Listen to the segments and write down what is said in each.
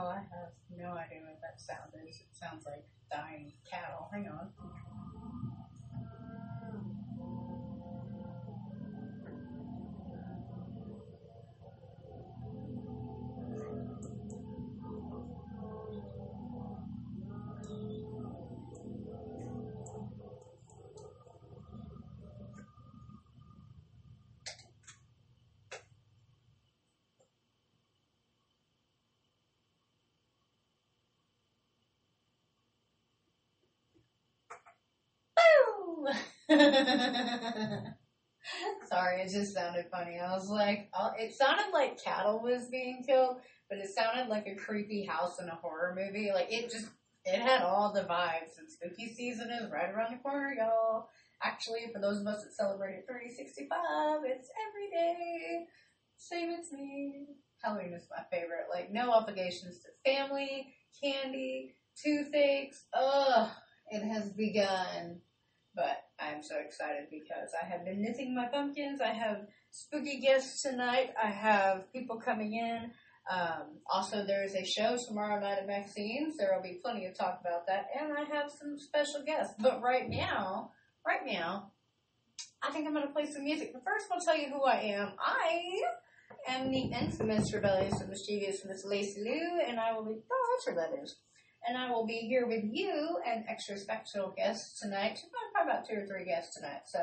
Oh, I have no idea what that sound is. It sounds like dying cattle. Hang on. Sorry, it just sounded funny. I was like, it sounded like cattle was being killed, but it sounded like a creepy house in a horror movie. Like, it had all the vibes, and spooky season is right around the corner, y'all. Actually, for those of us that celebrate 365, it's every day. Same as me. Halloween is my favorite. Like, no obligations to family, candy, toothaches. Ugh, it has begun. But I'm so excited because I have been knitting my pumpkins. I have spooky guests tonight. I have people coming in. Also, there is a show tomorrow night at Maxine's. There will be plenty of talk about that. And I have some special guests. But right now, I think I'm going to play some music. But first, I'll tell you who I am. I am the infamous, rebellious, and mischievous Miss Lacey Liu, and I will be... Oh, that's her letters. And I will be here with you and extra special guests tonight. Probably about 2 or 3 guests tonight. So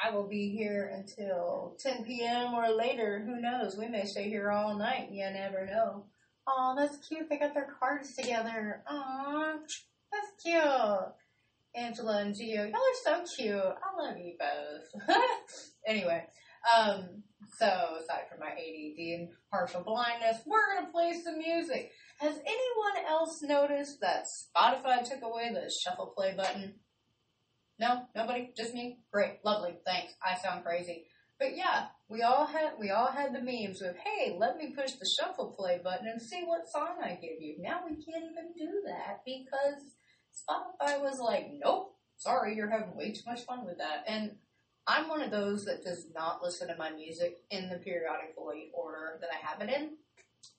I will be here until 10 p.m. or later. Who knows? We may stay here all night. You never know. Aw, that's cute. They got their cards together. Aw, that's cute. Angela and Gio, y'all are so cute. I love you both. Anyway, so aside from my ADD and partial blindness, we're going to play some music. Has anyone else noticed that Spotify took away the shuffle play button? No? Nobody? Just me? Great. Lovely. Thanks. I sound crazy. But yeah, we all had the memes of, hey, let me push the shuffle play button and see what song I give you. Now we can't even do that because Spotify was like, nope, sorry, you're having way too much fun with that. And I'm one of those that does not listen to my music in the periodically order that I have it in.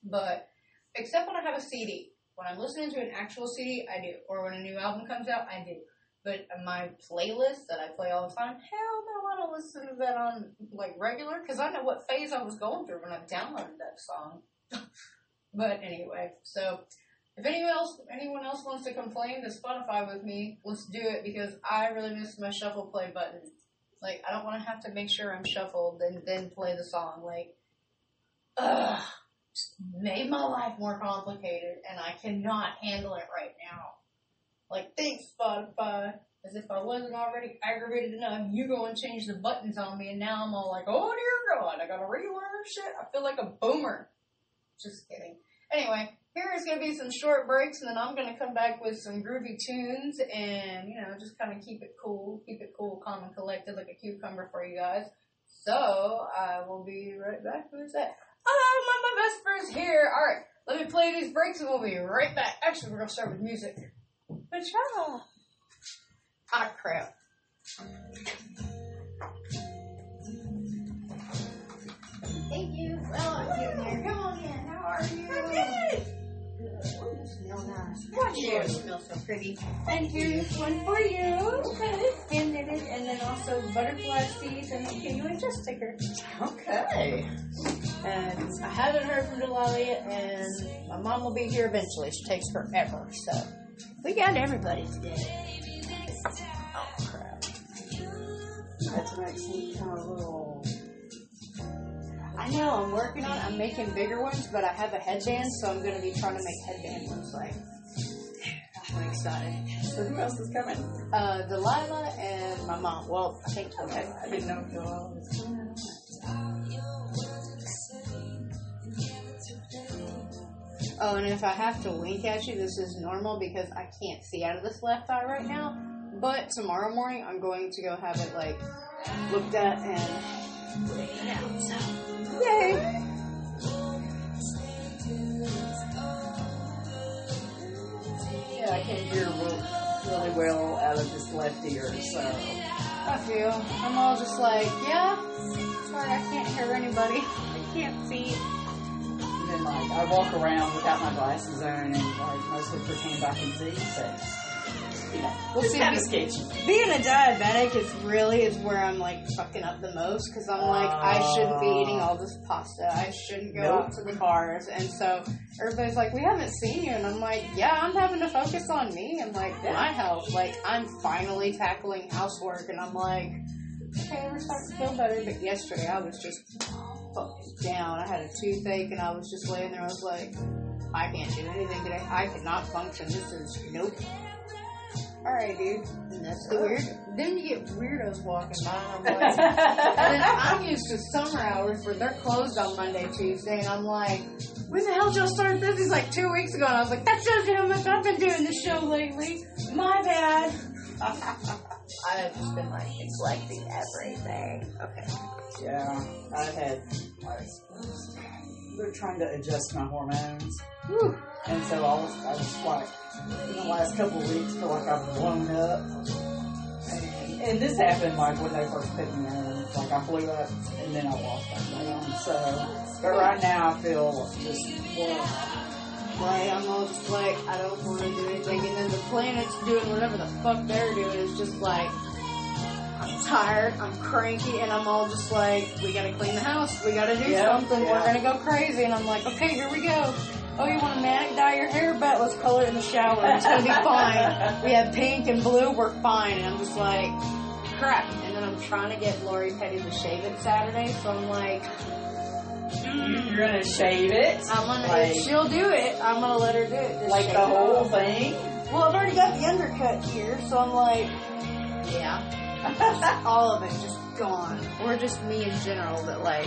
But... except when I have a CD. When I'm listening to an actual CD, I do. Or when a new album comes out, I do. But my playlist that I play all the time, hell no, I don't listen to that on, like, regular, because I know what phase I was going through when I downloaded that song. But anyway, so if anyone else wants to complain to Spotify with me, let's do it, because I really miss my shuffle play button. Like, I don't want to have to make sure I'm shuffled and then play the song. Like, ugh. Made my life more complicated, and I cannot handle it right now. Like, thanks, Spotify. As if I wasn't already aggravated enough, you go and change the buttons on me, and now I'm all like, oh dear God, I gotta relearn shit. I feel like a boomer. Just kidding. Anyway, here is gonna be some short breaks, and then I'm gonna come back with some groovy tunes, and, you know, just kind of keep it cool, calm and collected like a cucumber for you guys. So, I will be right back. Who is that? Oh, my Vesper's here. All right, let me play these breaks and we'll be right back. Actually, we're going to start with music. But yeah. Ah, crap. Thank you. Well, I'm getting there. Come on in. How are you? I did it. Good. Oh, you smell nice. Watch you. You smell so pretty. And here's one for you. Okay. Hand knitted, and then also butterfly seeds and the KUHS sticker. Okay. And I haven't heard from Dahlia, and my mom will be here eventually. She takes forever, so we got everybody today. Oh, crap. That's what I need, kind of little... I know, I'm working on it. I'm making bigger ones, but I have a headband, so I'm going to be trying to make headband ones, like... I'm excited. So who else is coming? Dahlia and my mom. Well, I think... Okay, I didn't know if Dahlia was coming. Oh, and if I have to wink at you, this is normal because I can't see out of this left eye right now. But tomorrow morning, I'm going to go have it, like, looked at and laid it out. So, yay! Yeah, I can't hear really well out of this left ear, so... I feel. I'm all just like, yeah, sorry, I can't hear anybody. I can't see. and like I walk around without my glasses on and like mostly pretend I can see. So you know, we'll see. Kind of sketchy. Being a diabetic is where I'm like fucking up the most because I'm like I shouldn't be eating all this pasta. I shouldn't go out to the bars, and so everybody's like, "We haven't seen you," and I'm like, "Yeah, I'm having to focus on me and like my health. Like I'm finally tackling housework," and I'm like, "Okay, we're starting to feel better." But yesterday I was just fucking down. I had a toothache and I was just laying there. I was like, I can't do anything today. I cannot function. This is nope. Alright, dude. And that's the weird. Then you get weirdos walking by, and I'm like, and then I'm used to summer hours where they're closed on Monday, Tuesday, and I'm like, when the hell y'all started this? He's like 2 weeks ago, and I was like, that shows you how much I've been doing this show lately. My bad. I've just been like neglecting everything. Okay. Yeah, I've had like they're trying to adjust my hormones. Whew. And so I was like in the last couple of weeks feel like I've blown up. And this happened like when they first put me in. Like I flew up and then I lost my down. So but right now I feel just like I'm all just like I don't want to do anything, and then the planet's doing whatever the fuck they're doing. It's just like I'm tired, I'm cranky, and I'm all just like, we gotta clean the house, we gotta do something, we're gonna go crazy, and I'm like, okay, here we go. Oh, you want to manic dye your hair? But let's color it in the shower, it's gonna be fine. We have pink and blue, we're fine, and I'm just like, crap. And then I'm trying to get Lori Petty to shave it Saturday, so I'm like, you're gonna shave it? I'm gonna, like, if she'll do it, I'm gonna let her do it. Just like the whole thing? Well, I've already got the undercut here, so I'm like, yeah. Just all of it just gone. Or just me in general, but like,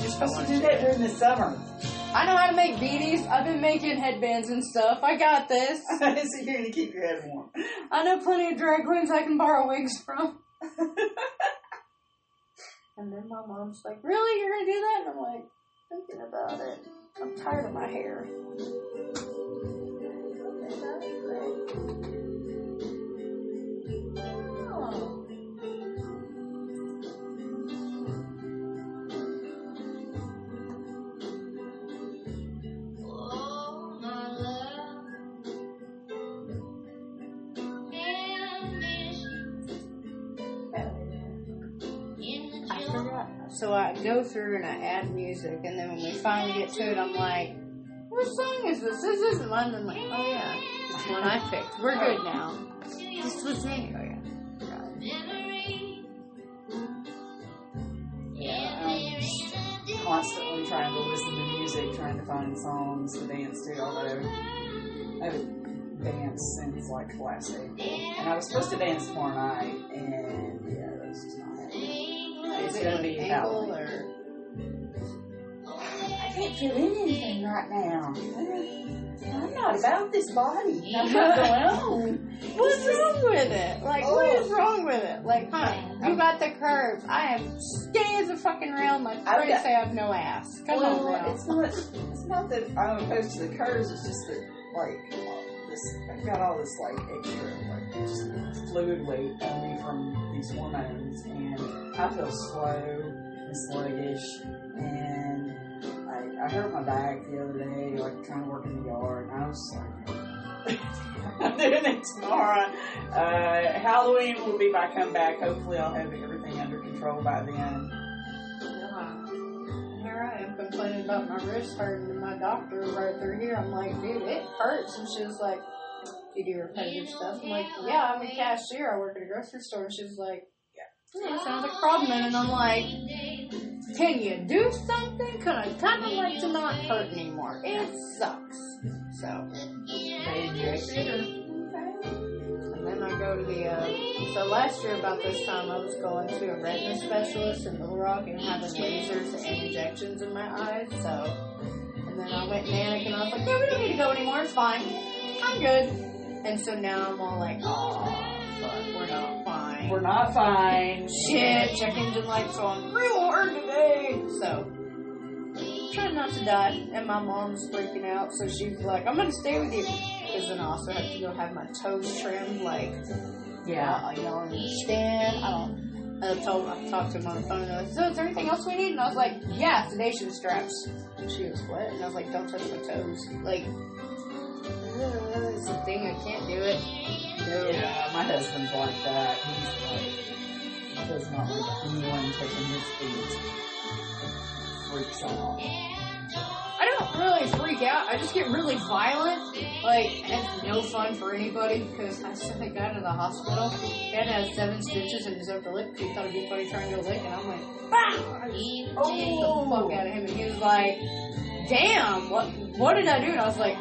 you're supposed to do that during the summer. I know how to make beanies. I've been making headbands and stuff. I got this. So you're gonna keep your head warm. I know plenty of drag queens I can borrow wigs from. And then my mom's like, really? You're gonna do that? And I'm like, thinking about it. I'm tired of my hair. So I go through and I add music, and then when we finally get to it, I'm like, what song is this? This isn't mine. I'm like, oh yeah, it's one I picked. We're good now. This was me. Oh yeah. I'm constantly trying to listen to music, trying to find songs to dance to, although I haven't danced since like last April. And I was supposed to dance tomorrow night, and yeah, that's just not happening. It's going to be hell. I can't feel anything right now. I'm not about this body. I'm not going on. What's wrong with it? Like, what is wrong with it? Like, you got the curves. I am skinny as a fucking round. Like, I'm going to say I have no ass. Come on, it's not that I'm opposed to the curves. It's just that, like, I've got all this, like, extra, like, just fluid weight coming from these hormones, and I feel slow and sluggish, and I hurt my back the other day, like, trying to work in the yard, and I was like, I'm doing it tomorrow. Halloween will be my comeback. Hopefully I'll have everything under control by then. I'm complaining about my wrist hurting to my doctor right through here. I'm like, dude, it hurts. And she was like, do you do repetitive stuff? I'm like, yeah, I'm a cashier. I work at a grocery store. And she was like, yeah, that sounds like a problem. And I'm like, can you do something? Because I kind of like to not hurt anymore. It sucks. So, they injected her. And I go to the, so last year about this time I was going to a retina specialist in Little Rock and having lasers and injections in my eyes, so, and then I went manic and I was like, yeah, we don't need to go anymore, it's fine, I'm good. And so now I'm all like, oh, fuck, we're not fine. We're not fine. Shit, check engine light's on real hard today. So, trying not to die, and my mom's freaking out, so she's like, I'm gonna stay with you. Because then I also have to go have my toes trimmed, like, yeah, I don't understand. I don't I talked to him on the phone, and I was like, so is there anything else we need? And I was like, yeah, sedation straps. And she was, what? And I was like, don't touch my toes. Like, it's a thing, I can't do it. Dude, yeah, my husband's like that. He's like, he does not want anyone touching his feet. Freaks out. I don't really freak out, I just get really violent. Like, it's no fun for anybody, because I said I got into the hospital, Dad has 7 stitches in his upper lip, because he thought it'd be funny trying to go lick, and I'm like, bah! I just the fuck out of him, and he was like, damn, what did I do? And I was like,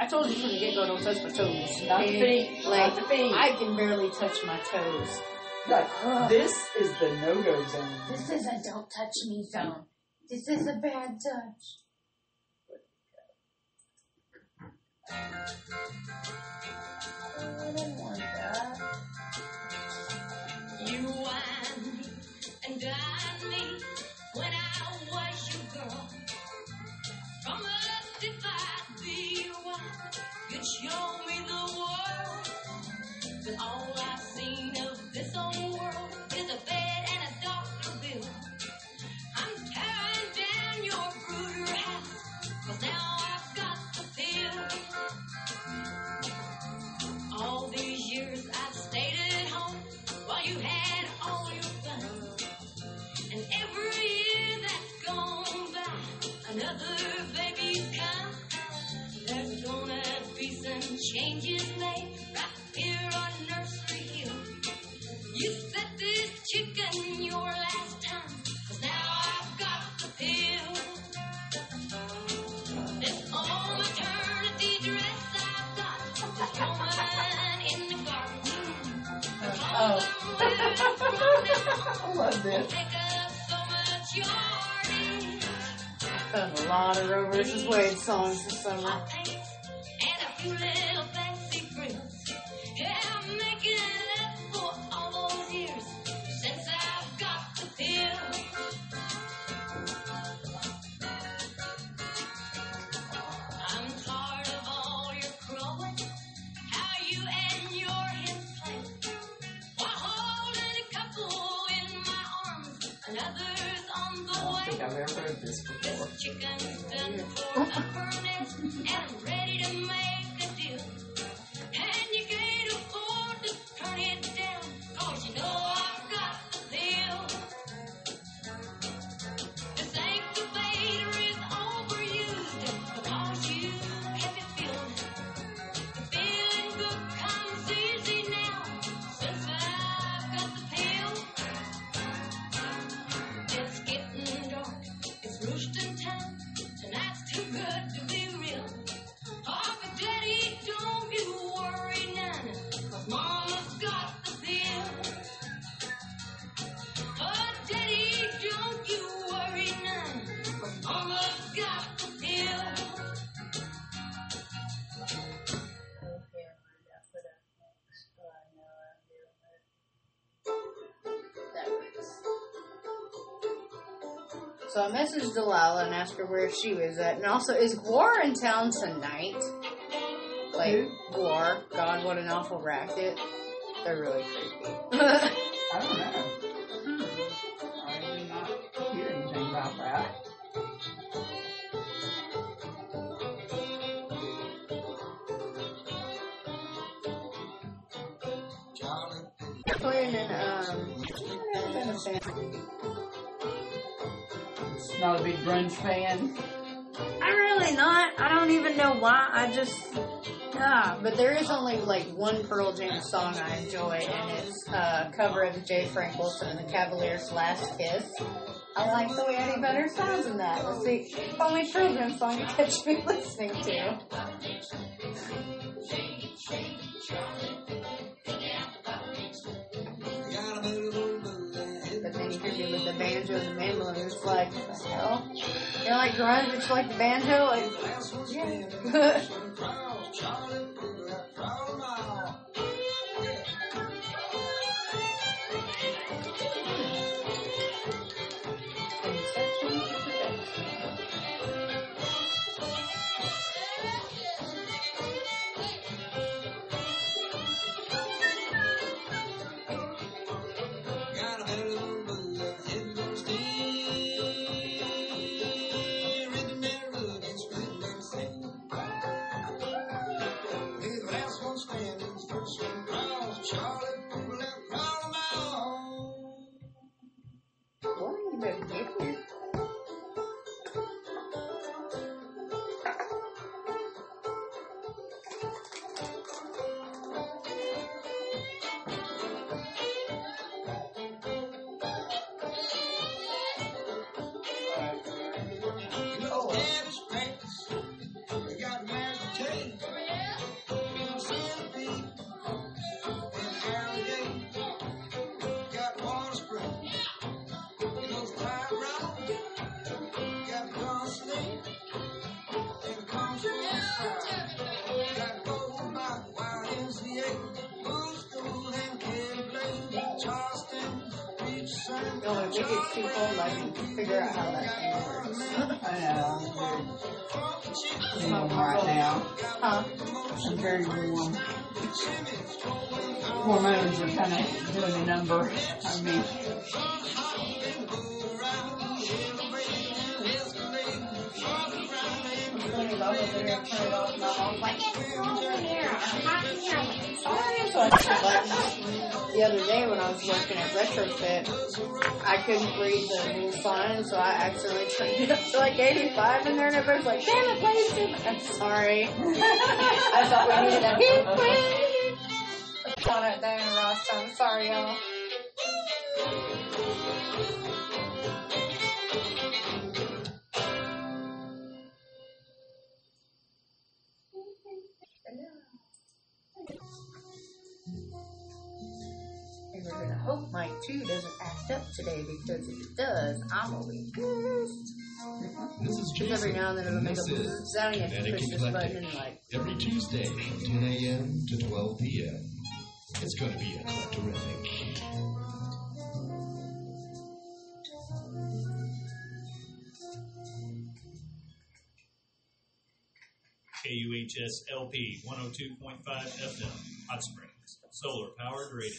I told you from the get-go, don't touch my toes. Not the feet, like, not the feet. I can barely touch my toes. Look, this is the no-go zone. This is a don't touch me zone. This is a bad touch. I don't want that. You won and got me when I was your girl. From earth divide the one, you'd show me the world. But all I've seen of this old world is a bed and a doctor bill. I'm tearing down your brooder house, 'cause now I've got the pill. All these years I've stayed at home while you had all your fun. And every year that's gone by, another baby's come. There's gonna be some changes made right here on Nursery Hill. You set this chicken your last time, 'cause now I've got the pill. This all maternity dress I've got, this woman. I love this. There's a lot of Roe vs. Wade songs this summer. So I messaged Delilah and asked her where she was at. And also, is Gwar in town tonight? Like, Gwar. God, what an awful racket. They're really creepy. I don't know. I did not hear anything about that. They're playing in, Not a big grunge fan. I'm really not. I don't even know why. I just, But there is only like one Pearl Jam song I enjoy, and it's a cover of Jay Frank Wilson and the Cavaliers' Last Kiss. I like the way any better sounds than that. Let's see. Only Pearl Jam song you catch me listening to. Like, what the hell? You know, like grunge, it's like the banjo, like, yeah. People like figure out how that thing works. I know. It's not right now. Huh? It's a very warm. Poor moons are kind of doing a number on me. The other day when I was working at Retrofit, I couldn't read the new sign, so I actually turned it up to like 85 and their number's like, damn it, please. I'm sorry. I thought we needed that beep, please. Caught out there in Ross, I'm sorry, y'all. We're gonna hope Mike 2 doesn't act up today, because if it does, I'm gonna be pissed. Because every now and then it'll make a sounding at the Christmas button and like every Tuesday from 10 a.m. to 12 p.m. It's gonna be a terrific. KUHS LP 102.5 FM Hot Springs Solar Powered Radio.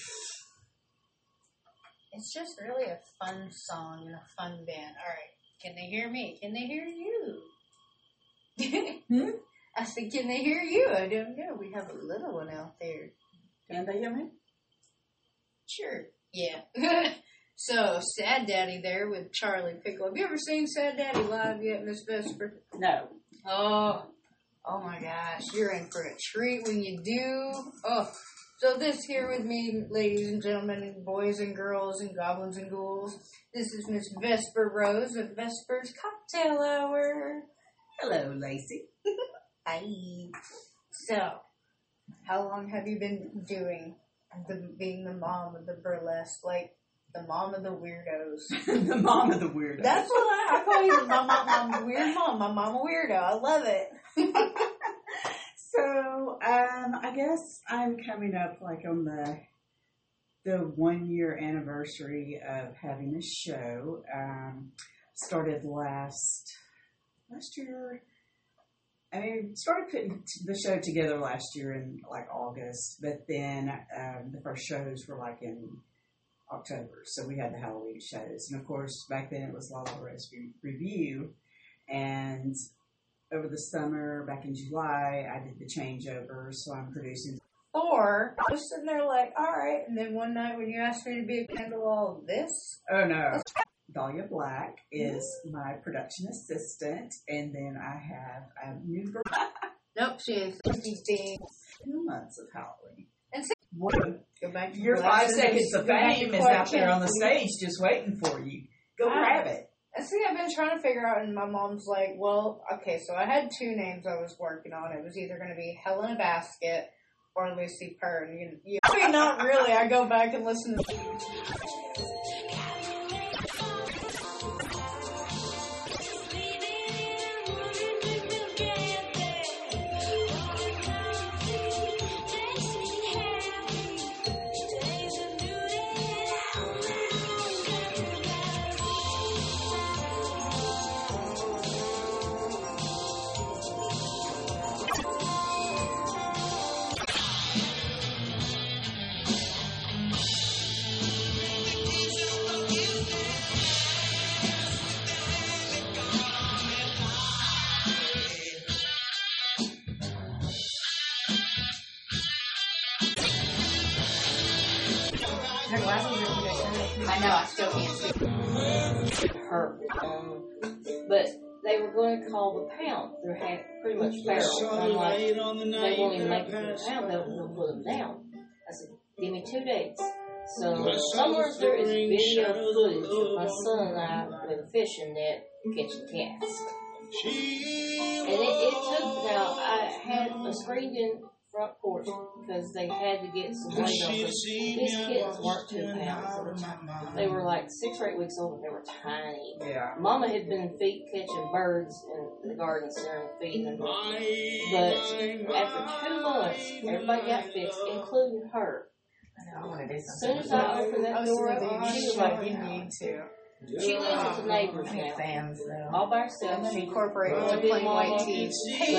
It's just really a fun song and a fun band. All right, can they hear me? Can they hear you? I said, can they hear you? I don't know. We have a little one out there. Can they hear me? Sure. Yeah. So, Sad Daddy there with Charlie Pickle. Have you ever seen Sad Daddy live yet, Miss Vesper? No. Oh my gosh, you're in for a treat when you do. Oh. So this here with me, ladies and gentlemen, boys and girls and goblins and ghouls, this is Miss Vesper Rose of Vesper's Cocktail Hour. Hello, Lacey. Hi. So, how long have you been doing being the mom of the burlesque, like the mom of the weirdos? The mom of the weirdos. That's what I call you, my weird mom, my mama weirdo. I love it. So, I guess I'm coming up like on the 1 year anniversary of having this show. Started last year. I mean, started putting the show together last year in like August, but then the first shows were like in October. So we had the Halloween shows. And of course, back then it was La La Rose Review. And over the summer, back in July, I did the changeover, so I'm producing. Or, I was sitting there like, all right, and then one night when you asked me to be a handle all of this. Oh, no. Dahlia Black is my production assistant, and then I have a new girl. Nope, she is. 2 months of Halloween. And so, go back to your 5 seconds of fame is out there on the stage just waiting for you. Go grab it. See, I've been trying to figure out, and my mom's like, well, okay, so I had two names I was working on. It was either going to be Helena Basket or Lucy Pern. You, I mean, not really. I go back and listen to... Pretty much feral. I'm like, they won't even make them down, they'll put them down. I said, give me 2 days. So somewhere there is video footage of my son and I with a fishing net catching cats. And it took, now, I had a screened-in front porch because they had to get some weight off. These kids weren't 2 pounds. They were like 6 or 8 weeks old, but they were tiny. Yeah. Mama had been in feet catching birds in the garden, staring at feet. But after 2 months, everybody got fixed, including her. I want to do something. As soon as I opened that door, she was like, "You need to." She lives with the neighbors now. Fans, all by herself. She incorporated to plain white teeth. But it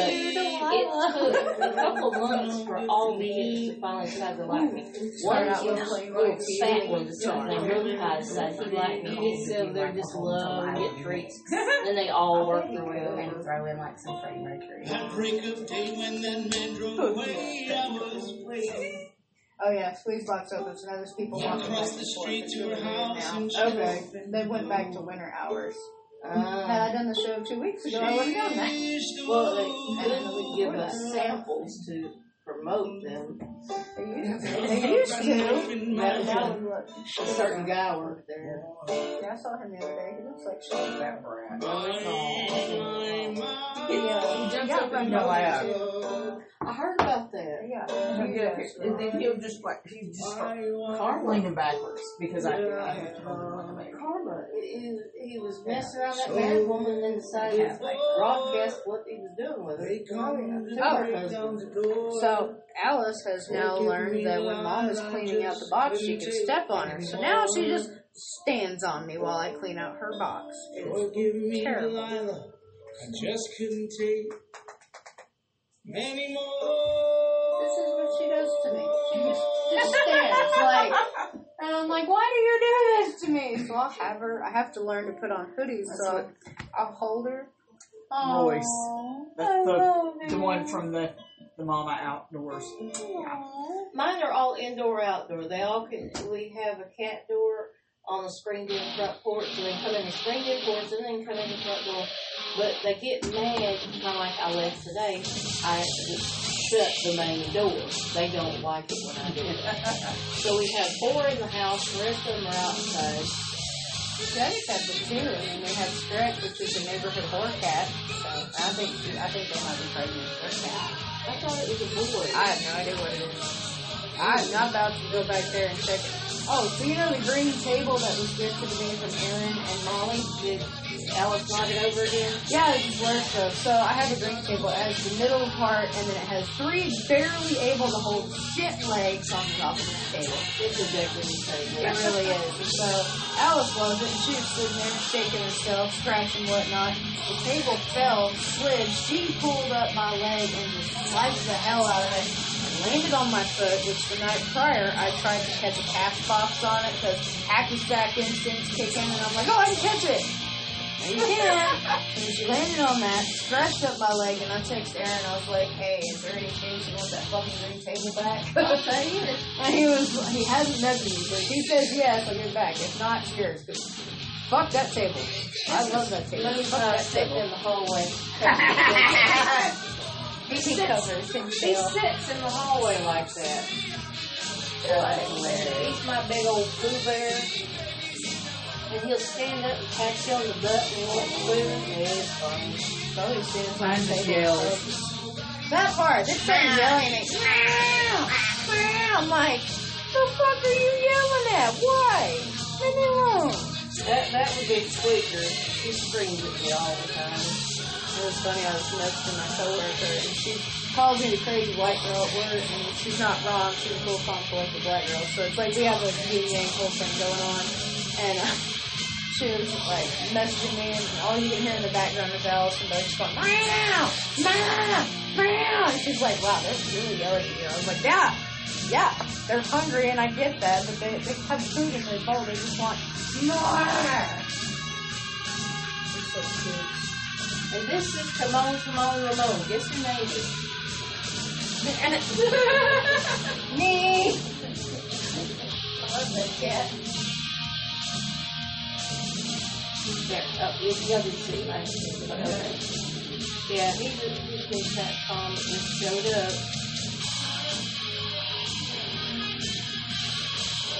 took a couple months for all the kids to finally decide to like me. One little fat one decided they really high side. He liked me. He said they're just love, get treats. Then they all work their way over and throw in like some Freddie Mercury. That break of day when that man drove away, I was waiting. Oh yeah, Squeeze Box opens, and there's people walking across the street to her house. Okay, they went back to winter hours. Had I done the show 2 weeks ago, I would have done that. Well, they give us samples to promote them. They used to. A certain guy worked there. Yeah, I saw him the other day. He looks like she's that brat. I heard about that. And then he'll just like Karma leaning backwards because I Karma. He was messing around that married woman and decided to broadcast what he was doing with her. So Alice has now learned that when Mom is cleaning out the box, she can step on her. So now she just stands on me while I clean out her box. It's terrible. I just couldn't take many more. This is what she does to me. She just stands like, and I'm like, why do you do this to me? So I'll have her. I have to learn to put on hoodies. So I'll hold her. Voice. That's the one from the Mama Outdoors. Yeah. Mine are all indoor outdoor. They all can. We have a cat door on the screened-in front porch, and they come in the screened-in porch, and then come in the front door. But they get mad, kind of like I left today. I shut the main door. They don't like it when I do it. So we have 4 in the house. The rest of them are outside. The Juddies have the 2, and we have Strick, which is a neighborhood horror cat. So I think they might be pregnant with her cat. I thought it was a boy. I have no idea what it is. I'm not about to go back there and check it. Oh, so you know the green table that was gifted to me from Aaron and Molly? Did Alice knock it over again? Yeah, it just worked though. So I have a green table. It has the middle part, and then it has 3 barely able to hold shit legs on the top of this table. It's a decorative table. It really is. And so Alice loves it. She was sitting there shaking herself, scratching whatnot. The table fell, slid. She pulled up my leg and just sliced the hell out of it. Landed on my foot, which the night prior I tried to catch a cast box on it because hacky sack instincts kick in, and I'm like, oh, I can catch it. And you can't. And she landed on that, scratched up my leg, and I texted Aaron. I was like, hey, is there any chance you want that fucking green table back? And he hasn't messaged me, but if he says yes, I'll give it back. If not, cheers. Fuck that table. I love that table. Let me sit in the hallway. He sits in the hallway like that. He's my big old Pooh Bear. And he'll stand up and pat you on the butt and want food. And it's funny. So he stands on the table. That part, this thing's yelling at you. I'm like, the fuck are you yelling at? Why? Leave me alone. That was a big squeaker. She screams at me all the time. It was funny, I was messaging my coworker, and she calls me the crazy white girl at work, and she's not wrong, she's a full conflict with black girls, so it's like we have a yin-yang whole thing going on, and she was like messaging me, and all you can hear in the background is Alice, and they're just going, meow, meow, meow, and she's like, wow, they're really yelling at you. I was like, yeah, they're hungry, and I get that, but they have food in their bowl, they just want more. It's so cute. And this is Ramon. Guess who made it? Me! I love that cat. The other two, I think. But okay. Yeah, he's been that calm. He showed up.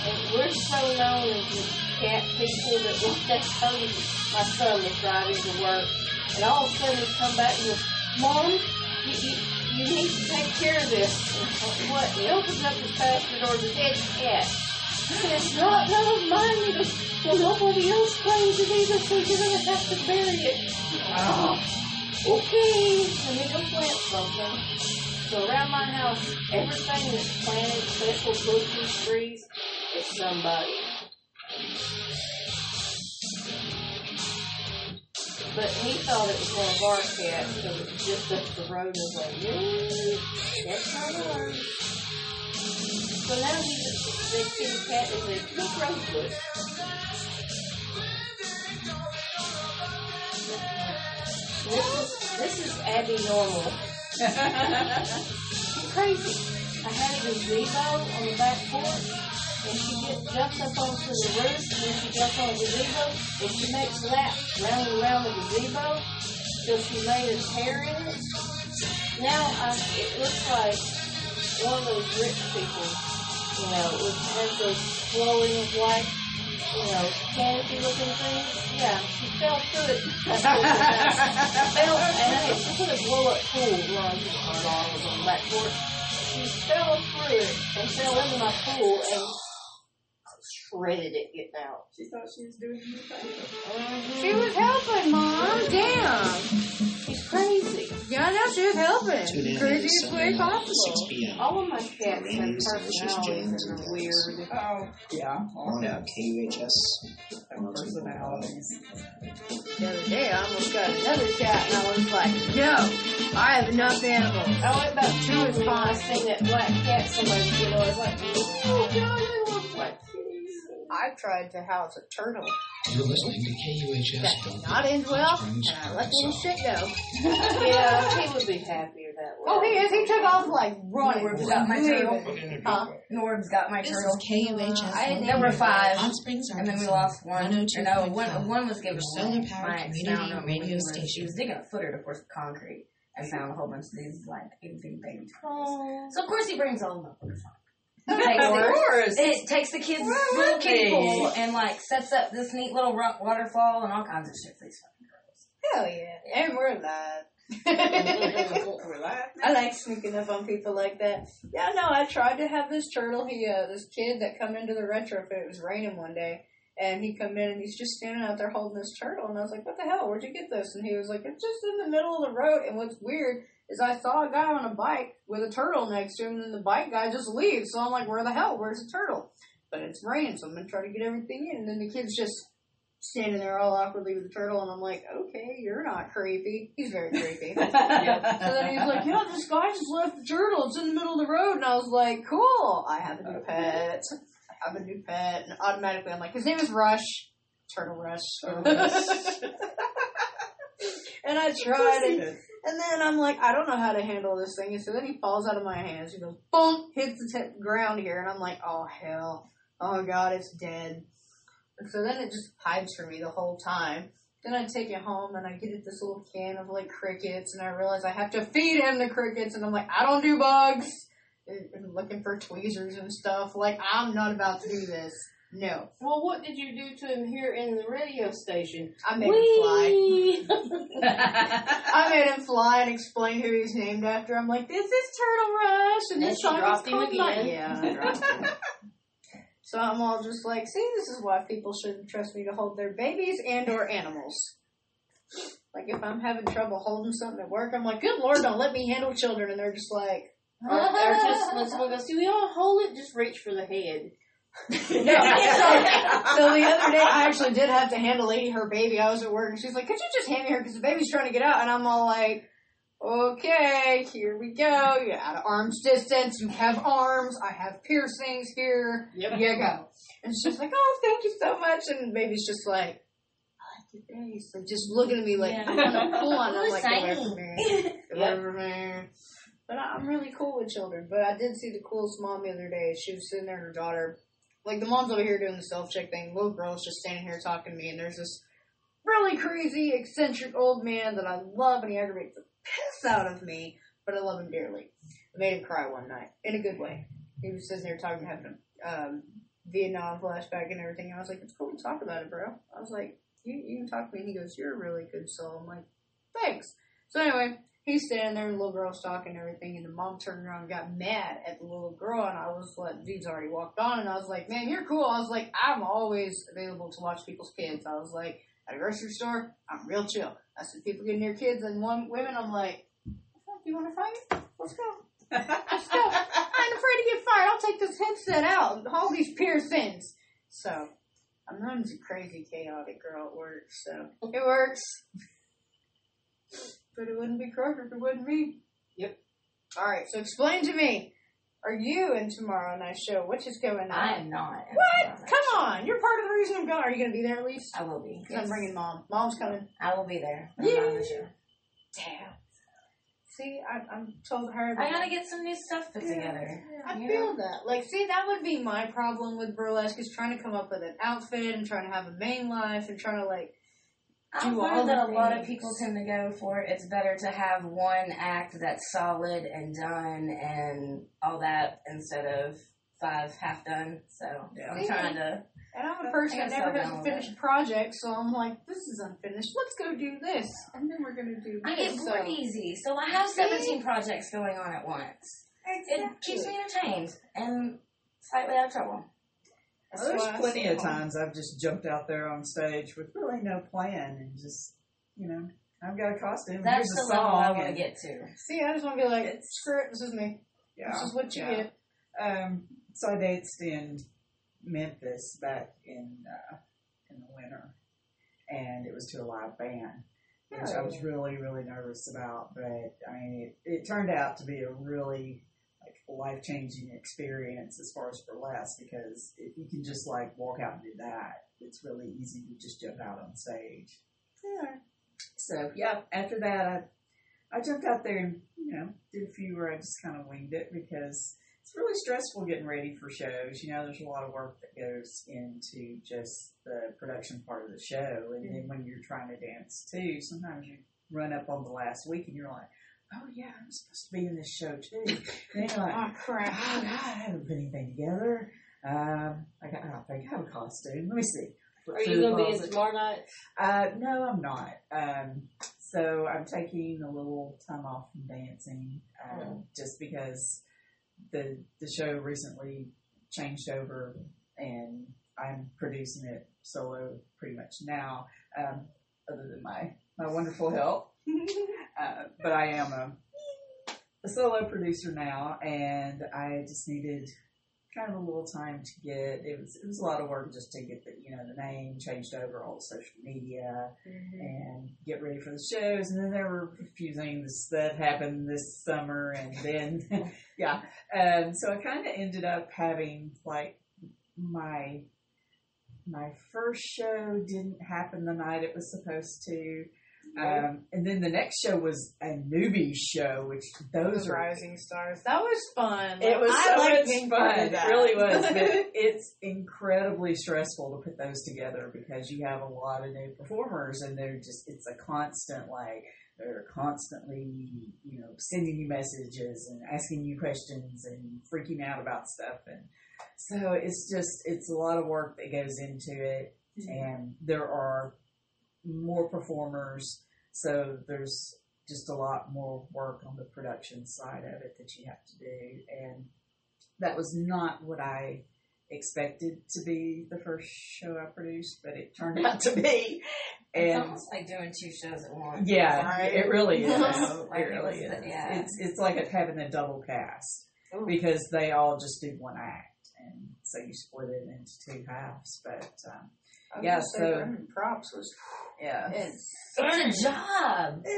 And we're so known as the cat people that my son was driving to work. And all of a sudden he come back and goes, Mom, you need to take care of this. And what? He opens up his pasture door, the dead cat. And it's not none of mine. He goes, well, nobody else claims it either, so you're going to have to bury it. Wow. Okay. And they go plant something. So around my house, everything that's planted, special bushes, trees, is somebody. But he thought it was one of our cats because it was just up the road and was like, that's not ours. So now he's a kitty cat is a big rose bush. This is abnormal. She's crazy. I had it as Zeebo on the back porch, and she jumps up onto the roof, and then she jumps on the Zeebo, and she makes laps round and round with the Zeebo till she laid a tear in it. Now it looks like one of those rich people, it has those glowing white, canopy-looking things. Yeah, she fell through it. And I had to put a blow-up pool on the back porch. She fell through it and fell into my pool and shredded it getting out. She thought she was doing new things. She was helping, Mom. Damn. She's crazy. Yeah, I know, she was helping. Craziest way possible. All of my cats have personalities that are weird. Oh, yeah. On KUHS. Personalities. The other day, I almost got another cat, and I was like, no, I have enough animals. I went about 2 weeks ago, I seen that black cat somewhere, I was like, oh, God, I love black kitties. I tried to house a turtle. You're listening to KUHS. That did not end well, and I let little shit go. Yeah, he would be happier that way. Oh, he is. He took off like running. Norb's got my turtle. Huh? Norb's got my turtle. This is KUHS. Number 5. Hot Springs, and then we lost one. One was given away. My sound radio station. She was digging a footer to force the concrete and found a whole bunch of these like big baby turtles. So of course he brings all of them up on the phone. It takes the kids' little kitty pool and sets up this neat little rock waterfall and all kinds of shit for these fucking girls. Hell yeah. And we're alive. I like sneaking up on people like that. Yeah, no, I tried to have this turtle, this kid that come into the retrofit, it was raining one day, and he come in and he's just standing out there holding this turtle, and I was like, what the hell, where'd you get this? And he was like, it's just in the middle of the road, and what's weird is I saw a guy on a bike with a turtle next to him, and then the bike guy just leaves. So I'm like, where the hell? Where's the turtle? But it's raining, so I'm going to try to get everything in. And then the kid's just standing there all awkwardly with the turtle, and I'm like, okay, you're not creepy. He's very creepy. Yeah. So then he's like, this guy just left the turtle. It's in the middle of the road. And I was like, cool. I have a new pet. I have a new pet. And automatically, I'm like, his name is Rush. Turtle Rush. Turtle Rush. And I tried it. And then I'm like, I don't know how to handle this thing. And so then he falls out of my hands. He goes, boom, hits the ground here. And I'm like, oh, hell. Oh, God, it's dead. And so then it just hides from me the whole time. Then I take it home, and I get it this little can of, crickets. And I realize I have to feed him the crickets. And I'm like, I don't do bugs. And looking for tweezers and stuff. I'm not about to do this. No. Well, what did you do to him here in the radio station? I made him fly. I made him fly and explain who he's named after. I'm like, this is Turtle Rush, and this song is called Mine. Yeah, I dropped him. So I'm all just like, see, this is why people shouldn't trust me to hold their babies and/or animals. If I'm having trouble holding something at work, I'm like, good Lord, don't let me handle children. And they're just like, let's go. See, we don't hold it, just reach for the head. No. So the other day I actually did have to handle her baby. I was at work and she's like, could you just hand me her because the baby's trying to get out? And I'm all like, okay, here we go. You're out of arm's distance. You have arms. I have piercings here. Yep. You go. And she's like, oh, thank you so much. And the baby's just like, I like your face. Like just looking at me like, I want to pull on. I'm like, whatever, man. But I'm really cool with children. But I did see the coolest mom the other day. She was sitting there and her daughter. The mom's over here doing the self-check thing. Little girl's just standing here talking to me, and there's this really crazy, eccentric old man that I love, and he aggravates the piss out of me, but I love him dearly. I made him cry one night, in a good way. He was sitting there talking, having a Vietnam flashback and everything, and I was like, it's cool to talk about it, bro. I was like, you can talk to me, and he goes, you're a really good soul. I'm like, thanks. So anyway, he's standing there, the little girl's talking and everything, and the mom turned around and got mad at the little girl, and I was like, dude's already walked on, and I was like, man, you're cool. I was like, I'm always available to watch people's kids. I was like, at a grocery store, I'm real chill. I said, people get near kids and women, I'm like, what the fuck, you want to fight? Let's go. Let's go. I'm afraid to get fired. I'll take this headset out and all these piercings. So, I'm known as a crazy, chaotic girl at work, so it works. But it wouldn't be Kroger if it wouldn't be. Yep. Alright, so explain to me. Are you in tomorrow night's show? Which is going on? I am not. What? Come on. You're part of the reason I'm going. Are you going to be there at least? I will be. Because yes. I'm bringing mom. Mom's coming. I will be there. I'm on the show. Damn. See, I'm told her that I gotta get some new stuff put together. Yeah, I feel that. Like, see, that would be my problem with burlesque, is trying to come up with an outfit and trying to have a main life and trying to, like, I've learned that a lot of people tend to go for it. It's better to have one act that's solid and done and all that instead of five half done. So yeah, I'm trying to. And I'm a person that never has a finished project, so I'm like, this is unfinished. Let's go do this, and then we're going to do this. I get bored easy, so I have 17 projects going on at once. Exactly. It keeps me entertained and slightly out of trouble. There's plenty of times I've just jumped out there on stage with really no plan and just, you know, I've got a costume. That's the level I want to get to. See, I just want to be like, screw it, this is me. Yeah, this is what you get. So I danced in Memphis back in the winter, and it was to a live band, which I was really, really nervous about. But I mean, it turned out to be a really like life-changing experience as far as burlesque, because if you can just like walk out and do that, it's really easy to just jump out on stage. Yeah. So yeah, after that, I jumped out there and, you know, did a few where I just kind of winged it, because it's really stressful getting ready for shows. You know, there's a lot of work that goes into just the production part of the show. And then when you're trying to dance too, sometimes you run up on the last week and you're like, oh yeah, I'm supposed to be in this show too. And then you're like, oh crap. Oh God, I haven't put anything together. I don't think I have a costume. Let me see. Are you going to be in tomorrow night? No, I'm not. So I'm taking a little time off from dancing just because the show recently changed over, and I'm producing it solo pretty much now, other than my wonderful help. But I am a solo producer now, and I just needed kind of a little time to get, it was a lot of work just to get the, you know, the name changed over, all the social media, and get ready for the shows. And then there were a few things that happened this summer, and then, so I kind of ended up having, like, my first show didn't happen the night it was supposed to. And then the next show was a newbie show, which those are rising stars. That was fun. It was so much fun. It really was. But it's incredibly stressful to put those together, because you have a lot of new performers, and they're just, it's a constant, like, they're constantly, you know, sending you messages and asking you questions and freaking out about stuff. And so it's just, it's a lot of work that goes into it. And there are more performers, so there's just a lot more work on the production side of it that you have to do, and that was not what I expected to be the first show I produced, but it turned out to be. And it's almost like doing two shows at once. Yeah, right? It really is. Like, it really is. It's like having a double cast, because they all just do one act, and so you split it into two halves, but props was it's a job. It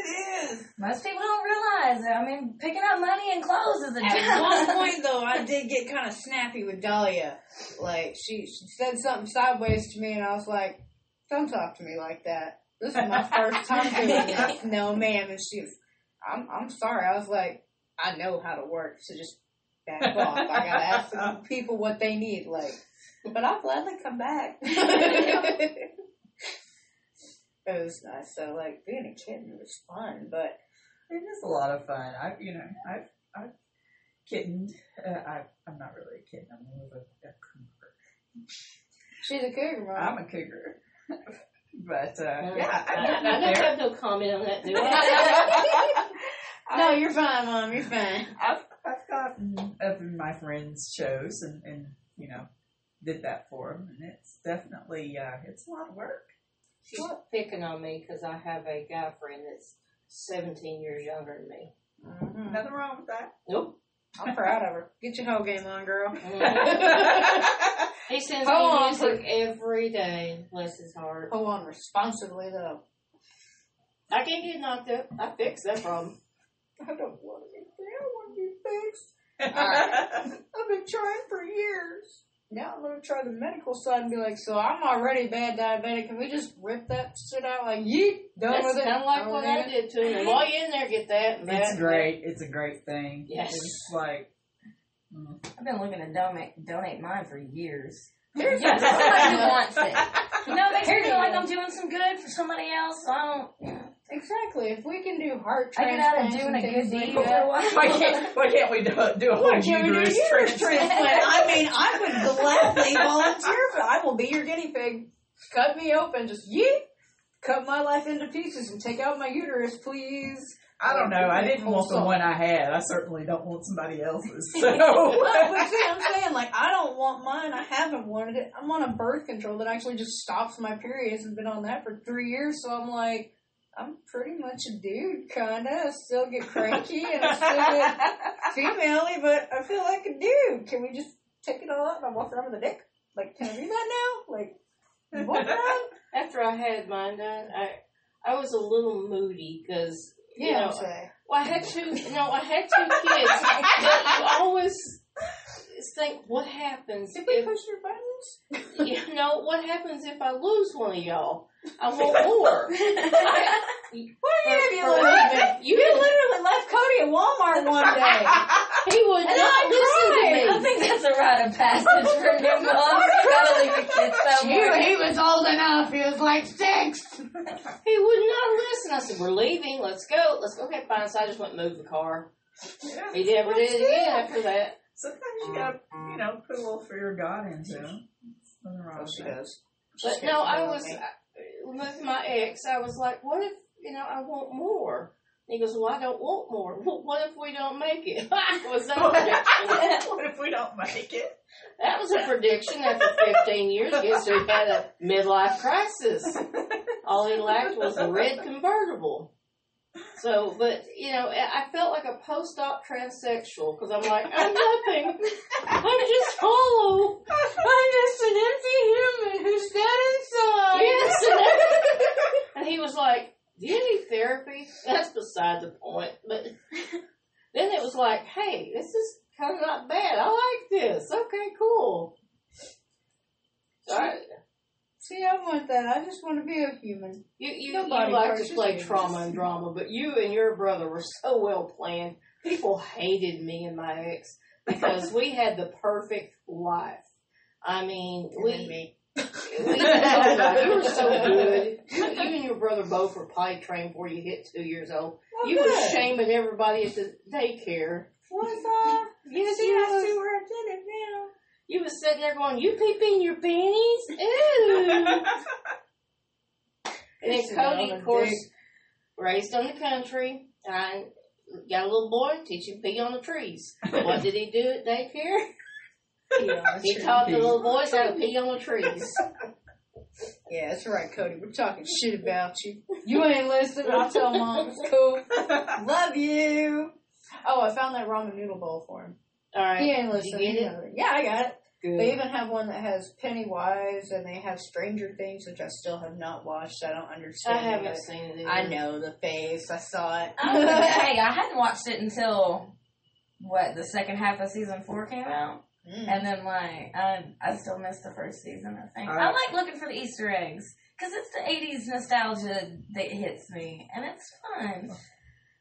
is. Most people don't realize it. I mean, picking up money and clothes is a job. At one point, though, I did get kind of snappy with Dahlia. Like, she said something sideways to me, and I was like, don't talk to me like that. This is my first time doing this. No, ma'am. And she was, I'm sorry. I was like, I know how to work, so just back off. I gotta ask the people what they need, like. But I'll gladly come back. It was nice. So, like, being a kitten was fun, but it is a lot of fun. I've kittened. I'm not really a kitten. I'm more of a cougar. She's a cougar, right? I'm a cougar. But, yeah. I don't have no comment on that, do I? No, you're fine, Mom. You're fine. I've gotten up in my friends' shows and you know, did that for them. And it's definitely, it's a lot of work. She's picking on me because I have a guy friend that's 17 years younger than me. Mm-hmm. Nothing wrong with that. Nope. I'm proud of her. Get your whole game on, girl. Mm-hmm. He sends me music every day, bless his heart. Hold on responsibly, though. I can't get knocked up. I fixed that problem. I don't want to be there. I want to be fixed. Right. I've been trying for years. Now I'm going to try the medical side and be like, so I'm already bad diabetic. Can we just rip that shit out? Like, yeet, done with it. That's kind of like what I did to him. While you're in there, get that. And it's great. It's a great thing. Yes. It's like... I've been looking to donate mine for years. There's somebody who wants it. You know, they feel like I'm doing some good for somebody else. So I don't... Yeah. Exactly. If we can do heart transplants, I get out of doing a good deed for a while. Why can't we do a whole uterus transplant? I mean, I would gladly volunteer, but I will be your guinea pig. Cut me open, just yeet. Cut my life into pieces and take out my uterus, please. I don't know. I didn't want the one I had. I certainly don't want somebody else's. So. Well, but see, I'm saying, like, I don't want mine. I haven't wanted it. I'm on a birth control that actually just stops my periods and been on that for 3 years. So I'm like, I'm pretty much a dude, kind of. I still get cranky and I still get female-y, but I feel like a dude. Can we just take it all out and I walk around with a dick? Like, can I do that now? Like, walk around? After I had mine done, I was a little moody because... Yeah, you know, well, I had two kids. You always think, what happens? Did we push your buttons? You know, what happens if I lose one of y'all? I want more. You literally left Cody at Walmart one day. He would not listen to me. I think that's a rite of passage for new moms. You gotta leave the kids somewhere. He was old enough. He was like 6. He would not listen. I said, "We're leaving. Let's go. Let's go." Okay, fine. So I just went and moved the car. Yeah, he never did it again after that. Sometimes you gotta, you know, put a little fear of God into him. Well, she does. But no, I was. With my ex, I was like, what if, you know, I want more? And he goes, well, I don't want more. Well, what if we don't make it? Was that prediction? What if we don't make it? That was a prediction after 15 years. Guess who had a midlife crisis? All he lacked was a red convertible. So, but, you know, I felt like a post-op transsexual because I'm like, I'm nothing. I'm just hollow. I'm just an empty human who's dead inside. Yes. And he was like, do you need therapy? That's beside the point. But then it was like, hey, this is kind of not bad. I like this. Okay, cool. All right. See, I want that. I just want to be a human. You like to play trauma and drama, but you and your brother were so well planned. People hated me and my ex because we had the perfect life. I mean, you were so good. You and your brother both were potty trained before you hit 2 years old. Well, you were shaming everybody at the daycare. Was I? Yes, I see where I did it now. You was sitting there going, you pee in your panties? Ew. And then Cody, of course, raised on the country. I got a little boy, teach him to pee on the trees. What did he do at daycare? Yeah, he taught the little boys how to pee on the trees. Yeah, that's right, Cody. We're talking shit about you. You ain't listening. I'll tell Mom. It's cool. Love you. Oh, I found that ramen noodle bowl for him. All right. He ain't listening. Yeah, I got it. Good. They even have one that has Pennywise, and they have Stranger Things, which I still have not watched. I don't understand. I haven't seen it either. I know the face. I saw it. Hey, I hadn't watched it until, the second half of season 4 came out? Mm. And then, I still missed the first season, I think. I like looking for the Easter eggs, because it's the 80s nostalgia that hits me, and it's fun.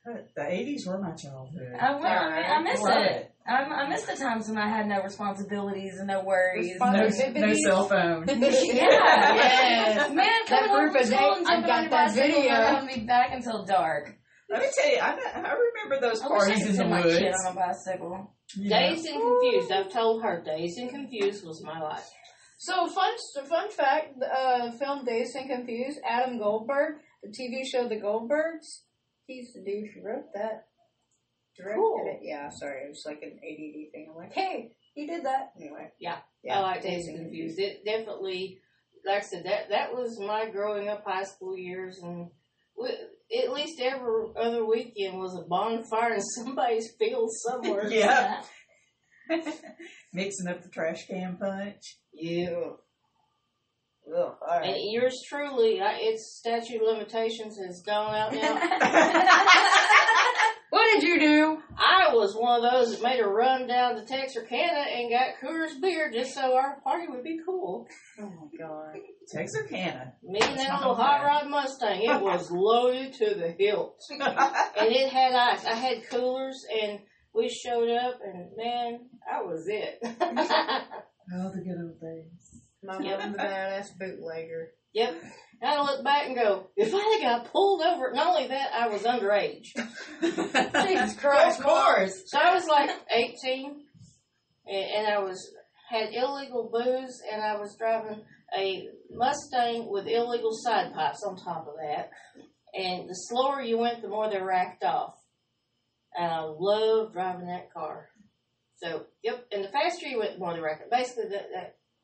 The 80s were my childhood. I miss it. I miss the times when I had no responsibilities and no worries. No cell phone. Yeah. Yes. Man, come on. I got that video. I'll be back until dark. Let me tell you, I remember those parties in the woods. Shit on a bicycle. Yeah. Dazed and Confused. I've told her Dazed and Confused was my life. So, fun fact, film Dazed and Confused, Adam Goldberg, the TV show The Goldbergs, he's the dude who wrote that. Directed it. Yeah, sorry, it was like an ADD thing. I'm like, hey, he did that. Anyway. Yeah. I like Dazed and Confused. It definitely, like I said, that was my growing up high school years, and at least every other weekend was a bonfire in somebody's field somewhere. Yeah. Mixing up the trash can punch. Yeah. Ugh, all right. And yours truly, its statute of limitations has gone out now. What did you do? I was one of those that made a run down to Texarkana and got Coors beer just so our party would be cool. Oh my god. Texarkana. Me and that little hot rod Mustang. It was loaded to the hilt. And it had ice. I had coolers and we showed up and man, that was it. Oh, the good old days. My mom, the badass bootlegger. Yep. And I look back and go, if I think I pulled over, not only that, I was underage. Jesus Christ. Of course. So I was like 18, and I had illegal booze, and I was driving a Mustang with illegal side pipes on top of that. And the slower you went, the more they racked off. And I loved driving that car. So, yep. And the faster you went, the more they racked off. Basically,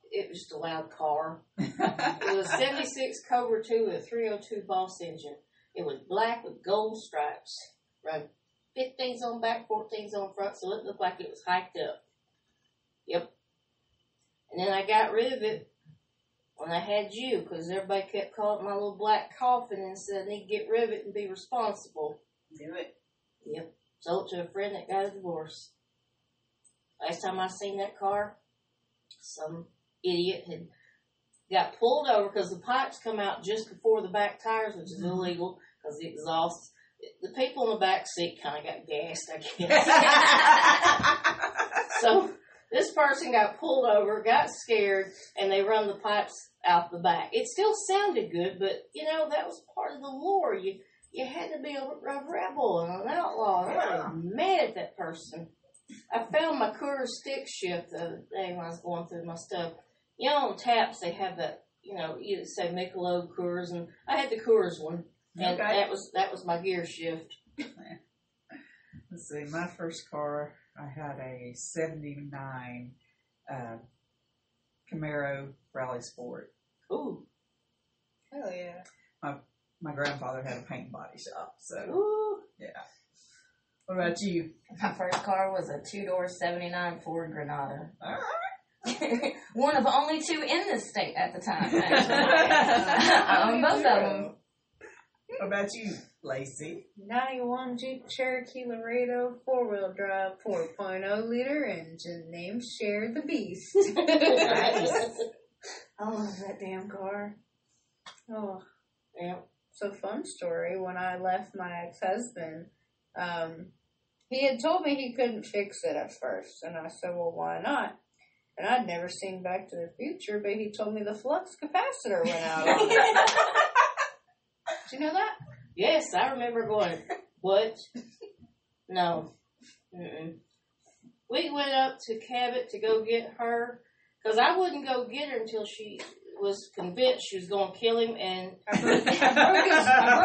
it was just a loud car. It was a 76 Cobra 2 with a 302 Boss engine. It was black with gold stripes. Run 15s on back, 14s on front, so it looked like it was hiked up. Yep. And then I got rid of it when I had you, because everybody kept calling my little black coffin and said I need to get rid of it and be responsible. Do it. Yep. Sold it to a friend that got a divorce. Last time I seen that car, some idiot had got pulled over because the pipes come out just before the back tires, which is illegal because the exhaust. The people in the back seat kind of got gassed, I guess. So this person got pulled over, got scared, and they run the pipes out the back. It still sounded good, but you know that was part of the lore. You had to be a rebel and an outlaw. And I was mad at that person. I found my Coors stick shift the other day when I was going through my stuff. You know, on taps, they have that, you know, you say Michelob, Coors, and I had the Coors one, and that was my gear shift. Let's see, my first car, I had a 79 Camaro Rally Sport. Ooh. Hell yeah. My grandfather had a paint body shop, so, ooh. Yeah. What about you? My first car was a 2-door 79 Ford Granada. All right. One of only two in this state at the time, actually. I own both of them. What about you, Lacey? 91 Jeep Cherokee Laredo 4-wheel drive 4.0 liter engine named Share the Beast. Nice. I love that damn car. Oh. Yeah. So fun story. When I left my ex-husband, he had told me he couldn't fix it at first, and I said, well, why not? And I'd never seen Back to the Future, but he told me the flux capacitor went out on it. Did you know that? Yes, I remember going, what? No. Mm-mm. We went up to Cabot to go get her, because I wouldn't go get her until she was convinced she was going to kill him, and I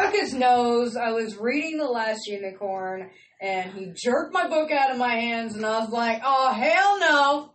broke his nose. I was reading The Last Unicorn, and he jerked my book out of my hands, and I was like, oh, hell no.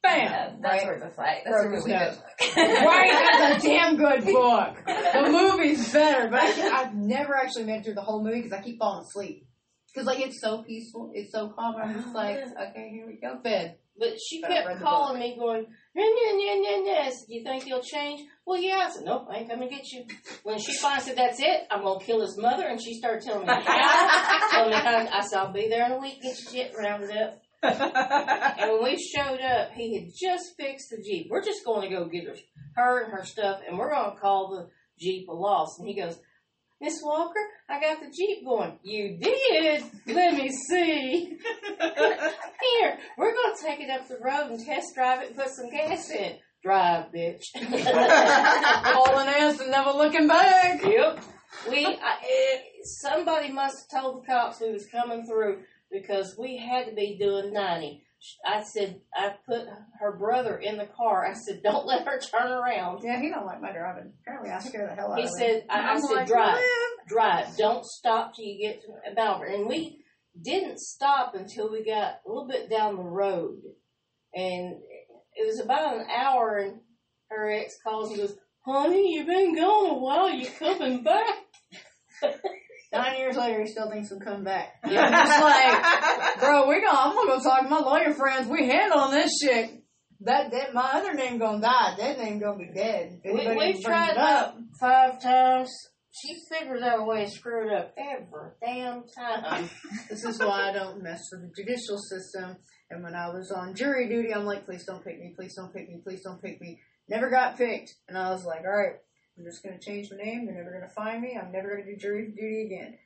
Bam. Yeah, that's worth a fight. That's a really good book. Right? That's a damn good book. The movie's better, but I've never actually made it through the whole movie because I keep falling asleep. Because, like, it's so peaceful. It's so calm. I'm just like, okay, here we go, bed. But she kept calling me, going, nah. Do you think he'll change? Well, yeah. I said, nope, I ain't coming to get you. When she finally said, that's it, I'm going to kill his mother. And she started telling me how. I said, I'll be there in a week, get your shit rounded up. And when we showed up, he had just fixed the Jeep. We're just going to go get her and her stuff, and we're going to call the Jeep a loss. And he goes, Miss Walker, I got the Jeep going. You did? Let me see. Here, we're going to take it up the road and test drive it and put some gas in. Drive, bitch. Hauling ass and never looking back. Yep. Somebody must have told the cops we was coming through because we had to be doing 90. I said, I put her brother in the car. I said, don't let her turn around. Yeah, he don't like my driving. Apparently, I scare the hell out of him. He said, I said, drive. Don't stop till you get to Balvern. And we didn't stop until we got a little bit down the road. And it was about an hour, and her ex calls and goes, honey, you've been gone a while. You're coming back. 9 years later, he still thinks we'll come back. Yeah, I'm just like, bro, I'm gonna go talk to my lawyer friends. We handling this shit. That my other name gonna die. That name gonna be dead. We've tried it up 5 times. She figures out a way to screw it up every damn time. This is why I don't mess with the judicial system. And when I was on jury duty, I'm like, please don't pick me. Please don't pick me. Please don't pick me. Never got picked. And I was like, all right. I'm just going to change my name. They're never going to find me. I'm never going to do jury duty again.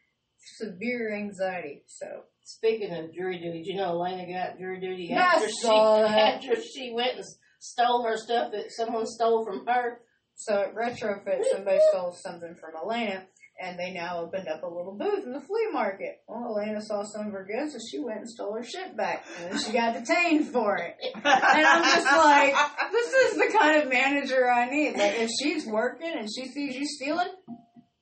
Severe anxiety. So, speaking of jury duty, do you know Elena got jury duty after she went and stole her stuff that someone stole from her? So at Retrofit, somebody stole something from Elena, and they now opened up a little booth in the flea market. Well, Elena saw some of her goods, so she went and stole her shit back. And then she got detained for it. And I'm just like, this is the kind of manager I need. Like, if she's working and she sees you stealing,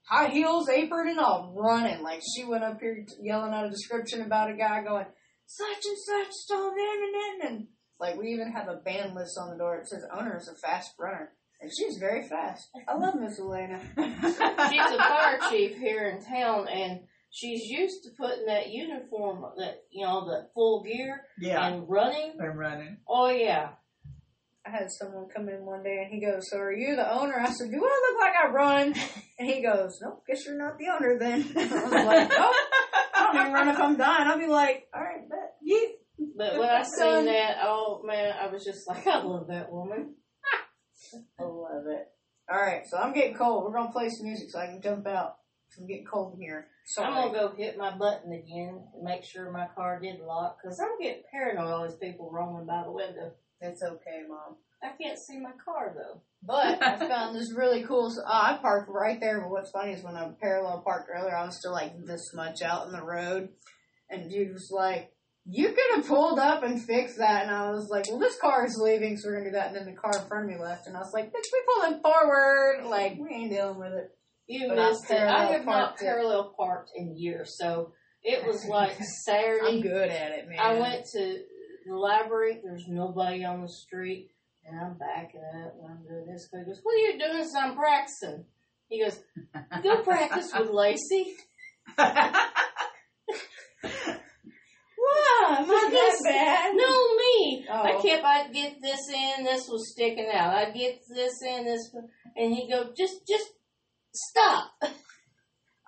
high heels, apron, and all running. Like, she went up here yelling out a description about a guy going, such and such stole them and like, we even have a ban list on the door. It says, owner is a fast runner. And she's very fast. I love Miss Elena. She's a fire chief here in town, and she's used to putting that uniform, that that full gear, and running. And running. Oh, yeah. I had someone come in one day, and he goes, so are you the owner? I said, do I look like I run? And he goes, nope, guess you're not the owner then. I was like, nope, I don't even run if I'm dying. I'll be like, all right, bet. Yeet. But when I seen that, oh, man, I was just like, I love that woman. I love it. Alright, so I'm getting cold. We're going to play some music so I can jump out. I'm getting cold in here. Sorry. I'm going to go hit my button again and make sure my car didn't lock because I'm getting paranoid all these people roaming by the window. That's okay, Mom. I can't see my car, though. But I found this really cool... I parked right there, but what's funny is when I parallel parked earlier, I was still like this much out in the road. And dude was like, you could have pulled up and fixed that. And I was like, well, this car is leaving, so we're going to do that. And then the car in front of me left. And I was like, bitch, we pulling forward. Like, we ain't dealing with it. You missed it. I have not parallel parked in years. So it was like Saturday. I'm good at it, man. I went to the library. There's nobody on the street. And I'm backing up. And I'm doing this. He goes, what are you doing? So I'm practicing. He goes, go practice with Lacey. Am I that bad? No, me. Oh. I'd get this in, this was sticking out. I'd get this in, this, and he'd go, just stop.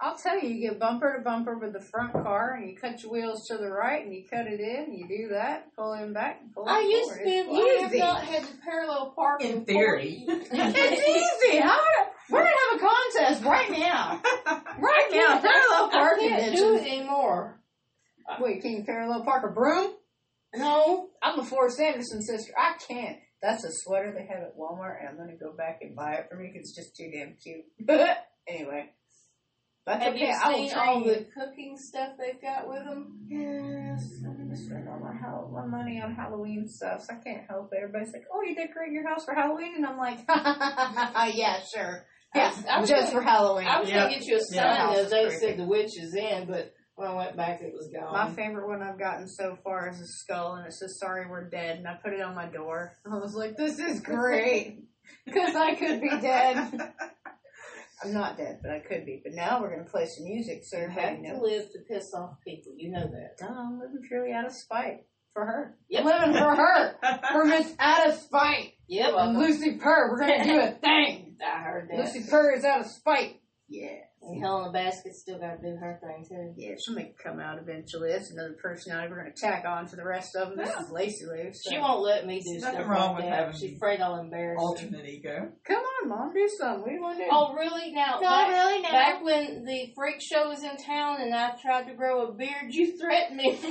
I'll tell you, you get bumper to bumper with the front car, and you cut your wheels to the right, and you cut it in, and you do that, pull him back, and pull him forward. I used to be able to have not had the parallel parking. In theory. It's easy. We're going to have a contest right now. Right now, parallel parking. I can't do it anymore. Wait, can you parallel park a broom? No. I'm a Forrest Anderson sister. I can't. That's a sweater they have at Walmart, and I'm going to go back and buy it for me because it's just too damn cute. Anyway. That's have okay. You seen all the cooking stuff they've got with them? Yes. I'm going to spend all my money on Halloween stuff, so I can't help it. Everybody's like, oh, you decorate your house for Halloween? And I'm like, yeah, sure. Yeah, just for Halloween. I was going to get you a sign that they said the witch is in, but... when I went back, it was gone. My favorite one I've gotten so far is a skull, and it says, sorry, we're dead, and I put it on my door. I was like, this is great, because I could be dead. I'm not dead, but I could be. But now we're going to play some music, so everybody knows. You have to live to piss off people. You know that. No, I'm living purely out of spite. For her. Yep. I'm living for her. For Miss Out of Spite. Yep. And Lucy Purr. We're going to do a thing. I heard that. Lucy Purr is out of spite. Yeah. And Helen Basket's still got to do her thing, too. Yeah, she'll make it come out eventually. That's another personality we're going to tack on for the rest of them. This is Lacey Liu. So. She won't let me do stuff like that. She's afraid I'll embarrass her. Alternate ego. Come on, Mom, do something. What do you want to do? Oh, really? Now, back when the freak show was in town and I tried to grow a beard, you threatened me. Have you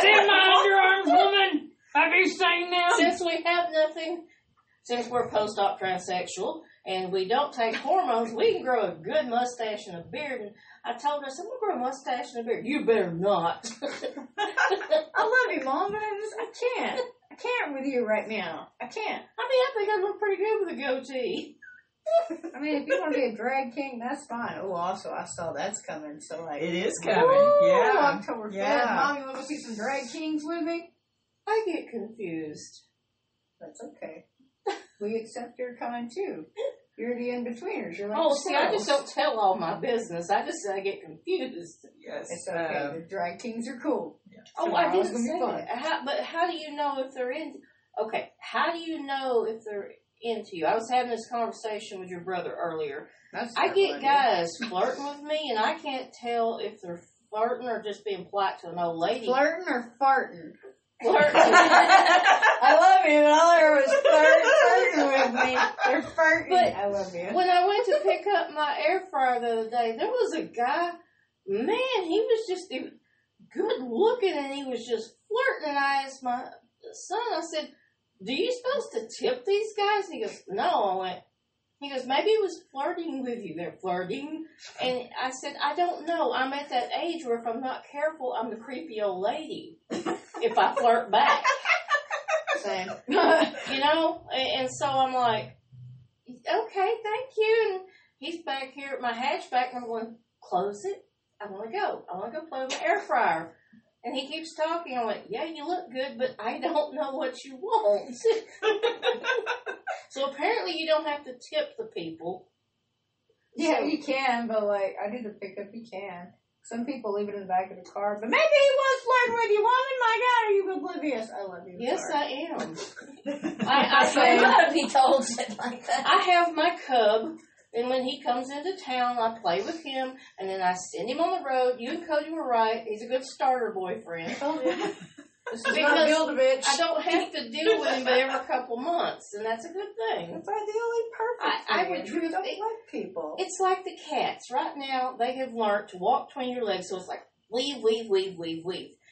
seen my underarms, woman? Have you seen them? Since we have nothing... Since we're post-op transsexual and we don't take hormones, we can grow a good mustache and a beard. And I told her, I'm going to grow a mustache and a beard. You better not. I love you, Mom, but I can't. I can't with you right now. I can't. I mean, I think I look pretty good with a goatee. I mean, if you want to be a drag king, that's fine. Oh, also, I saw that's coming, so like... It is coming, yeah. October 5th. Yeah. Mom, you want to see some drag kings with me? I get confused. That's okay. We accept your kind, too. You're the in-betweeners. You're like I just don't tell all my business. I just get confused. Yes. It's okay. The drag kings are cool. Yeah. Oh, I didn't say that. But how do you know if they're in... Okay, how do you know if they're... into you. I was having this conversation with your brother earlier. I get guys flirting with me, and I can't tell if they're flirting or just being polite to an old lady. Flirting or farting? Flirting. I love you, and all I heard was flirting with me. They're farting. But I love you. When I went to pick up my air fryer the other day, there was a guy, man, he was good looking, and he was just flirting. And I asked my son, I said, do you supposed to tip these guys? He goes, no. I went, he goes, maybe he was flirting with you. They're flirting. And I said, I don't know. I'm at that age where if I'm not careful, I'm the creepy old lady. If I flirt back. So, you know? And so I'm like, okay, thank you. And he's back here at my hatchback. And I'm going, close it. I want to go. I want to go play with my air fryer. And he keeps talking. I'm like, yeah, you look good, but I don't know what you want. So apparently you don't have to tip the people. Yeah, so, you can, but like, I do the pickup, you can. Some people leave it in the back of the car, but maybe he was flirting with you, woman. My God, are you oblivious? I love you. Yes, I am. I say, what if he told shit like that? I have my cub. And when he comes into town, I play with him, and then I send him on the road. You and Cody were right. He's a good starter boyfriend. Oh, yeah. This is not a bitch. I don't have to deal with him every couple months, and that's a good thing. That's ideally perfect. I would truly don't like people. It's like the cats. Right now, they have learned to walk between your legs, so it's like, weave.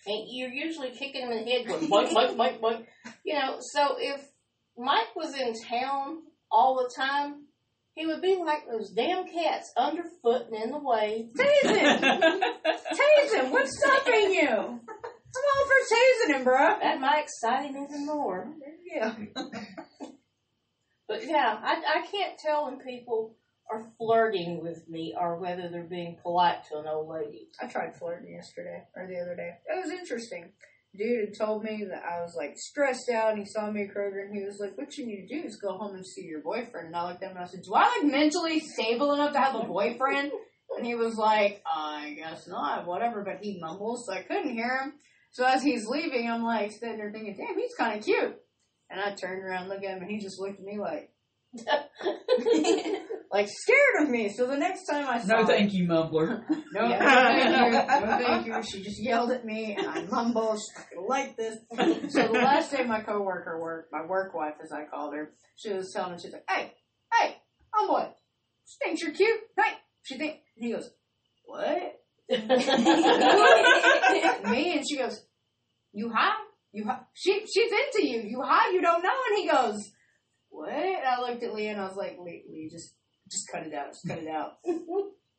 And you're usually kicking them in the head going, boink, boink. You know, so if Mike was in town all the time, he would be like those damn cats, underfoot and in the way. Tase him! Tase him! What's stopping you? I'm all for tasing him, bro. That might excite him even more. Yeah. But yeah, I can't tell when people are flirting with me or whether they're being polite to an old lady. I tried flirting yesterday, or the other day. It was interesting. Dude had told me that I was, like, stressed out, and he saw me at Kroger, and he was like, what you need to do is go home and see your boyfriend. And I looked at him, and I said, do I, like, mentally stable enough to have a boyfriend? And he was like, I guess not, whatever, but he mumbles, so I couldn't hear him. So as he's leaving, I'm, like, sitting there thinking, damn, he's kind of cute. And I turned around, looked at him, and he just looked at me like, like, scared of me. So the next time I saw you, mumbler. No, thank you. She just yelled at me, and I mumbled. She's like this. So the last day my coworker worked, my work wife, as I called her, she was telling me, she's like, hey, homeboy, she thinks you're cute. Hey, she thinks. And he goes, what? Me, and she goes, you high? She's into you. You high? You don't know? And he goes, what? And I looked at Lee and I was like, Lee, just cut it out.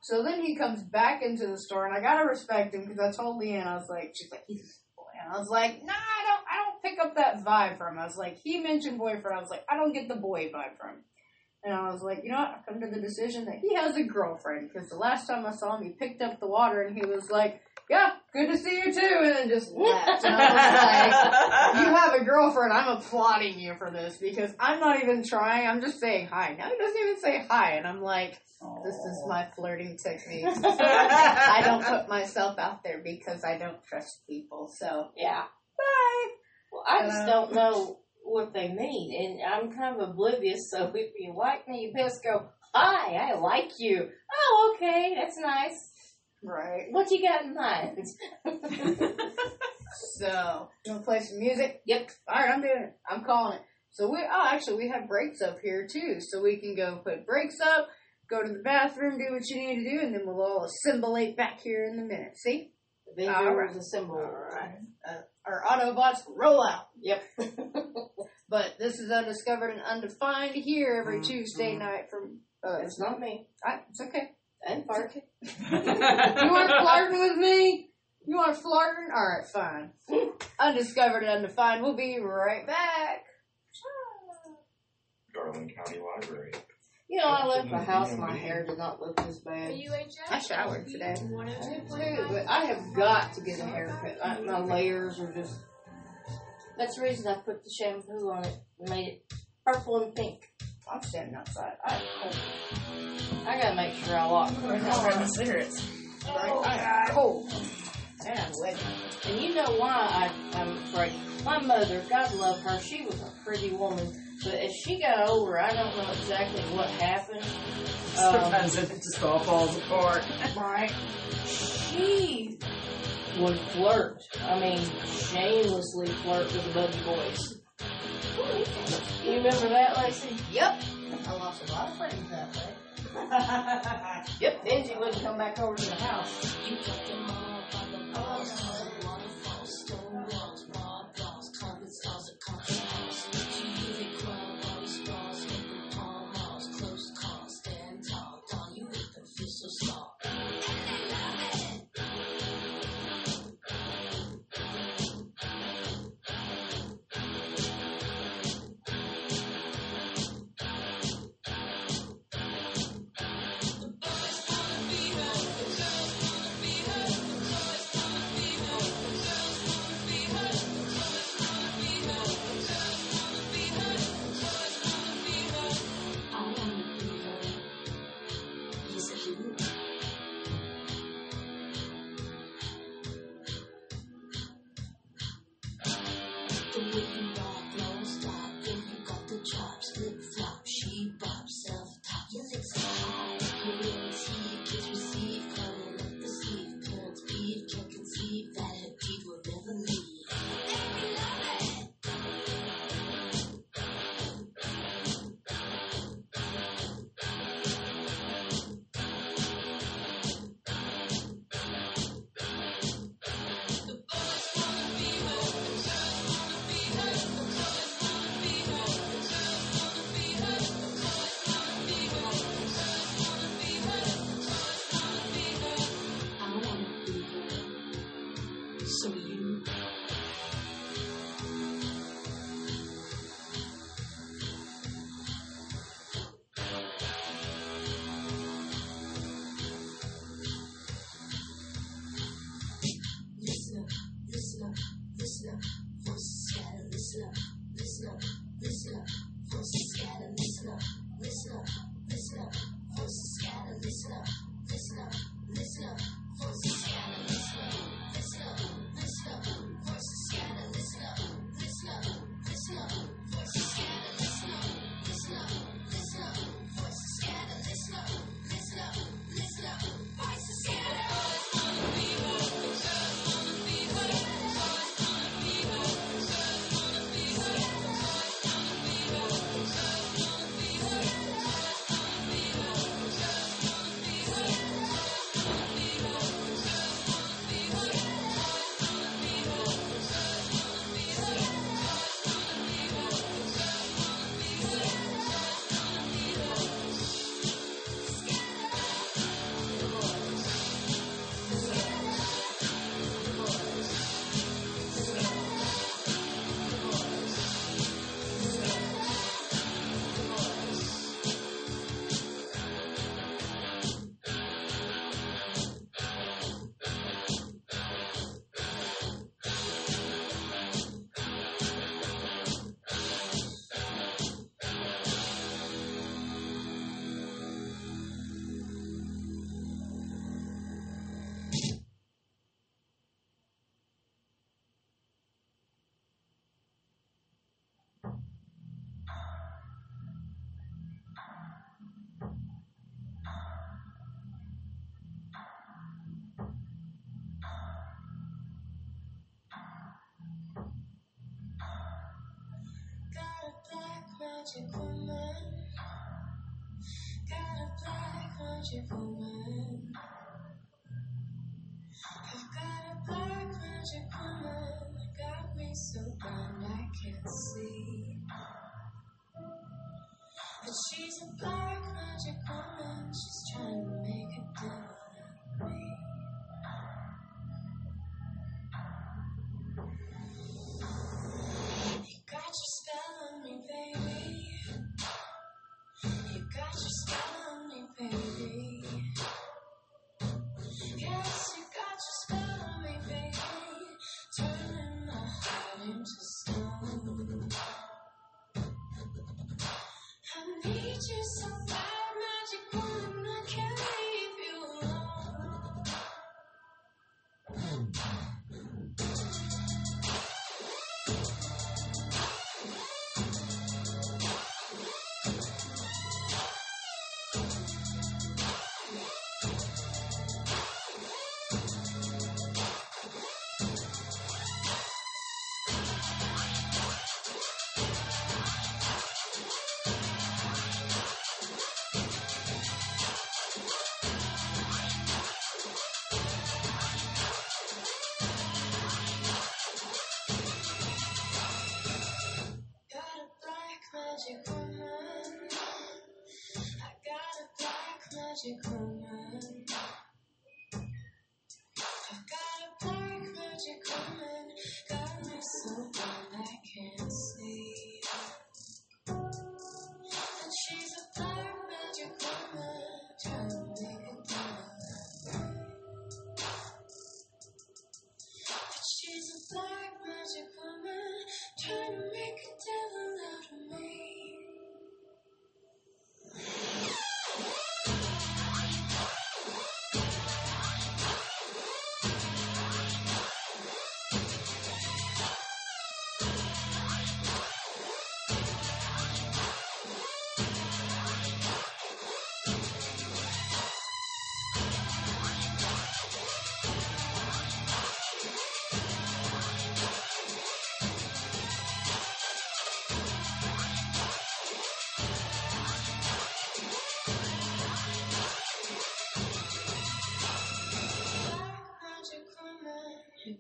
So then he comes back into the store and I gotta respect him because I told Lee and I was like, she's like, he's a boy. And I was like, nah, I don't pick up that vibe from him. I was like, he mentioned boyfriend. I was like, I don't get the boy vibe from him. And I was like, you know what? I've come to the decision that he has a girlfriend because the last time I saw him, he picked up the water and he was like, yeah, good to see you too, and then just left. And I was like, you have a girlfriend, I'm applauding you for this, because I'm not even trying, I'm just saying hi. Now he doesn't even say hi, and I'm like, this is my flirting technique. I don't put myself out there because I don't trust people, so. Yeah. Bye. Well, I just don't know what they mean, and I'm kind of oblivious, so if you like me, you best go, hi, I like you. Oh, okay, that's nice. Right. What you got in mind? So, you want to play some music? Yep. Alright, I'm doing it. I'm calling it. So we have breaks up here too, so we can go put breaks up, go to the bathroom, do what you need to do, and then we'll all assimilate back here in the minute. See? Avengers assemble. Right. Our Autobots roll out. Yep. But this is Undiscovered and Undefined here every Tuesday night from... it's not me. It's okay. And fart. Okay. You aren't flirting with me? You aren't flirting? Alright, fine. Undiscovered and Undefined. We'll be right back. Garland County Library. You know, I left my house. My hair does not look this bad. I showered today. Too, but I have got to get a haircut. My layers are just... That's the reason I put the shampoo on it and made it purple and pink. I'm standing outside. I gotta make sure I walk. I'm trying the cigarettes. I'm cold. And I'm wet. And you know why I'm afraid. My mother, God love her, she was a pretty woman. But as she got older, I don't know exactly what happened. Sometimes it just all falls apart. Right. She would flirt. I mean, shamelessly flirt with the buddy boys. You remember that, Lacey? Yep. I lost a lot of friends that way. Yep. Benji wouldn't come back over to the house. You took them all by the balls. Waterfall, stone walls, raw balls, carpet saws, a carpet house. You do the crawl, body stalls, every palm walls, close call, stand tall, doll, you eat the fish so small. Magic woman, got a black magic woman. I've got a black Magic arm got me so blind I can't see. But she's a black magic arm, she's trying to make a deal with me. You got your spell on me, baby. You got your spell on me, baby. Yes, you got your spell on me, baby. Turning my heart into stone. I need you so bad, magic woman, I can't leave you alone.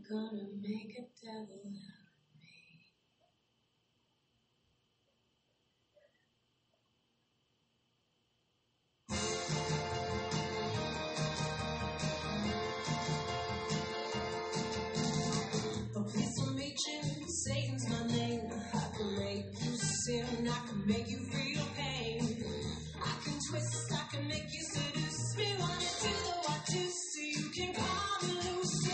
Gonna make a devil out of me. Oh, please don't meet you. Satan's my name. I can make you sin. I can make you real pain. I can twist. I can make you seduce me. Wanna do the what you see. You can call me Lucy.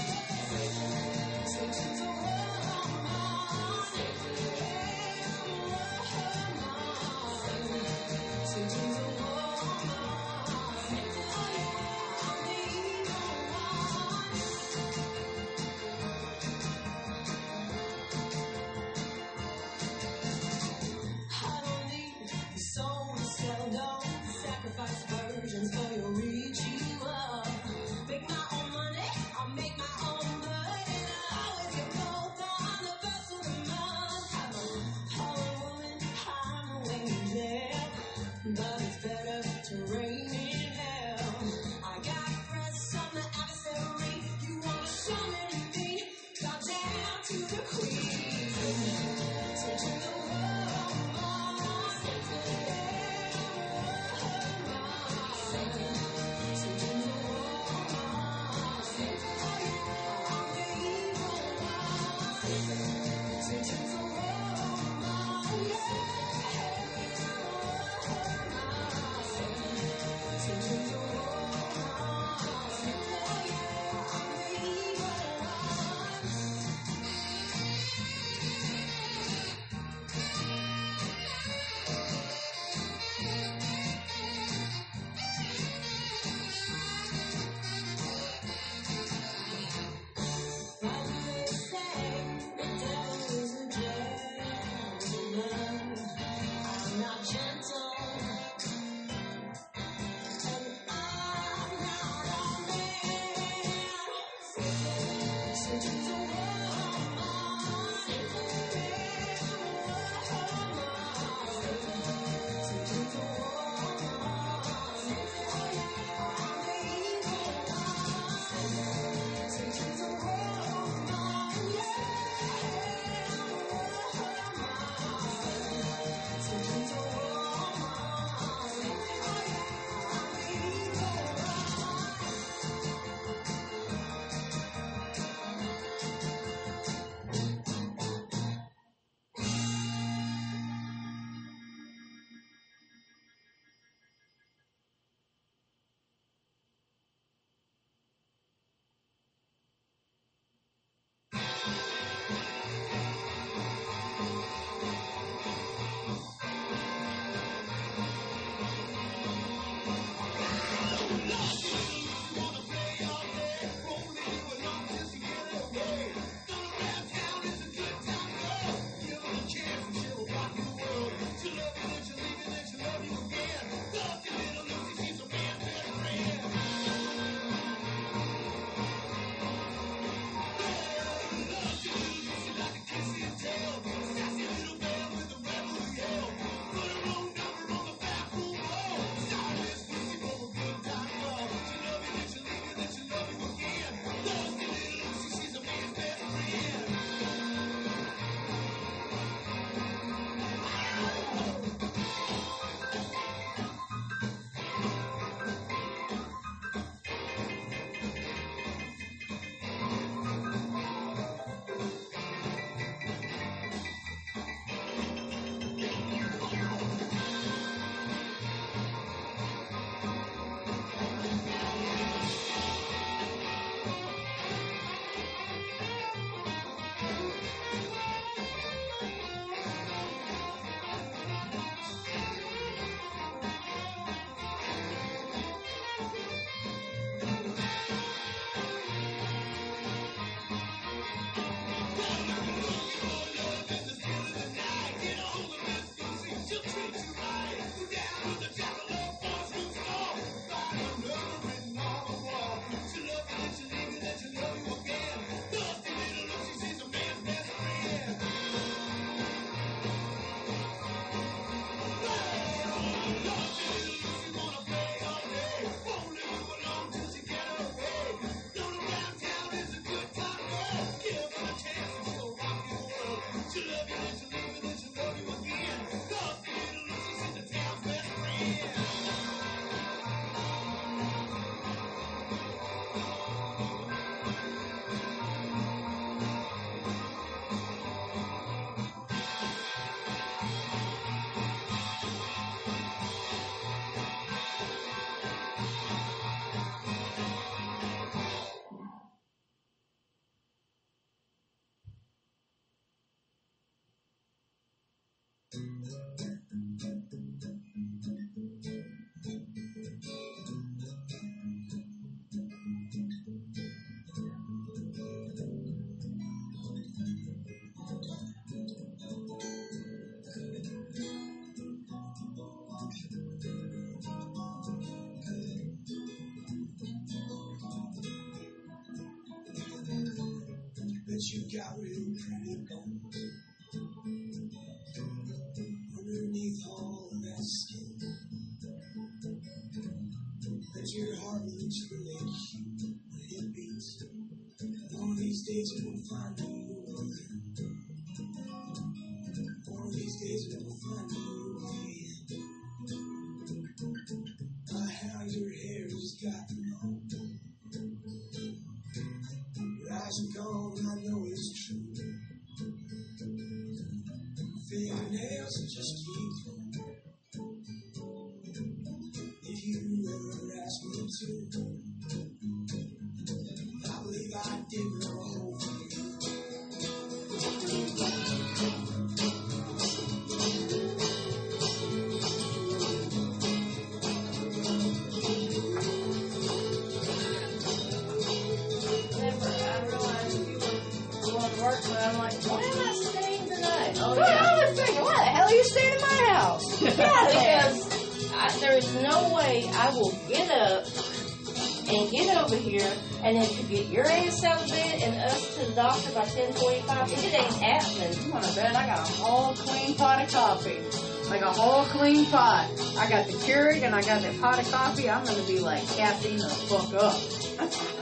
I'm gonna be like, Kathy, the fuck up.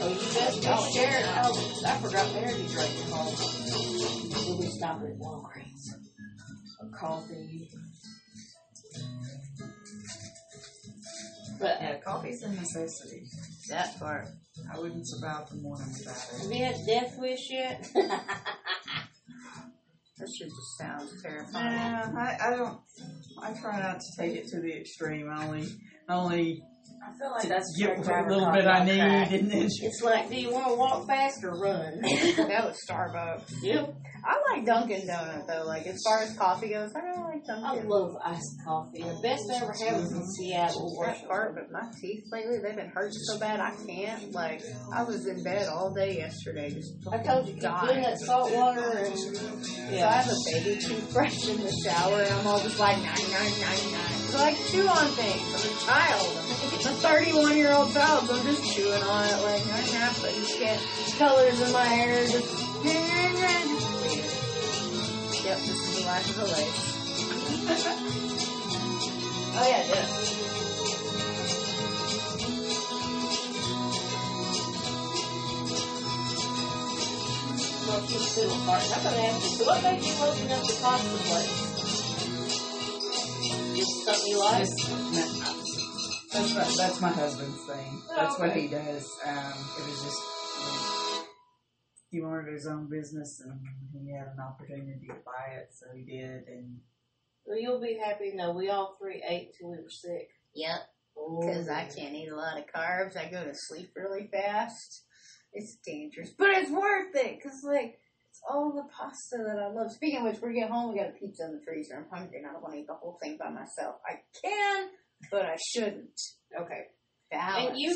Oh, you best go share it. Oh, I forgot energy drink at home. We'll be stopping at Walgreens. A coffee. But yeah, coffee's a necessity. That part. I wouldn't survive the morning without it. Have you had Death Wish yet? That shit just sounds terrifying. Yeah, I don't. I try not to take it to the extreme. I only. I feel like that's get a little bit I need, and then it's like, do you want to walk fast or run? That was Starbucks. Yep. I like Dunkin' Donut though. Like as far as coffee goes, I don't like Dunkin'. I love iced coffee. The best I ever had was in Seattle. That part, but my teeth lately—they've been hurting so bad I can't. Like I was in bed all day yesterday. Just I told you, keep doing that salt water, and so I have a baby toothbrush in the shower, and I'm all just like nine. So I chew on things. I'm a child. I'm a 31-year-old child, so I'm just chewing on it like I'm but you can't colors in my hair. Just yep, this is the life of the lake. Oh yeah, yeah. Well, she's still apart. I'm gonna ask you, so what made you open up the pasta place? Just something you like? That's my husband's thing. That's what he does. It was just he wanted his own business and he had an opportunity to buy it, so he did. And well, you'll be happy to know we all three ate till we were sick. Yep. Because I can't eat a lot of carbs. I go to sleep really fast. It's dangerous, but it's worth it. Cause like. All the pasta that I love. Speaking of which, we're getting home. We got a pizza in the freezer. I'm hungry and I don't want to eat the whole thing by myself. I can, but I shouldn't. Okay. Balance. And you,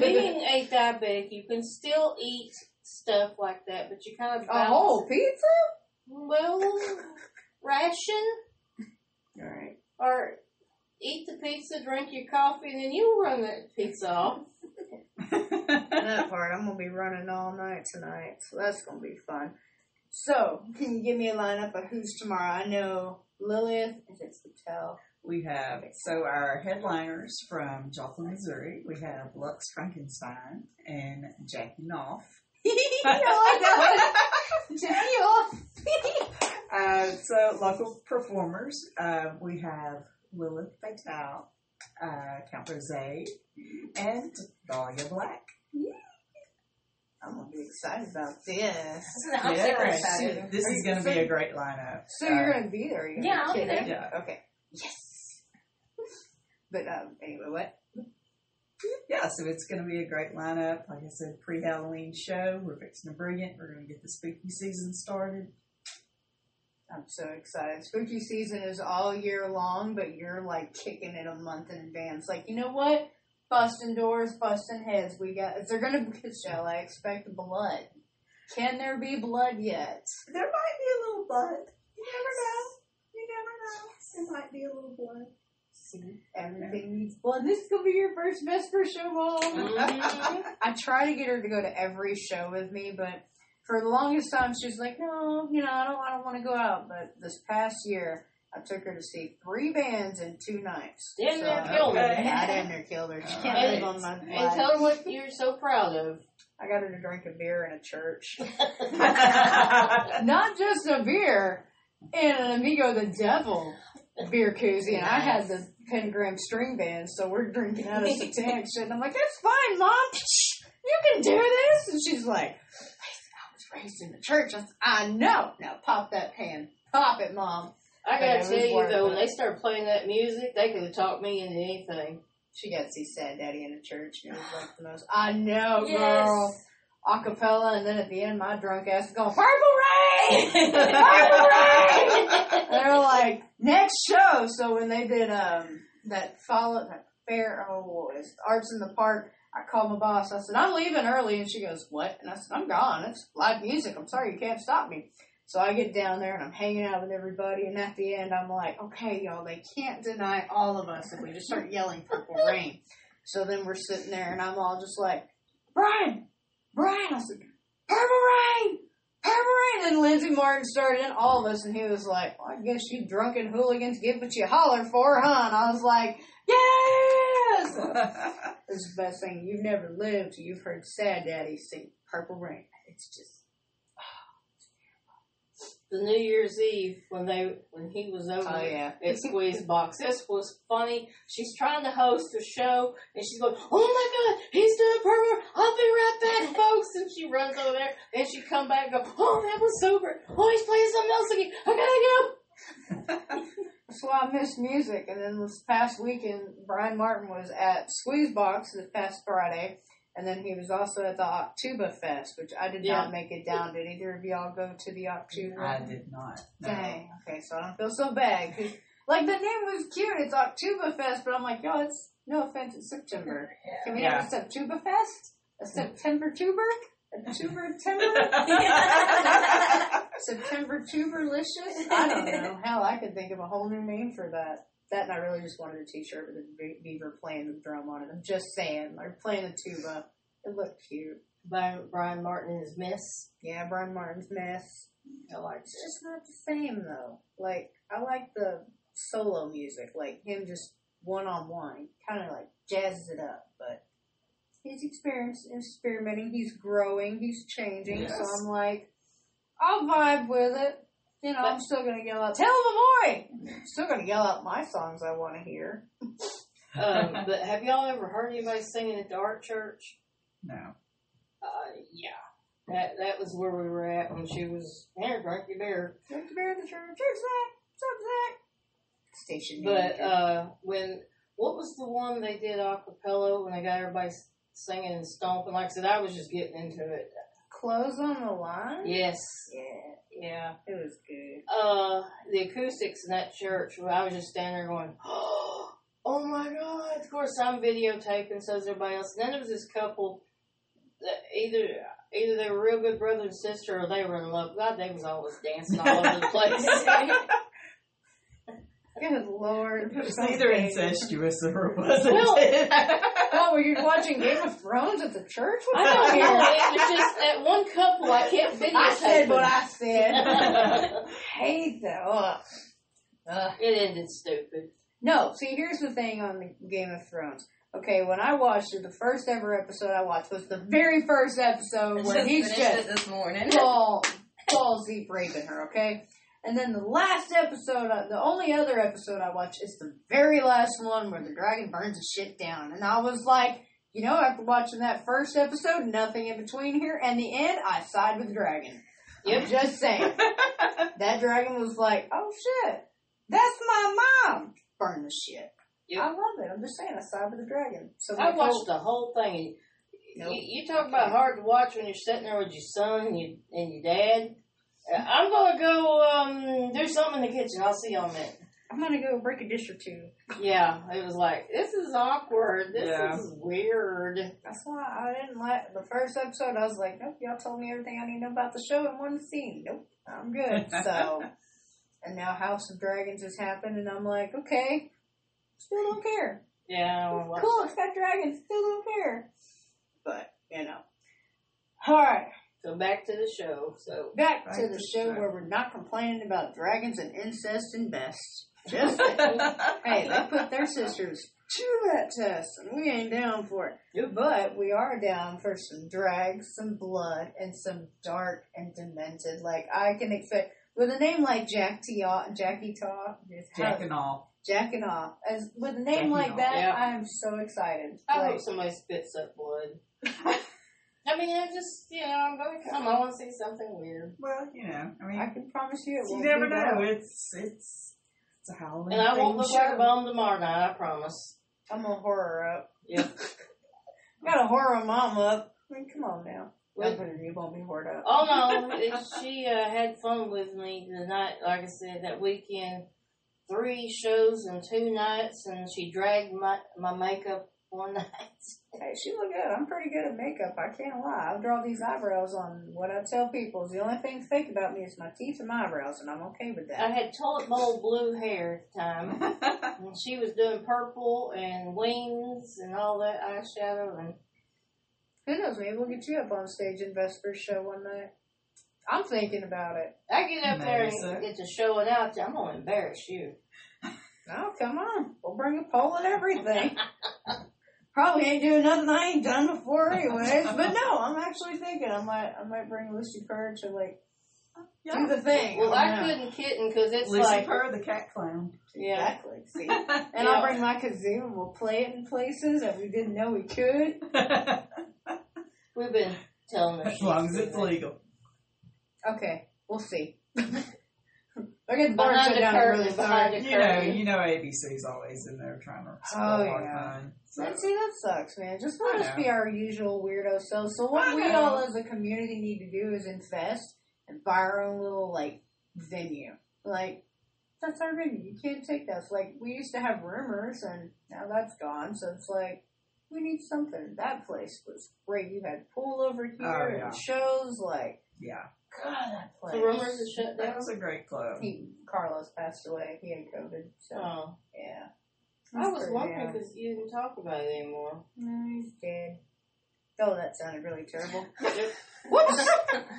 being a diabetic, you can still eat stuff like that, but you kind of balance. A whole pizza? Well, ration. All right. Or eat the pizza, drink your coffee, and then you run that pizza off. That part, I'm going to be running all night tonight, so that's going to be fun. So, can you give me a lineup of who's tomorrow? I know Lilith, if it's the tell. We have, so our headliners from Joplin, Missouri, we have Lux Frankenstein and Jackie Knopf. So, local performers, we have Lilith Fatal, Count Rosé, and Dahlia Black. Yeah. I'm going to be excited about this. I'm super excited. This is going to be a great lineup. So you're going to be there? Yeah, I'll be there. Yeah. Okay. Yes. But anyway, what? Yeah, so it's going to be a great lineup. Like I said, pre-Halloween show. We're fixing to bring it. We're going to get the spooky season started. I'm so excited. Spooky season is all year long, but you're like kicking it a month in advance. Like, you know what? Busting doors, busting heads. We got. Is there gonna be a show? I expect blood. Can there be blood yet? There might be a little blood. You never know. You never know. There might be a little blood. See, everything needs blood. This is gonna be your first Vesper show on. I try to get her to go to every show with me, but for the longest time, she was like, no, you know, I don't want to go out. But this past year, I took her to see 3 bands in 2 nights. Damn near killed her. I damn near killed her. She can't live on my life. And tell her what you're so proud of. I got her to drink a beer in a church. Not just a beer, in an Amigo the Devil beer koozie. And I had the pentagram string band, so we're drinking out of satanic shit. And I'm like, that's fine, Mom. You can do this. And she's like... raised in the church. I know. Now pop that pan. Pop it, Mom. I gotta tell you though, when they started playing that music, they could have talked me into anything. She got to see Sad Daddy in the church. It was like the most. I know, yes. Girl. Acapella, and then at the end, my drunk ass is going, "Purple Rain, Purple Rain." They're like, next show. So when they did that follow that fair, oh, it's Arts in the Park. I called my boss. I said, I'm leaving early. And she goes, what? And I said, I'm gone. It's live music. I'm sorry. You can't stop me. So I get down there, and I'm hanging out with everybody. And at the end, I'm like, okay, y'all, they can't deny all of us if we just start yelling Purple Rain. So then we're sitting there, and I'm all just like, Brian. I said, Purple Rain, Purple Rain. And Lindsay Martin started in all of us, and he was like, well, I guess you drunken hooligans get what you holler for, huh? And I was like, yes! This is the best thing. You've never lived. You've heard Sad Daddy sing Purple Rain. It's just... oh, it's the New Year's Eve, when he was over at Squeeze Box, this was funny. She's trying to host a show, and she's going, oh my God, he's doing Purple Rain. I'll be right back, folks. And she runs over there, and she come back and go, oh, that was sober. Oh, he's playing something else again. I gotta go. So I missed music, and then this past weekend, Brian Martin was at Squeeze Box this past Friday, and then he was also at the Oktober Fest, which I did not make it down. Did either of y'all go to the Oktober? I did not. No. Dang. Okay, so I don't feel so bad. Like, the name was cute. It's Oktober Fest, but I'm like, yo, it's no offense, it's September. Can we have a Septuba Fest? A September-tuber? Tuber-tember? September-tuberlicious? I don't know. Hell, I could think of a whole new name for that. That and I really just wanted a t-shirt with a beaver playing the drum on it. I'm just saying. Or playing a tuba. It looked cute. Brian Martin is Miss. Yeah, Brian Martin's Miss. I like it. It's just not the same, though. Like, I like the solo music. Like, him just one-on-one. Kind of, like, jazzes it up, but... he's experimenting, he's growing, he's changing, so I'm like, I'll vibe with it. You know, but I'm still going to yell out, tell him a boy! I'm still going to yell out my songs I want to hear. But have y'all ever heard anybody singing at the art church? No. Yeah. That was where we were at when she was, here, drink your beer. Drink your beer at the church. Station. But, what was the one they did a cappella when they got everybody singing and stomping? Like I said, I was just getting into it. Clothes on the Line? Yes. Yeah. It was good. The acoustics in that church, I was just standing there going, oh my God. Of course, I'm videotaping, so is everybody else. And then there was this couple that either they were real good brother and sister or they were in love. God, they was always dancing all over the place. Good Lord. It was either incestuous or it wasn't. Oh, were you watching Game of Thrones at the church? I don't know. It was just that one couple I can't videotape. I said what I said. I hate that. It ended stupid. No, see, here's the thing on the Game of Thrones. Okay, when I watched it, the first ever episode I watched was the very first episode where he's just this morning. Paul Z raping her, okay? And then the last episode, the only other episode I watched is the very last one where the dragon burns the shit down. And I was like, you know, after watching that first episode, nothing in between here, and the end, I side with the dragon. Yep. I'm just saying. That dragon was like, oh shit, that's my mom. Burn the shit. Yep. I love it. I'm just saying, I side with the dragon. So I watched the whole thing. Nope. You talk about hard to watch when you're sitting there with your son and your dad. I'm gonna go do something in the kitchen. I'll see y'all in a minute. I'm gonna go break a dish or two. Yeah, it was like, this is awkward. This is weird. That's why I didn't like the first episode. I was like, nope, y'all told me everything I need to know about the show in one scene. Nope, I'm good. So, and now House of Dragons has happened, and I'm like, okay, still don't care. Yeah, I watch cool. That. It's got dragons. Still don't care. But you know, all right. So back to the show. So back to the show where we're not complaining about dragons and incest and best. Just hey, they put their sisters to that test, and we ain't down for it. Yep. But we are down for some drag, some blood, and some dark and demented. Like I can expect with a name like Jack and all. As with a name like that, yeah. I'm so excited. I hope somebody spits up blood. I mean, I just, you know, I'm going to come. I want to see something weird. Well, you know, I mean, I can promise you it won't be. You never know. It's a Halloween thing. And I won't look like a bum tomorrow night, I promise. I'm going to horror up. Yep. Got a horror mom up. I mean, come on now. You won't be horror up. Oh, no. She had fun with me the night, like I said, that weekend. 3 shows and 2 nights, and she dragged my makeup one night. Hey, she looked good. I'm pretty good at makeup. I can't lie. I'll draw these eyebrows on what I tell people. The only thing fake about me is my teeth and my eyebrows, and I'm okay with that. I had toilet bowl blue hair at the time, and she was doing purple and wings and all that eyeshadow. And who knows, maybe we'll get you up on stage in Vesper's show one night. I'm thinking about it. I get up there and get to show it out. I'm going to embarrass you. Oh, come on. We'll bring a pole and everything. Probably ain't doing nothing I ain't done before anyways. But no, I'm actually thinking I might bring Lucy Purr to like do the thing. Well, I couldn't kitten because it's Lucy like... Lucy Purr, the cat clown. Yeah. Exactly. See? And yeah. I'll bring my kazoo and we'll play it in places that we didn't know we could. We've been telling her. As long as it's legal. Okay, we'll see. I get bored shut down really far. You know, ABC's always in there trying to spoil our time. So. See, that sucks, man. Just let us be our usual weirdo selves. So what we all as a community need to do is invest and buy our own little like venue. Like that's our venue. You can't take that. It's like we used to have Rumors, and now that's gone. So it's like we need something. That place was great. You had pool over here and shows like God, that place. The Rumors is shut down. That was a great club. Carlos passed away. He had COVID. So, yeah. I was wondering because you didn't talk about it anymore. No, he's dead. Oh, that sounded really terrible. Whoops!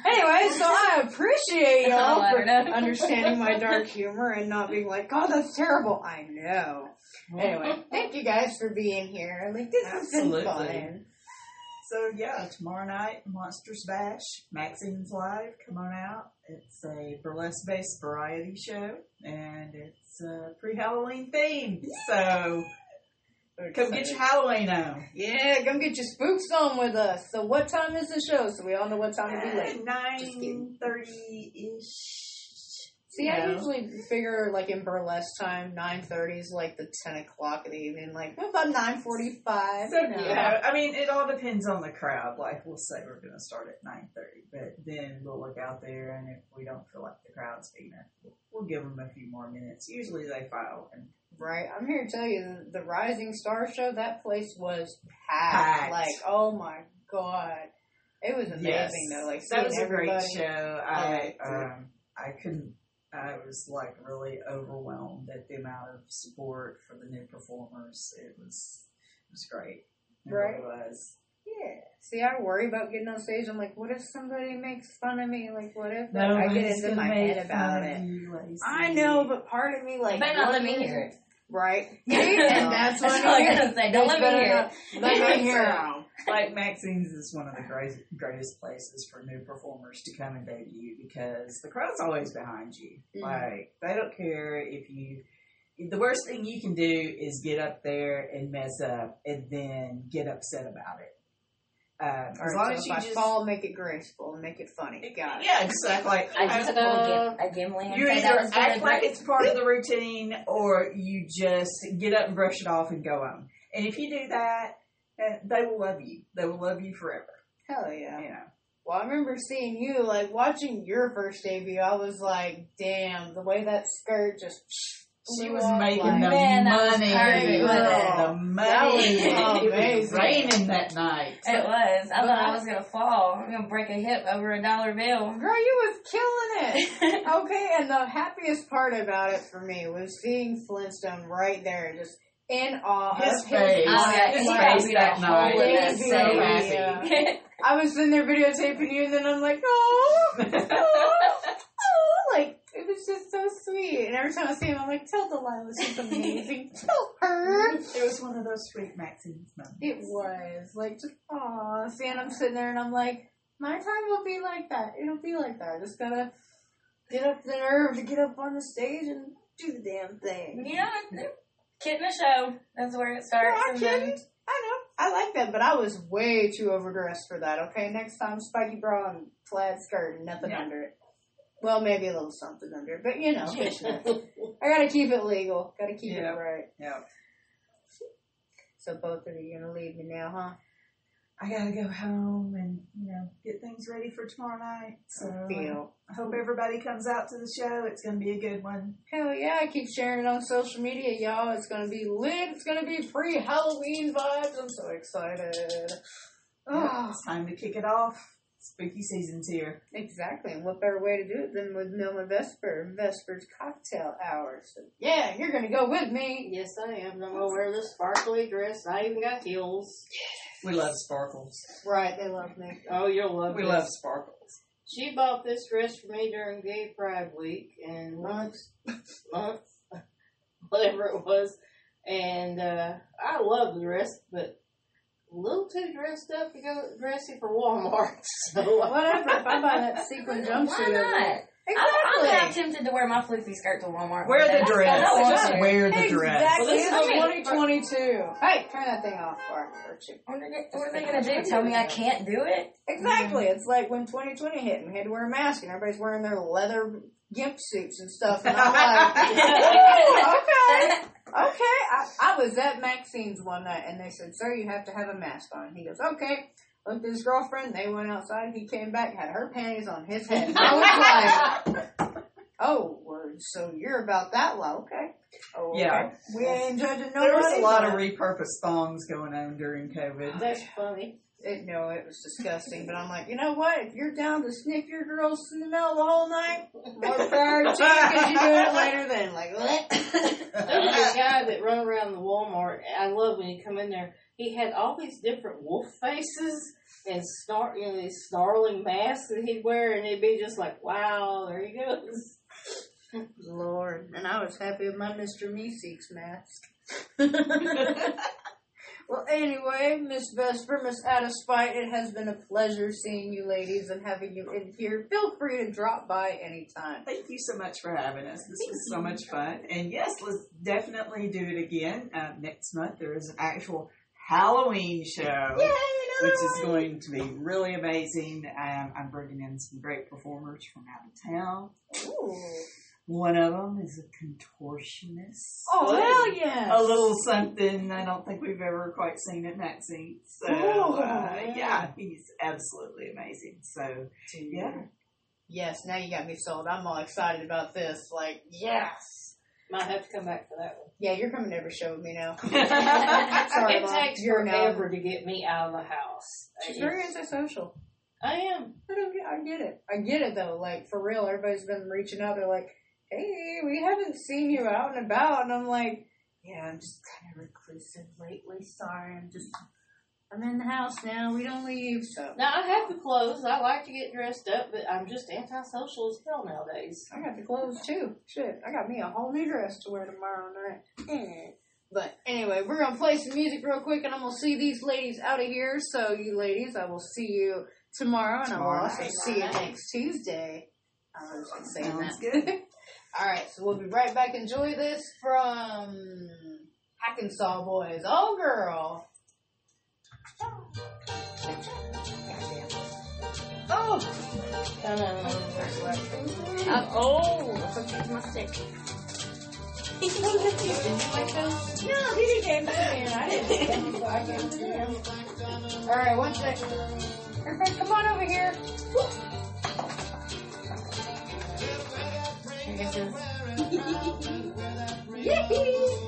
Anyway, so I appreciate y'all for understanding my dark humor and not being like, God, that's terrible. I know. Anyway, thank you guys for being here. Like, this has been fun. So, yeah, tomorrow night, Monster Bash, Maxine's Live, come on out. It's a burlesque-based variety show, and it's pre-Halloween themed, so come get your Halloween on. Yeah, come get your spooks on with us. So what time is the show? So we all know what time it'll be late. 9:30-ish. See, I usually figure, like, in burlesque time, 9:30 is, like, the 10 o'clock in the evening. Like, what about 9:45? So, yeah, I mean, it all depends on the crowd. Like, we'll say we're going to start at 9:30, but then we'll look out there, and if we don't feel like the crowd's being there, we'll give them a few more minutes. Usually they file. Right. I'm here to tell you, the Rising Star show, that place was packed. Like, oh, my God. It was amazing, though. Like, that was a great show. I couldn't. I was like really overwhelmed at the amount of support for the new performers. It was great. Right? It was. Yeah. See, I worry about getting on stage. I'm like, what if somebody makes fun of me? Like, what if I get into my head about it? I know, but part of me like, they not let me hear it. Right? And that's what I'm gonna say. Don't let me hear it. Let me hear it. Like, Maxine's is one of the greatest places for new performers to come and debut because the crowd's always behind you. Mm-hmm. Like, they don't care if you... The worst thing you can do is get up there and mess up and then get upset about it. As long as you fall, make it graceful and make it funny. Got it. Yeah, exactly. You either act like it's part of the routine or you just get up and brush it off and go on. And if you do that... And they will love you. They will love you forever. Hell yeah. You know. Well, I remember seeing you, like, watching your first debut, I was like, damn, the way that skirt just... She was making the money. The money. It was raining that night. So. It was. I thought I was going to fall. I'm going to break a hip over a dollar bill. Girl, you was killing it. Okay, and the happiest part about it for me was seeing Flintstone right there, just in awe of his face. His face that night. That's so happy. Yeah. I was in there videotaping you, and then I'm like, oh, like, it was just so sweet. And every time I see him, I'm like, tell Delilah she's amazing. Tell her. It was one of those sweet Maxine's moments. It was. Like, just, aw. See, and I'm sitting there, and I'm like, my time will be like that. It'll be like that. I just gotta get up the nerve to get up on the stage and do the damn thing. Yeah, kid in the show. That's where it starts. Well, I know. I like that, but I was way too overdressed for that, okay? Next time, spiky bra and plaid skirt and nothing under it. Well, maybe a little something under it, but you know. I gotta keep it legal. Gotta keep it right. Yeah. So both of you are gonna leave me now, huh? I gotta go home and, you know, get things ready for tomorrow night. So I hope everybody comes out to the show. It's gonna be a good one. Hell yeah, I keep sharing it on social media, y'all. It's gonna be lit. It's gonna be pre-Halloween vibes. I'm so excited. Oh. It's time to kick it off. Spooky season's here. Exactly. And what better way to do it than with Noma Vesper, Vesper's Cocktail Hour. So, yeah, you're going to go with me. Yes, I am. I'm going to wear this sparkly dress. I even got heels. Yes. We love sparkles. Right, they love me. Oh, you'll love me. We love sparkles. She bought this dress for me during Gay Pride Week and months, whatever it was. And I love the dress, but... a little too dressed up to go dressy for Walmart. So whatever. If I buy that sequin jumpsuit, why not? Exactly. I'm tempted to wear my floofy skirt to Walmart. Wear the dress. Just wear the dress. Exactly. It's 2022. Hey, turn that thing off. What are they going to do? Tell me I can't do it? Exactly. It's like when 2020 hit and we had to wear a mask and everybody's wearing their leather gimp suits and stuff. And I'm like, okay. Okay, I was at Maxine's one night, and they said, sir, you have to have a mask on. And he goes, okay. Looked at his girlfriend, they went outside, he came back, had her panties on his head. And I was like, oh, so you're about that low, okay. Oh, yeah. Okay. We ain't judging nobody. There was a lot of repurposed thongs going on during COVID. That's funny. It was disgusting, but I'm like, you know what? If you're down to sniff your girls in the middle of the whole night, more power to you because you do it later than, like, what? There's a guy that run around the Walmart. I love when you come in there. He had all these different wolf faces and these snarling masks that he'd wear, and he'd be just like, wow, there he goes. Lord, and I was happy with my Mr. Meeseeks mask. Well, anyway, Miss Vesper, Miss Ada Spite, it has been a pleasure seeing you ladies and having you in here. Feel free to drop by anytime. Thank you so much for having us. This was so much fun. And yes, let's definitely do it again. Next month, there is an actual Halloween show, which is going to be really amazing. I'm bringing in some great performers from out of town. Ooh. One of them is a contortionist. Oh, hell yes! A little something I don't think we've ever quite seen at Maxine. So, yeah, he's absolutely amazing. So, yeah. Yes, now you got me sold. I'm all excited about this. Like, yes! Might have to come back for that one. Yeah, you're coming to every show with me now. Sorry, Mom. It takes forever to get me out of the house. She's very antisocial. I am. I get it. I get it, though. Like, for real, everybody's been reaching out. They're like, hey, we haven't seen you out and about. And I'm like, yeah, I'm just kind of reclusive lately. Sorry, I'm in the house now. We don't leave. So. Now, I have the clothes. I like to get dressed up, but I'm just antisocial as hell nowadays. I got the clothes, too. Shit, I got me a whole new dress to wear tomorrow night. But anyway, we're going to play some music real quick, and I'm going to see these ladies out of here. So, you ladies, I will see you tomorrow, and I will also see you next Tuesday. I was just saying that. Sounds good. All right, so we'll be right back. Enjoy this from Hackensaw Boys. Oh, girl. Oh. I'm old. I'm going to take my stick. Did you like those? No, he didn't. I didn't. All right, one second. Everybody, come on over here.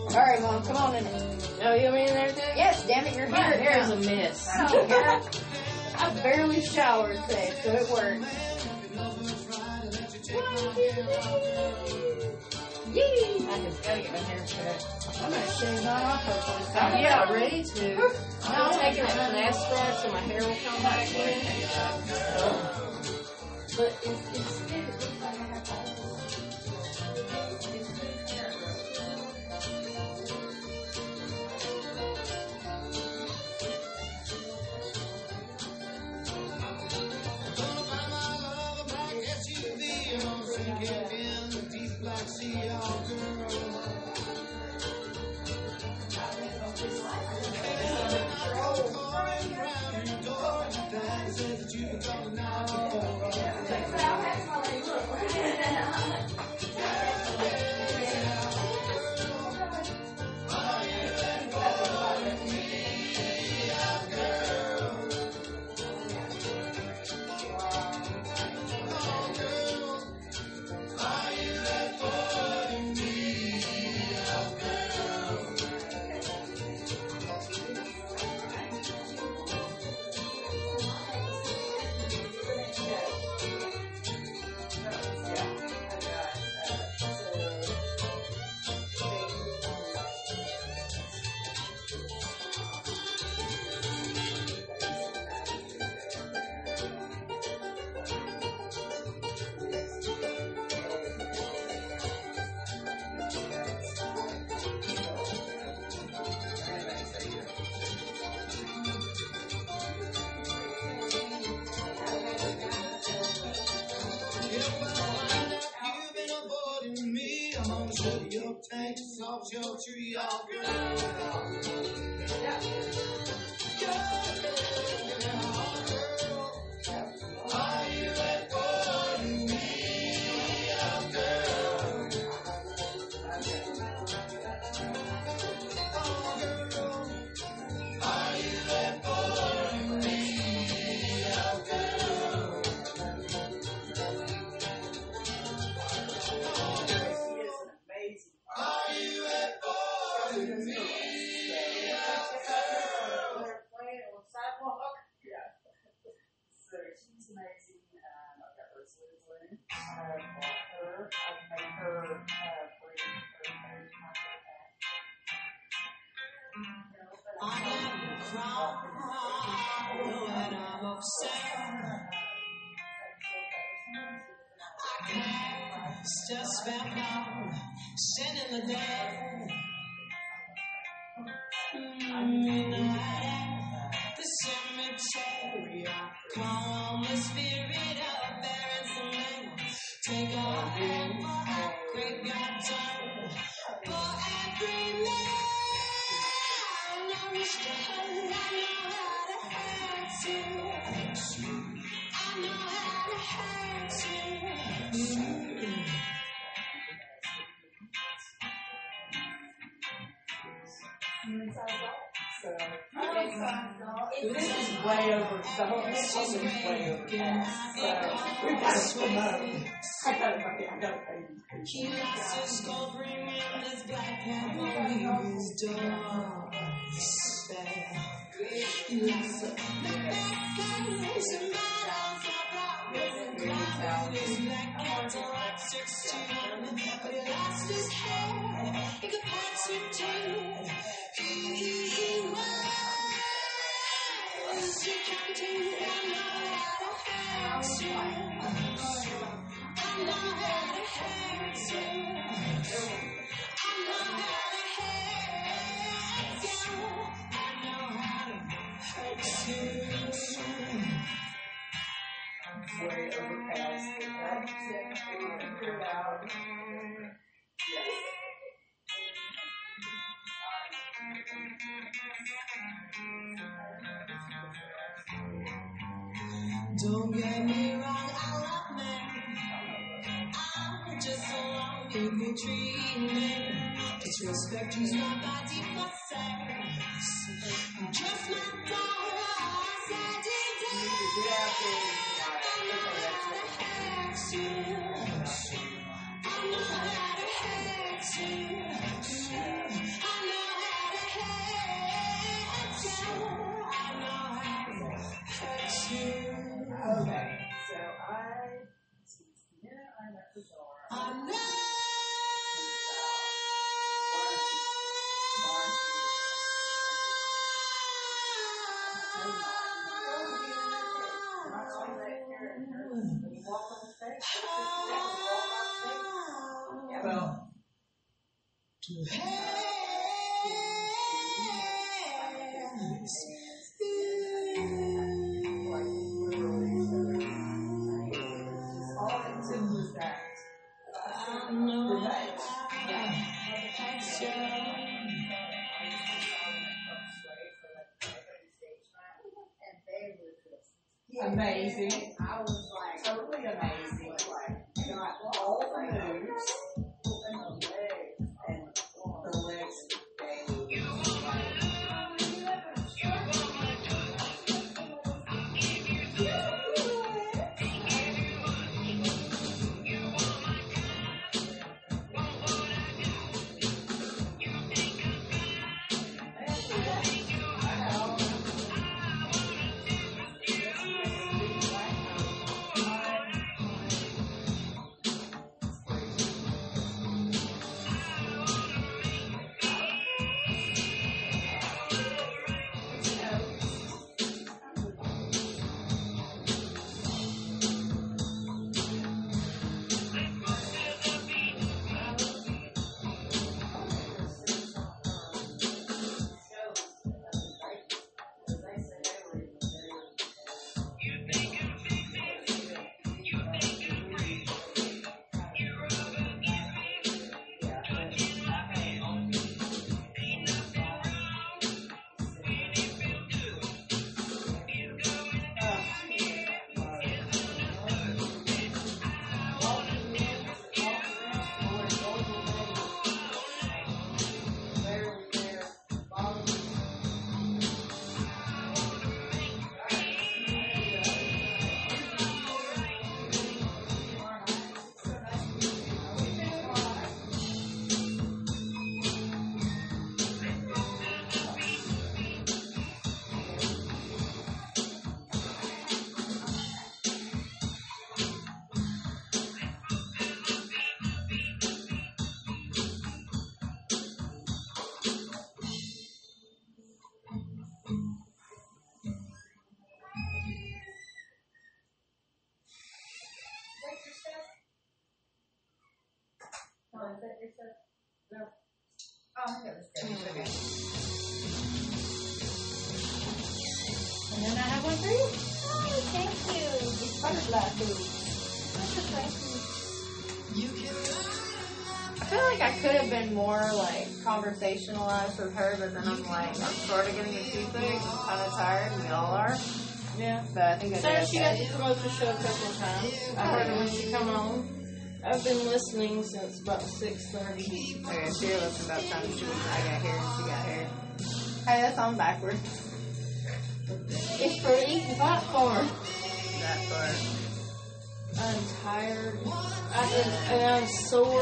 All right, Mom, come on in. Oh, you want me in there too? Yes, damn it, you're here. Hair's a mess. Oh, yeah. I barely showered today, so it worked. Yee. I just gotta get my hair cut. I'm gonna shave that off hopefully. I'm not ready to. I'll take it with an aspirate so my hair will come back in. But it looks like I have all Don't get me wrong, I love men. I'm just alone. every treatment. It's respect, use my body for sex. I'm just my daughter, I said it did. I know how to hex you. I know how to hex you. I know how to hex you. I know how to hex you. Okay, so I went to Zara. I know. Well, amazing. I was like totally amazing. Like got all the moves and the legs and the legs. You want my love, you want my love. I'll give you the love, give you one. You want my God, want what I got. You think I'm bad, I think you are. And then I have one for you. Oh, thank you. It's butterfly food. Butterfly food. I feel like I could have been more like conversationalized with her, but then I'm like, I'm sort of getting a toothache. I'm kind of tired. We all are. Yeah. But I think so. She got to promote the show a couple of times. I heard it when she come on. I've been listening since about 6:30. Okay, she listened about the time she got here. Hey, that's on backwards. It's for easy, not far. That far. I'm tired. I'm sore.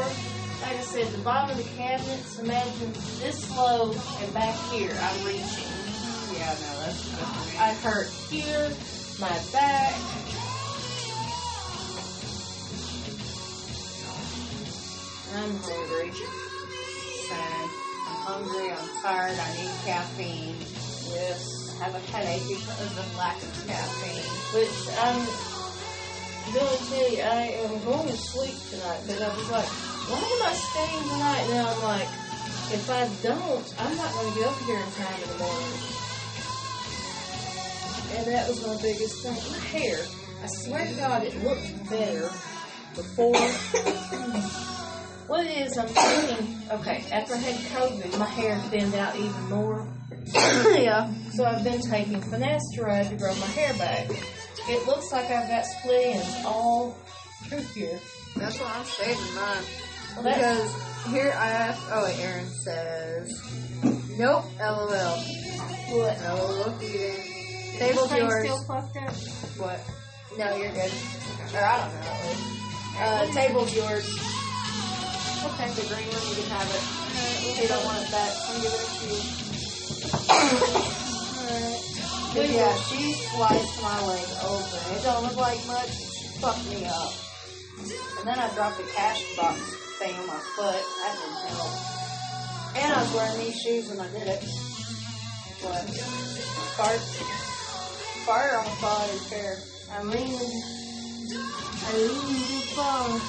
Like I said, the bottom of the cabinets, imagine this low and back here. I'm reaching. Yeah, no, that's not. I hurt here, my back. I'm hungry. Sad. I'm hungry. I'm tired. I need caffeine. Yes. I have a headache because of the lack of caffeine. Which I'm going to tell you, I am going to sleep tonight because I was like, why am I staying tonight? And I'm like, if I don't, I'm not going to get up here in time in the morning. And that was my biggest thing. My hair. I swear to God, it looked better before. What it is, I'm thinking, okay, after I had COVID, my hair thinned out even more. Yeah. So I've been taking finasteride to grow my hair back. It looks like I've got split ends all through here. That's why I'm shaving mine. Well, because here I asked. Oh, wait, Aaron says. Nope, LOL. What? LOL feeding. Table yours. Still fucked up? What? No, you're good. Or I don't know. Table's yours. Okay. The green one, you can have it. Alright, you don't want it back. I'm giving it to you. Alright. But yeah, she sliced my leg open. It don't look like much. She fucked me up. And then I dropped the cash box thing on my foot. That didn't help. And I was wearing these shoes when I did it. But fire on fire is fair. I lean you fall.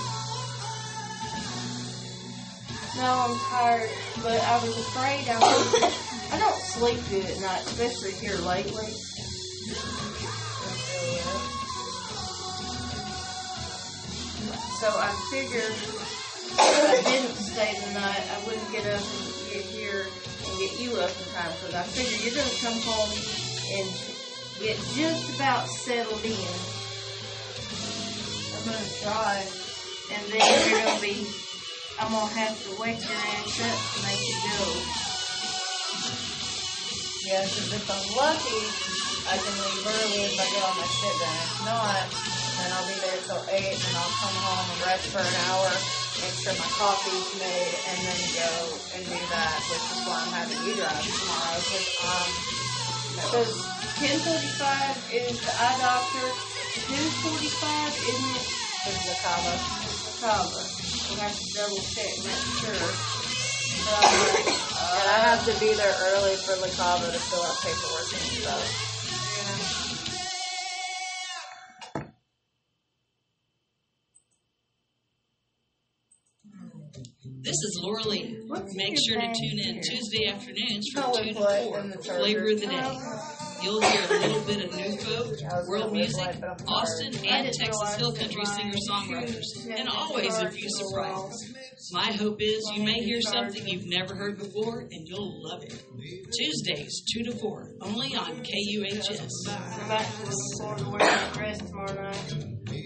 Now I'm tired, but I was afraid I don't sleep good at night, especially here lately. So I figured if I didn't stay the night, I wouldn't get up and get here and get you up in time, because I figured you're going to come home and get just about settled in. I'm going to try. And then you're going to be... I'm going to have to wake your ass up to make it go. Yeah, because if I'm lucky, I can leave early if I get all my shit done. If not, then I'll be there till 8, and I'll come home and rest for an hour, make sure my coffee's made, and then go and do that, which is why I'm having you drive tomorrow. Because 10:45 is the eye doctor. 2:45 isn't it? Is the Cabot. We have to double check, make sure. But, and I have to be there early for the Cabot to fill out paperwork and stuff. Yeah. This is Laura Lee. Make sure to tune in Tuesday afternoons from 2 to 4. Flavor of the day. You'll hear a little bit of new folk, world music, Austin, and Texas Hill Country singer-songwriters. And always a few surprises. My hope is you may hear something you've never heard before, and you'll love it. Tuesdays, 2 to 4, only on KUHS. I'm back to the dress tomorrow night.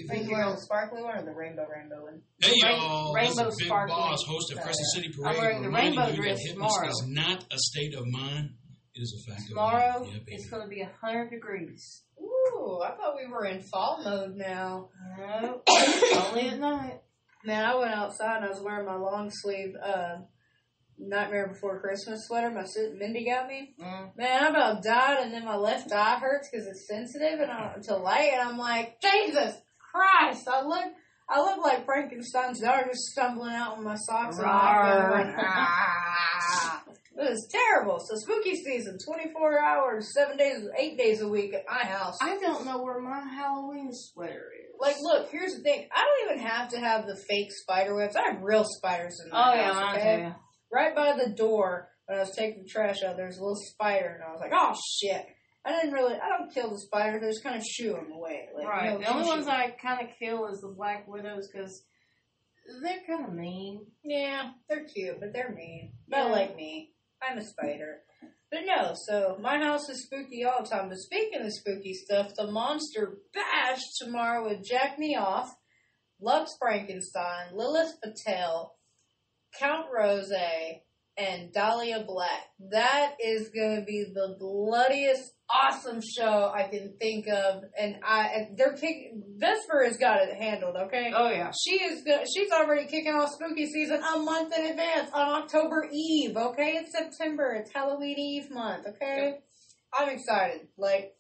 Are you wearing the sparkly one or the rainbow one? Hey, y'all. Rainbow this is Big Boss, host of Crescent City Parade. I'm wearing the rainbow dress tomorrow. It's not a state of mind. It is a fact. Tomorrow, it's going to be 100 degrees. Ooh, I thought we were in fall mode now. No, only at night. Man, I went outside and I was wearing my long sleeve Nightmare Before Christmas sweater. My sister Mindy got me. Man, I about died, and then my left eye hurts because it's sensitive and I don't, to light. And I'm like, Jesus Christ! I look like Frankenstein's daughter just stumbling out with my socks on. It was terrible. So spooky season, 24 hours, 7 days, 8 days a week at my house. I don't know where my Halloween sweater is. Like, look, here's the thing. I don't even have to have the fake spider webs. I have real spiders in my house. Okay? Yeah. Right by the door, when I was taking the trash out, there was a little spider, and I was like, oh, shit. I don't kill the spiders. I just kind of shoo them away. Like, right. The only ones I kind of kill is the black widows, because they're kind of mean. Yeah, they're cute, but they're mean. Yeah. Not like me. I'm a spider. But no, so my house is spooky all the time. But speaking of spooky stuff, the Monster Bash tomorrow with Jack Knopf, Lux Frankenstein, Lilith Patel, Count Rose, and Dahlia Black. That is going to be the bloodiest, awesome show I can think of. And Vesper has got it handled, okay? Oh, yeah. She's already kicking off spooky season a month in advance on October Eve, okay? It's September. It's Halloween Eve month, okay? I'm excited. Like,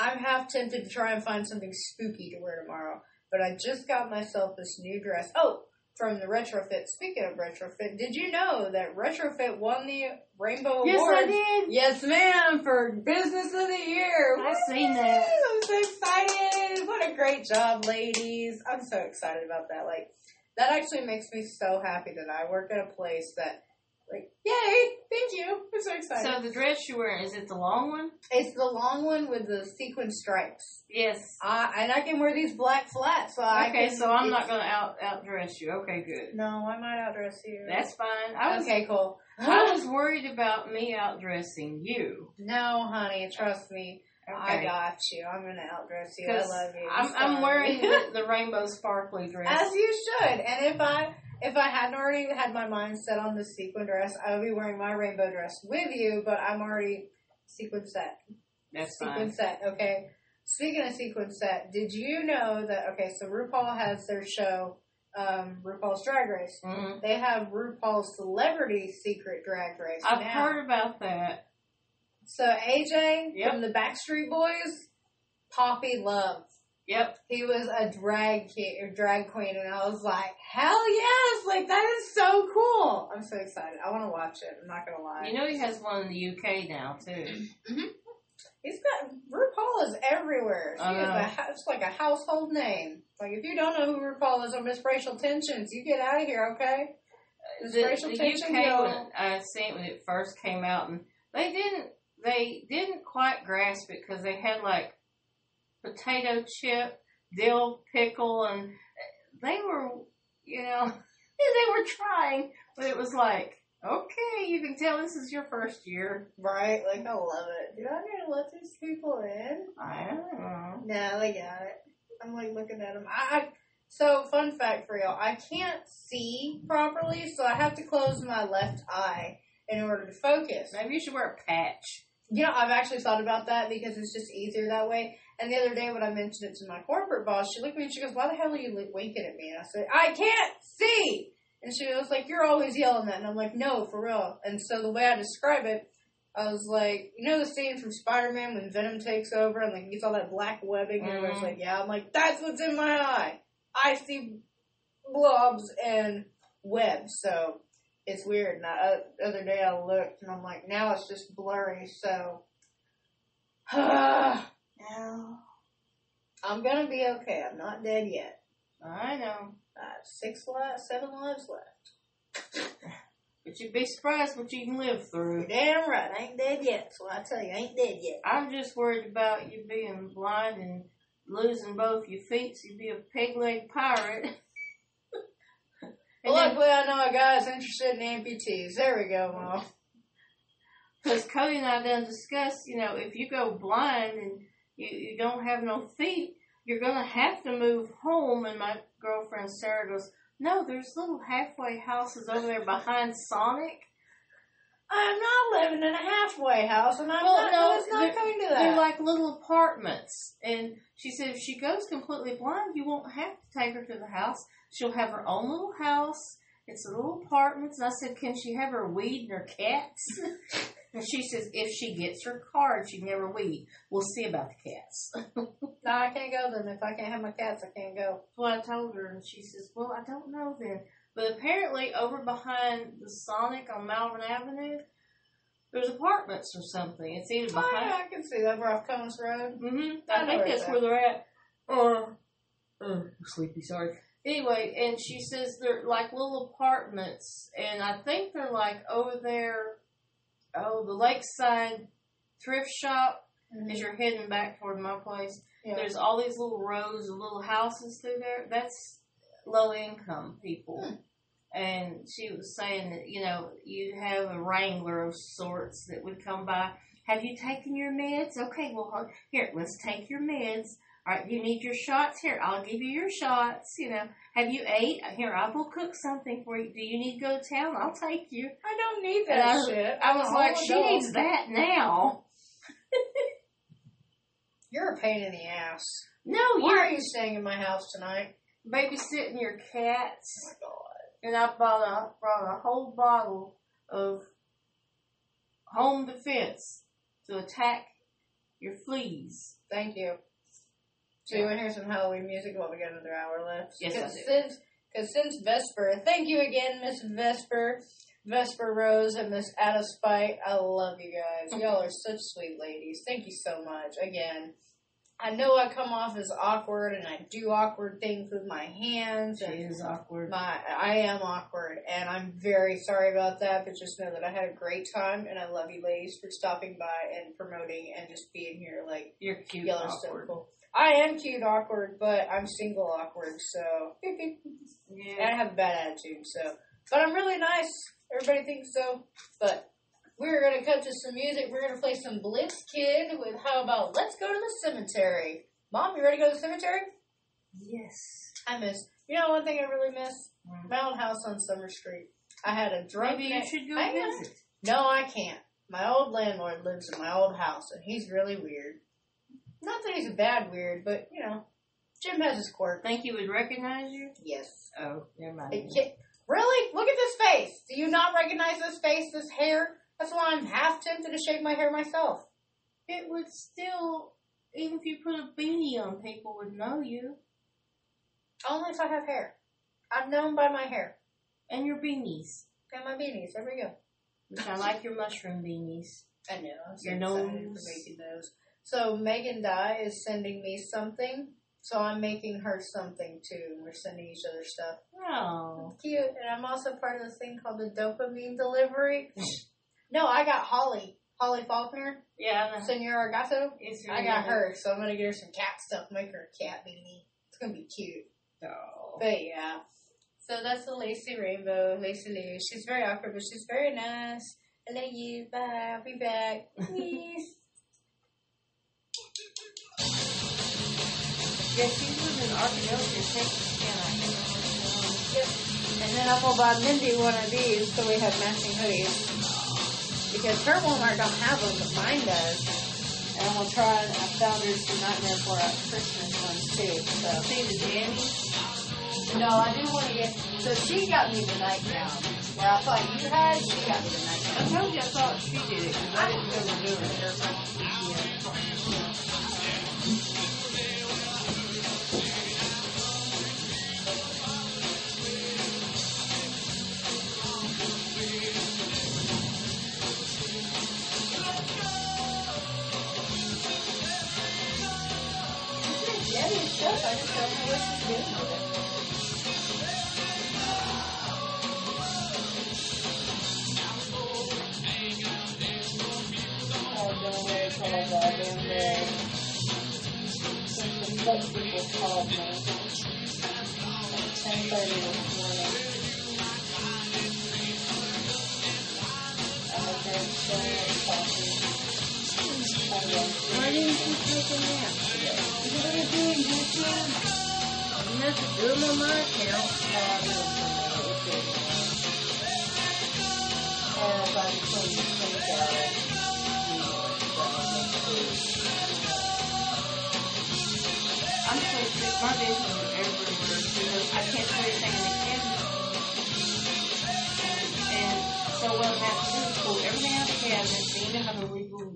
I'm half tempted to try and find something spooky to wear tomorrow. But I just got myself this new dress. Oh! From the Retrofit. Speaking of Retrofit, did you know that Retrofit won the Rainbow Award? Yes, I did. Yes, ma'am, for Business of the Year. I've seen that. I'm so excited. What a great job, ladies. I'm so excited about that. Like, that actually makes me so happy that I work at a place that, like, yay, thank you. I'm so excited. So the dress you wear, is it the long one? It's the long one with the sequin stripes. Yes. And I can wear these black flats. So I'm not going to outdress you. Okay, good. No, I might outdress you. That's fine. Cool. I was worried about me outdressing you. No, honey, trust me. Okay. I got you. I'm going to outdress you. I love you. I'm wearing the rainbow sparkly dress. As you should. And if I... If I hadn't already had my mind set on this sequin dress, I would be wearing my rainbow dress with you, but I'm already sequin set. That's fine. Sequin set, okay. Speaking of sequin set, did you know that, okay, so RuPaul has their show, RuPaul's Drag Race. Mm-hmm. They have RuPaul's Celebrity Secret Drag Race. I've heard about that. So AJ from the Backstreet Boys, Poppy Love. Yep. He was a drag queen, and I was like, hell yes! Like, that is so cool! I'm so excited. I want to watch it. I'm not going to lie. You know he has one in the UK now, too. Mm-hmm. He's got... RuPaul is everywhere. It's like a household name. Like, if you don't know who RuPaul is on Miss Racial Tensions, you get out of here, okay? The UK, when I seen when it first came out, and they didn't quite grasp it, because they had, like, potato chip, dill pickle, and they were, you know, they were trying, but it was like, okay, you can tell this is your first year. Right, like, I love it. Do I need to let these people in? I don't know. No, they got it. I'm like looking at them. So, fun fact for y'all, I can't see properly, so I have to close my left eye in order to focus. Maybe you should wear a patch. You know, I've actually thought about that because it's just easier that way. And the other day when I mentioned it to my corporate boss, she looked at me and she goes, why the hell are you winking at me? And I said, I can't see! And she was like, you're always yelling that. And I'm like, no, for real. And so the way I describe it, I was like, you know the scene from Spider-Man when Venom takes over and like you saw that black webbing? And everybody's like, yeah. I'm like, that's what's in my eye. I see blobs and webs, so it's weird. And the other day I looked and I'm like, now it's just blurry, so... No. I'm gonna be okay. I'm not dead yet. I know. I have 7 lives left. But you'd be surprised what you can live through. You're damn right. I ain't dead yet. So I tell you, I ain't dead yet. I'm just worried about you being blind and losing both your feet, so you'd be a peg-legged pirate. Well, luckily I know a guy's interested in amputees. There we go, Mom. Because Cody and I done discussed, you know, if you go blind and you don't have no feet, you're going to have to move home. And my girlfriend Sarah goes, no, there's little halfway houses over there behind Sonic. I'm not living in a halfway house, and it's not coming to that. They're like little apartments. And she said if she goes completely blind, you won't have to take her to the house. She'll have her own little house. It's a little apartment. And I said, can she have her weed and her cats? And she says, if she gets her card, she can have her weed. We'll see about the cats. No, I can't go then. If I can't have my cats, I can't go. Well, I told her, and she says, well, I don't know then. But apparently over behind the Sonic on Malvern Avenue, there's apartments or something. It's either behind... Oh, yeah, I can see that. Over off Combs Road. Mm-hmm. I think that's where they're at. Or... sleepy, sorry. Anyway, and she says they're like little apartments, and I think they're like over there... Oh, the Lakeside Thrift Shop, as you're heading back toward my place, there's all these little rows of little houses through there. That's low-income people. Hmm. And she was saying that, you know, you have a wrangler of sorts that would come by. Have you taken your meds? Okay, well, here, let's take your meds. All right, you need your shots? Here, I'll give you your shots, you know. Have you ate? Here, I will cook something for you. Do you need to go to town? I'll take you. I don't need that shit. I was like, she needs that now. You're a pain in the ass. No, why are you staying in my house tonight? Babysitting your cats. Oh, my God. And I brought a whole bottle of home defense to attack your fleas. Thank you. So you want to hear some Halloween music while we got another hour left? Yes, I do. Because since Vesper, thank you again, Miss Vesper, Vesper Rose, and Miss Ada Spike. I love you guys. Y'all are such sweet ladies. Thank you so much. Again, I know I come off as awkward, and I do awkward things with my hands. She is awkward. I am awkward, and I'm very sorry about that, but just know that I had a great time, and I love you ladies for stopping by and promoting and just being here. Like, you're cute and awkward. So cool. I am cute awkward, but I'm single awkward, so... Yeah. And I have a bad attitude, so... But I'm really nice. Everybody thinks so. But we're going to cut to some music. We're going to play some Blitz Kid with, how about, Let's Go to the Cemetery. Mom, you ready to go to the cemetery? Yes. I miss... You know one thing I really miss? My old house on Summer Street. I had a drunk... Maybe you should go visit. No, I can't. My old landlord lives in my old house, and he's really weird. Not that he's a bad weird, but, you know, Jim has his quirk. Think he would recognize you? Yes. Oh, never mind. Really? Look at this face. Do you not recognize this face, this hair? That's why I'm half tempted to shave my hair myself. It would still, even if you put a beanie on, people would know you. Only if I have hair. I'm known by my hair. And your beanies. And my beanies. There we go. Which I like your mushroom beanies. I know. I'm so excited for making those. So Megan Dye is sending me something. So I'm making her something too. We're sending each other stuff. Oh. It's cute. And I'm also part of this thing called the dopamine delivery. No, I got Holly. Holly Faulkner. Yeah. Senora Gato. I got her. So I'm going to get her some cat stuff. Make her a cat beanie. It's going to be cute. Oh. But yeah. So that's the Lacey Rainbow. Lacey Liu. She's very awkward, but she's very nice. I love you. Bye. I'll be back. Please. Yes, she was in Arkadelphia, Texarkana. Yep. And then I'm going to buy Mindy one of these so we have matching hoodies. Because her Walmart don't have them, but mine does. And I'm going to try, and I found her some Nightmare for our Christmas ones too. So, see the Danny? No, I do want to get... So she got me the nightgown. Where I thought you had, she got me the nightgown. I told you I thought she did it, because I didn't feel the good. Yeah. I just don't know what she's doing with it. Oh, don't worry, it's all about them there. Since the fuck people called me at 10:30 this morning. I'm up there showing them coffee. Why didn't you take a nap today? What are you doing, YouTube? I'm not to do them on my account. I'm so sick. My vision is everywhere. I can't put anything in the camera. And so what I have to do is pull everything out of the cabinet, so you know how to reboot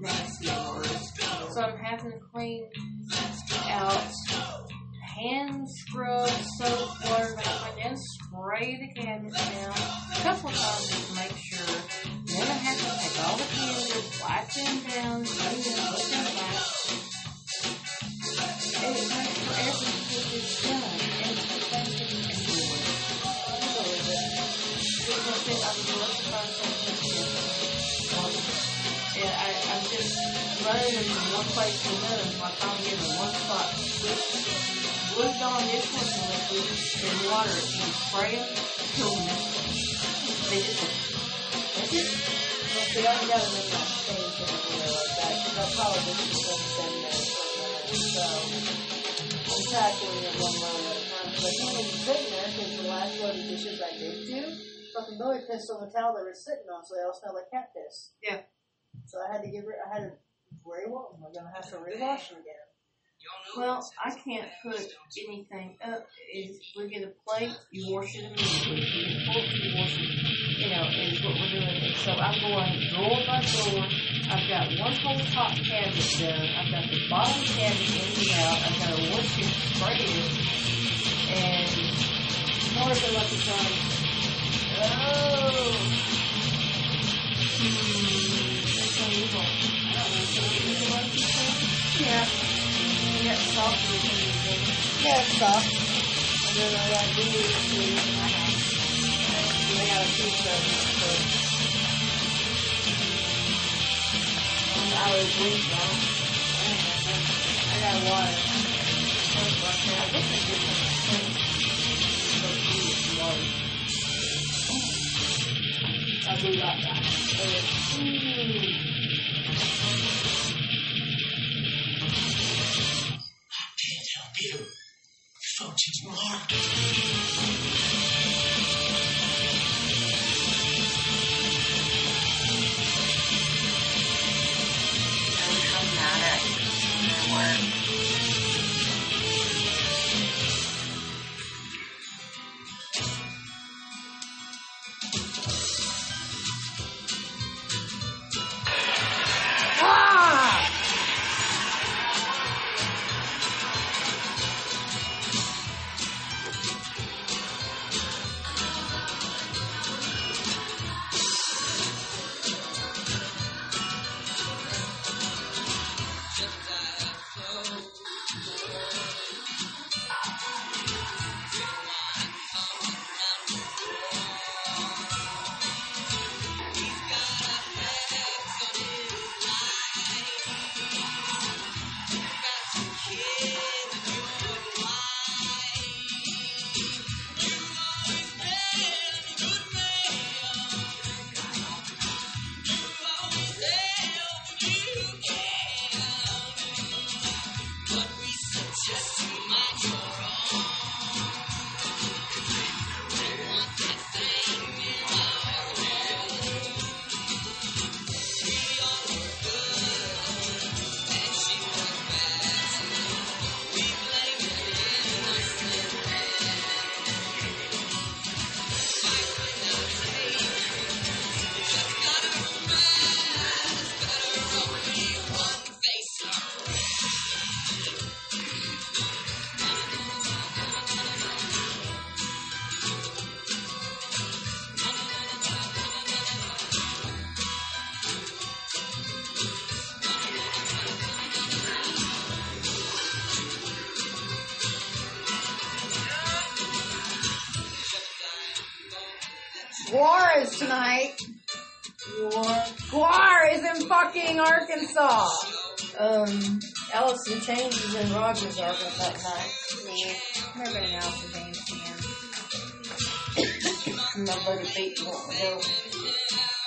nasty words. So I'm having to clean out hand scrub, soap, water, and spray the cabinet down a couple times just to make sure. Then I have to take all the candles, wipe them down, clean them, put them back. And it makes for everything that's done. And it's the same thing everywhere. It's going to fit out of the electric. Yeah, I'm just... running from one place to another, so I can't get in one spot. Wood on this one and water it and spray them, kill them. They just that's it. Well, see, I ain't got enough like things everywhere like that, because I probably just done that so I'm tackling it one line at a time. But he was sitting there because the last load of dishes I did do, fucking Billy pissed on the towel they were sitting on, so they all smelled like cat piss. Yeah. So I had to give it. I had to. We're going to have to rewash them again. Well, I can't put anything up. If we get a plate, you wash it immediately. If we get a fork, you wash it. You know, is what we're doing. So I'm going drawer by drawer. I've got one whole top cabinet done. I've got the bottom cabinet in and out. I've got a washing spray it. And more than like it's on. Oh! That's unusual. Yeah. You got soft and everything. Yeah, it's soft. And then I got these two. I got a piece of them. And I was weak, though. I got water. I guess I did have a thing. So cute, water. I do like that. Mmm. Tomorrow. Guar is tonight. Guar is in fucking Arkansas. Allison Chains is in Rogers, Arkansas tonight. Yeah. Never been in Allison Chains again. Nobody beat me.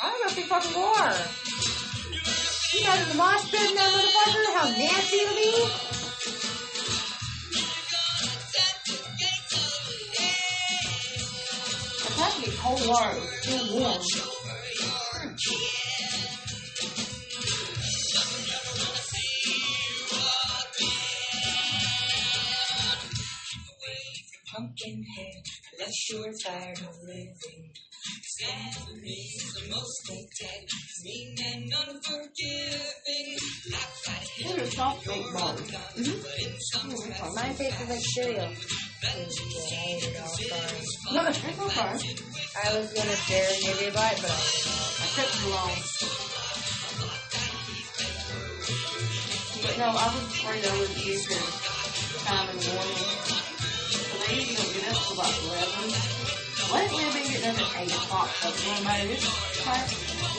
I don't know if he fucking Guar. You got in the mosh pit now, motherfucker. How nasty to be. Cold water is still warm. Pumpkin head, unless you're tired of living. Sadly, the most contacts mean and unforgiving. These are soft baked buns. Mm-hmm. Mine tastes like cereal. No, it's so far. I was gonna share maybe a bite, but I took too long. But no, I was afraid I would use the time in the morning. The lady don't get up till about 11. Lately I've been getting up at 8 o'clock. So anybody this part?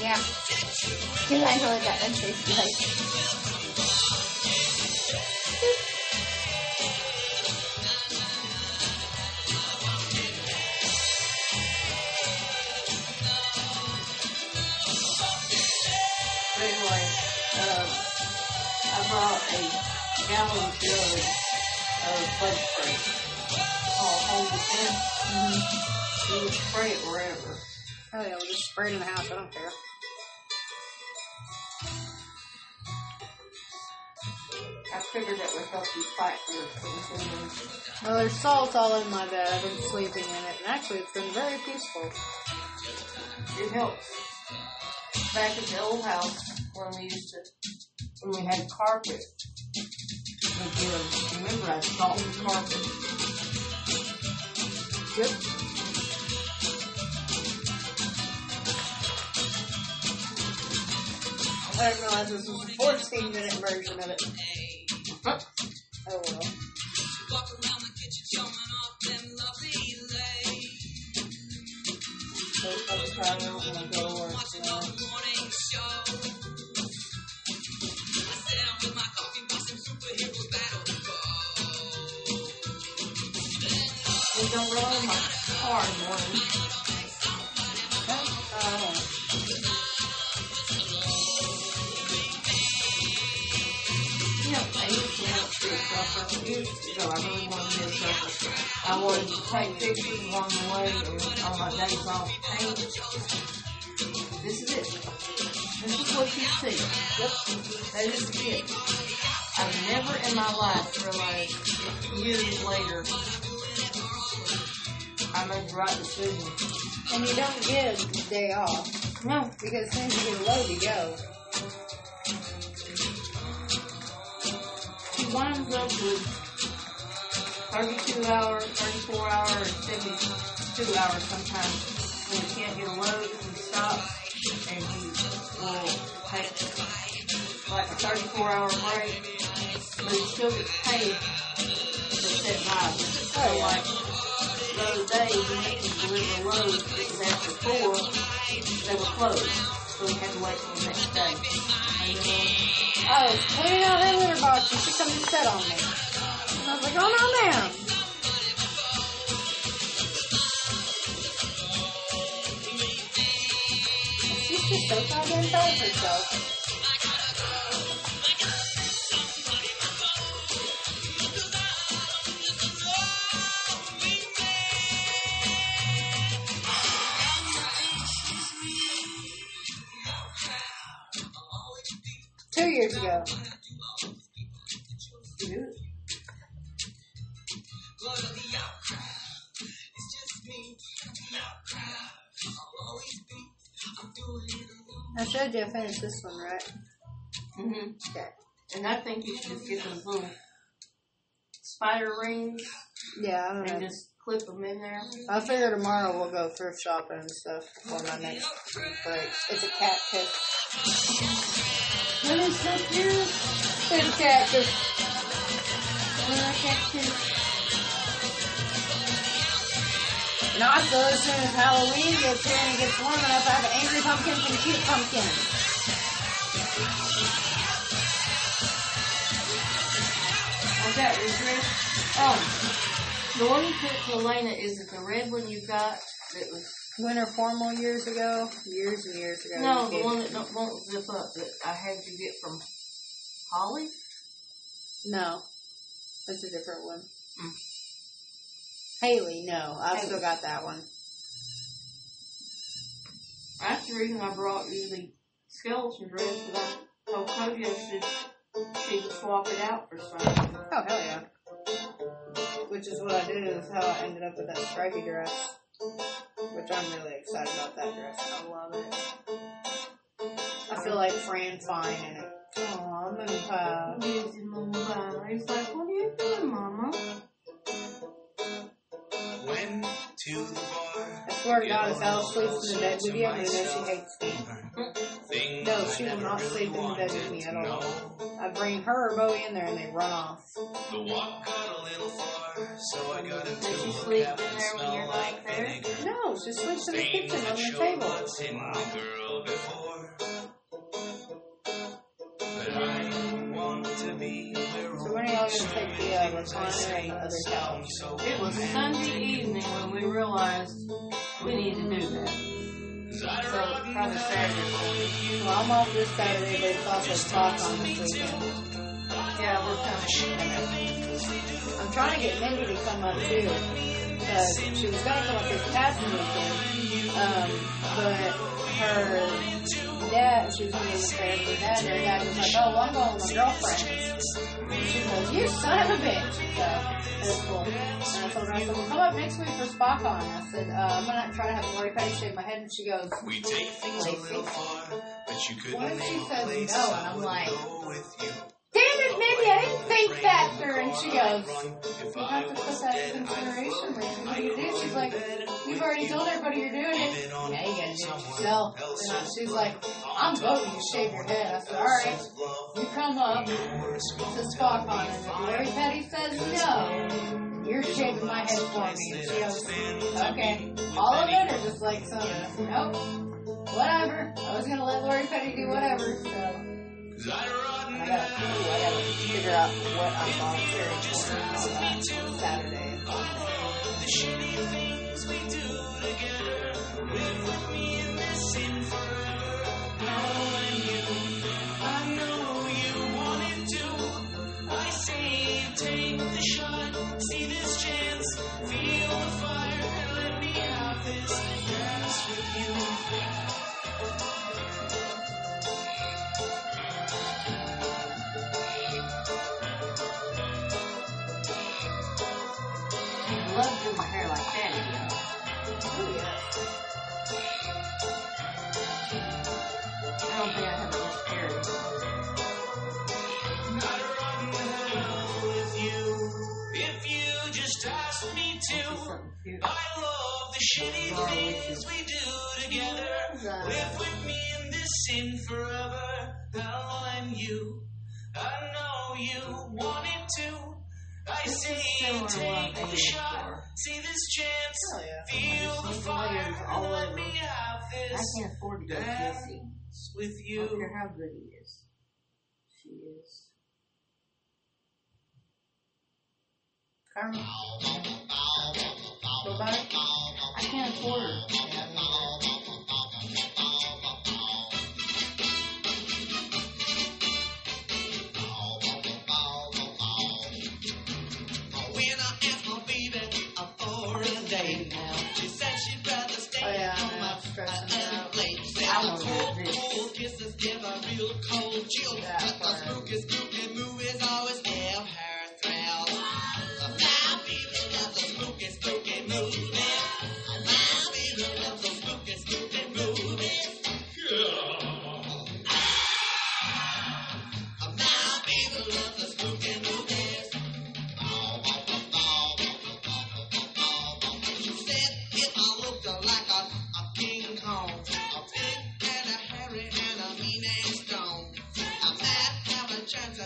Yeah. Because I know I got them tasty like. Gallon jug of bug spray. All the time. Mm-hmm. You can spray it wherever. Oh yeah, we'll just spray it in the house. I don't care. I figured that would help you fight for your things. Well, there's salt all in my bed. I've been sleeping in it, and actually, it's been very peaceful. It helps. Back at the old house where we used to, when we had carpet. Remember, I salted the carpet. Yep. I didn't realize this was a 14-minute version of it. Huh? Oh well. I don't want to go to work now. Don't roll in my car in the morning. You know, I used to have street stuff. Years ago, I really wanted to do stuff. I wanted to take pictures along the way on my days off. Hey, this is it. This is what you see. Yep, that is it. I've never in my life realized years later I made the right decision. And you don't give the day off. No. Because as soon as you get low, you go. He winds up with 32 hours, 34 hours, and 72 hours sometimes. When he can't get a load, he stops and he will take like a 34-hour break. But he still gets paid for set miles. So like, those days when they could deliver loads because after 4 they were closed, so we had to wait for the next day. And then, oh, clean out that litter box and she comes and sat on me. And I was like, oh no, ma'am. She's just so goddamn proud of herself. Years ago. I showed you I finished this one, right? Mm-hmm. Okay. And I think you should just get those little spider rings. Yeah, I don't know. And just clip them in there. I figure tomorrow we'll go thrift shopping and stuff before my next break. It's a cat piss. Really stuff here? There's a cactus. There's a cactus. Not so as soon as Halloween gets here and it gets warm enough, I have an angry pumpkin and cute pumpkin. Okay, is this? Oh, the one you picked for Elena is the red one you got that was winter formal years ago, years and years ago. No, the one that won't zip up that I had you get from Holly. No, that's a different one. Mm. Haley, no. I've still got that one. That's the reason I brought you the skeleton dress, because I told Cody she'd swap it out for something. Oh, hell yeah. Which is what I did, is how I ended up with that stripy dress. Which I'm really excited about that dress. I love it. I feel like Fran's fine in it. Aw, Moon Pie. Yes, Moon Pie. He's like, what are you doing, Mama? To the bar, I swear to God, if Alice sleeps in the bed with you, I know she hates me. No, she will not sleep in the bed with me at all. I bring her or Bowie in there and they run off. The walk got a little far, so I got into the cabin smell like vinegar. No, she sleeps in the kitchen on the table. What's in the girl before. But I want to be where all. So when are y'all going to take the recliner and the other couch? It was Sunday evening when we realized we need to do that. So, probably Saturday. Well, I'm off this Saturday, but it's also stock on this weekend. Yeah, we're coming. I'm trying to get Mindy to come up too. Because she was going to come up this past weekend, but her dad, she was going to be in therapy, and her dad was like, oh, well, I'm going with my girlfriend. She goes, you son of a bitch. So, it was cool. And I told her, I said, well, come up next week for Spock on. I said, I'm going to try to have a Lori Petty shave my head, and she goes, we take things a little far, but you couldn't. What if she says no? And I'm like, damn it, Mindy, I didn't think that through. And she goes, you have to put that into consideration, Lindsay. What do you do? She's like, we've already told everybody you're doing it. Yeah, you gotta do it yourself. And she's like, I'm voting to shave your head. I said, alright, you come up to Spock on it. And Lori Petty says no, you're shaving my head for me. And she goes, okay, all of it or just like some? I said, nope, whatever. I was gonna let Lori Petty do whatever, so. I gotta figure out what I'm volunteering for on Saturday. I know you wanted to. I say take the shot, see this chance, feel the fire, and let me have this dance with you. I love the shitty things we do together. Live with me in this sin forever. Now I'm you. I know you wanted to. I say take the shot. See this chance. Oh, yeah. Feel the fire. And let me have this. I can't afford to go kissing with you. I don't care how good he is. She is. Carmen. Go back. I can't afford her. Yeah, I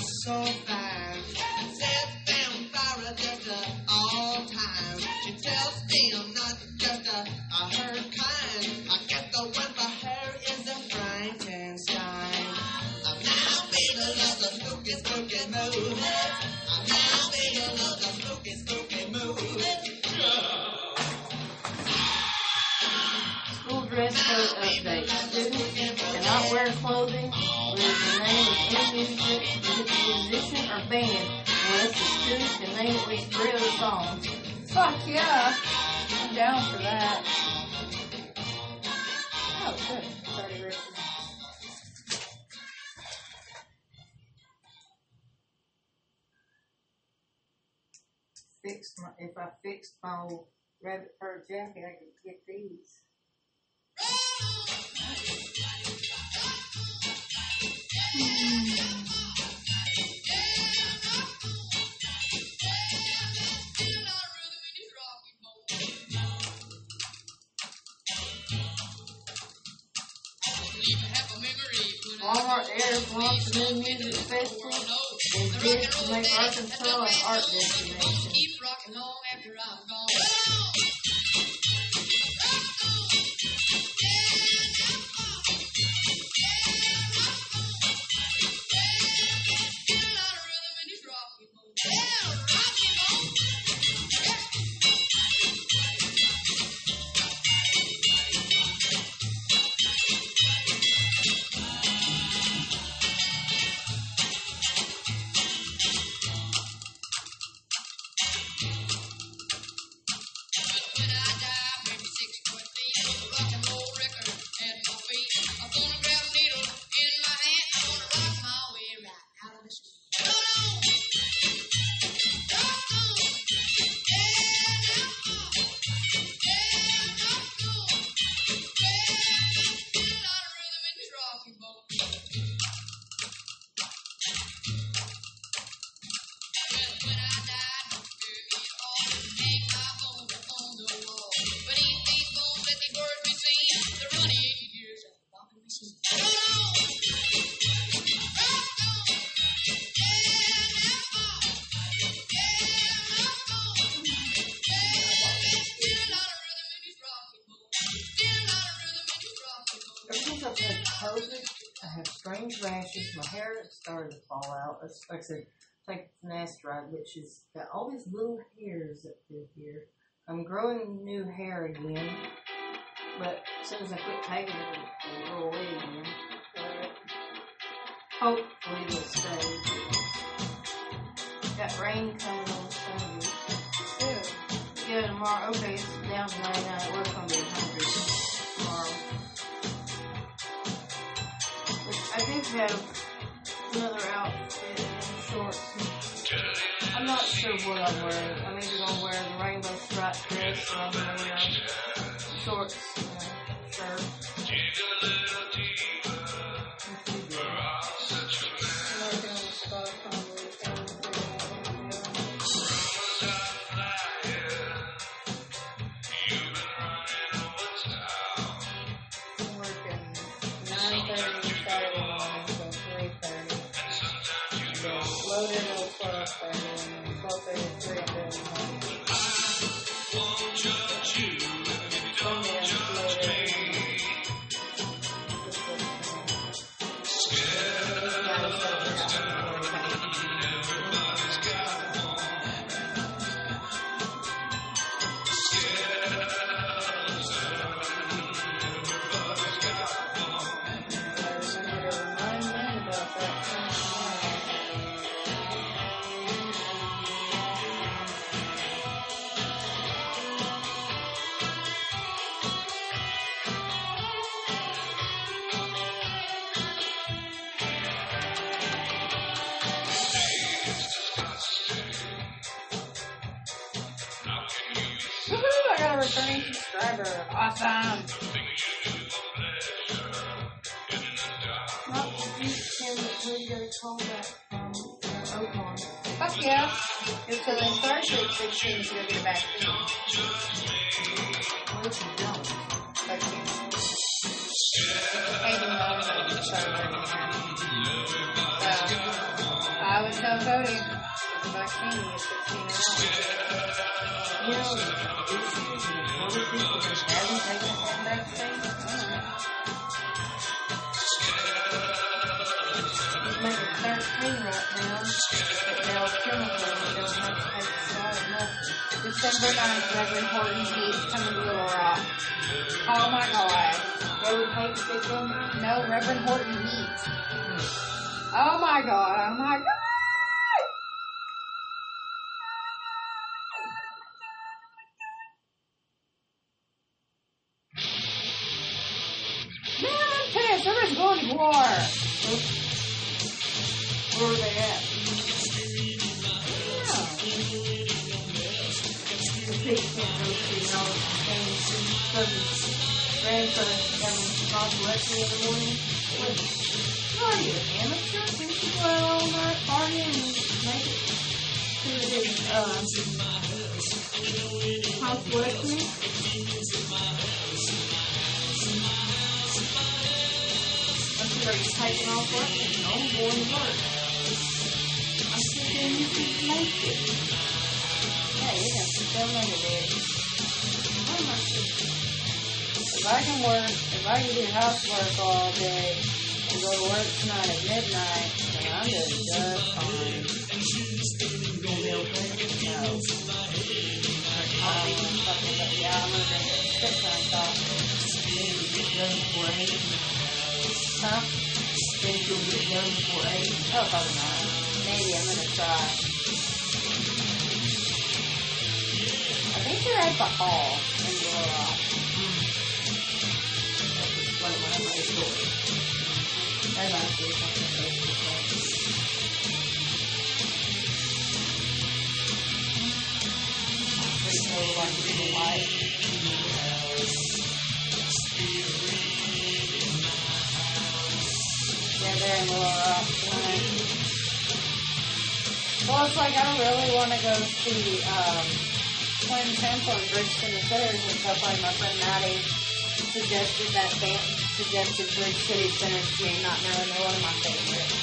so fine. Says family fire just all time. She tells me I'm not just a her kind. I guess the one for her is a Frankenstein. I'm now feeling of the spooky, spooky movies. I'm now feeling of the spooky, spooky movies. School dress code update. Students cannot wear clothing with the name of any musician or band unless the students can name at least 3 of the songs. Fuck yeah! I'm down for that. Oh, good. 30 riffs. If I fixed my old rabbit fur jacket, I could get these. Walmart Air wants a new music festival and bids to make Arkansas an art destination. Keep rocking on after I'm gone. Like I said, like an asteroid, which has got all these little hairs up through here. I'm growing new hair again, but as soon as I quit taking it, it'll go away again. But hopefully it'll stay. Got rain coming on Sunday. Yeah, tomorrow. Okay, it's down to 99. We're going to be 100 tomorrow. Which I think have another outfit and shorts. I'm not sure what I'm wearing. I'm either going to wear the rainbow striped dress or I'm going to wear shorts and a shirt. Awesome. Not the beach in the window called that Oakmore. Fuck yeah. It's because I started at 16 and you'll get a back seat. What if you don't? Fuck you. I didn't know that you started working out. So, from Maxine's $15. What is this? What is taken from Maxine's? He's making 13 right now. They'll kill him when he doesn't have to take the star enough. December 9th, Reverend Horton Heat coming to Little Rock. Oh my God. Reverend Horton Heat? No, Reverend Horton Heat. Oh my God, oh my God! Man, I'm pissed, everybody's going to war! Oops. Where are they at? Yeah. The pigs can't go through all the things. Cousins, grandsons, having coffee lecture in the morning. What are you, an amateur? Think you go out all night partying and make it to the conflict? I'm sure you're taking off work and I'm going to work. I'm sure then you can make it. Yeah, you have to go under there. I'm not sure. If I can work, if I can do housework all day, and go to work tonight at midnight, and I'm just fine. Gonna be okay? No. I'm fucking, but yeah, I'm gonna drink a shit ton of coffee. Then you'll get done before 8. Huh? Then you'll get done before 8. Oh, probably not. Maybe I'm gonna try. I think they're at the hall in Little Rock. That's just like one of my stories. I don't have to do something for those people. I'm pretty sure we like people like. Yeah, they're in Little Rock. Well, it's like I don't really want to go see Twin Temple and Bridgeton and Sitters and stuff like my friend Maddie suggested that band. Suggested Bridge City Center to me, not knowing they're one of my favorites.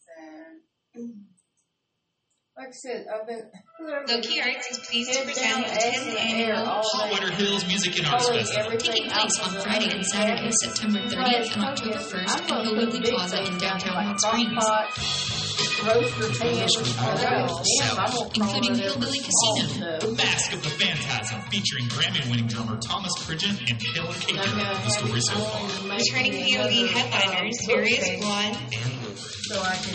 So, like I said, I've been. Loki Arts is pleased to present the 10th annual Hallwater Hills Music and Arts Festival, taking place on Friday and Saturday, September 30th and October 1st, at Hillwoodley Plaza in downtown Hot Springs. Show, including Hillbilly Casino, The Mask of the Phantasm, featuring Grammy-winning drummer Thomas Pridgeon and Taylor Caton. The story so far. Returning POV headliners, Darius Blonde, and Luke. So I can...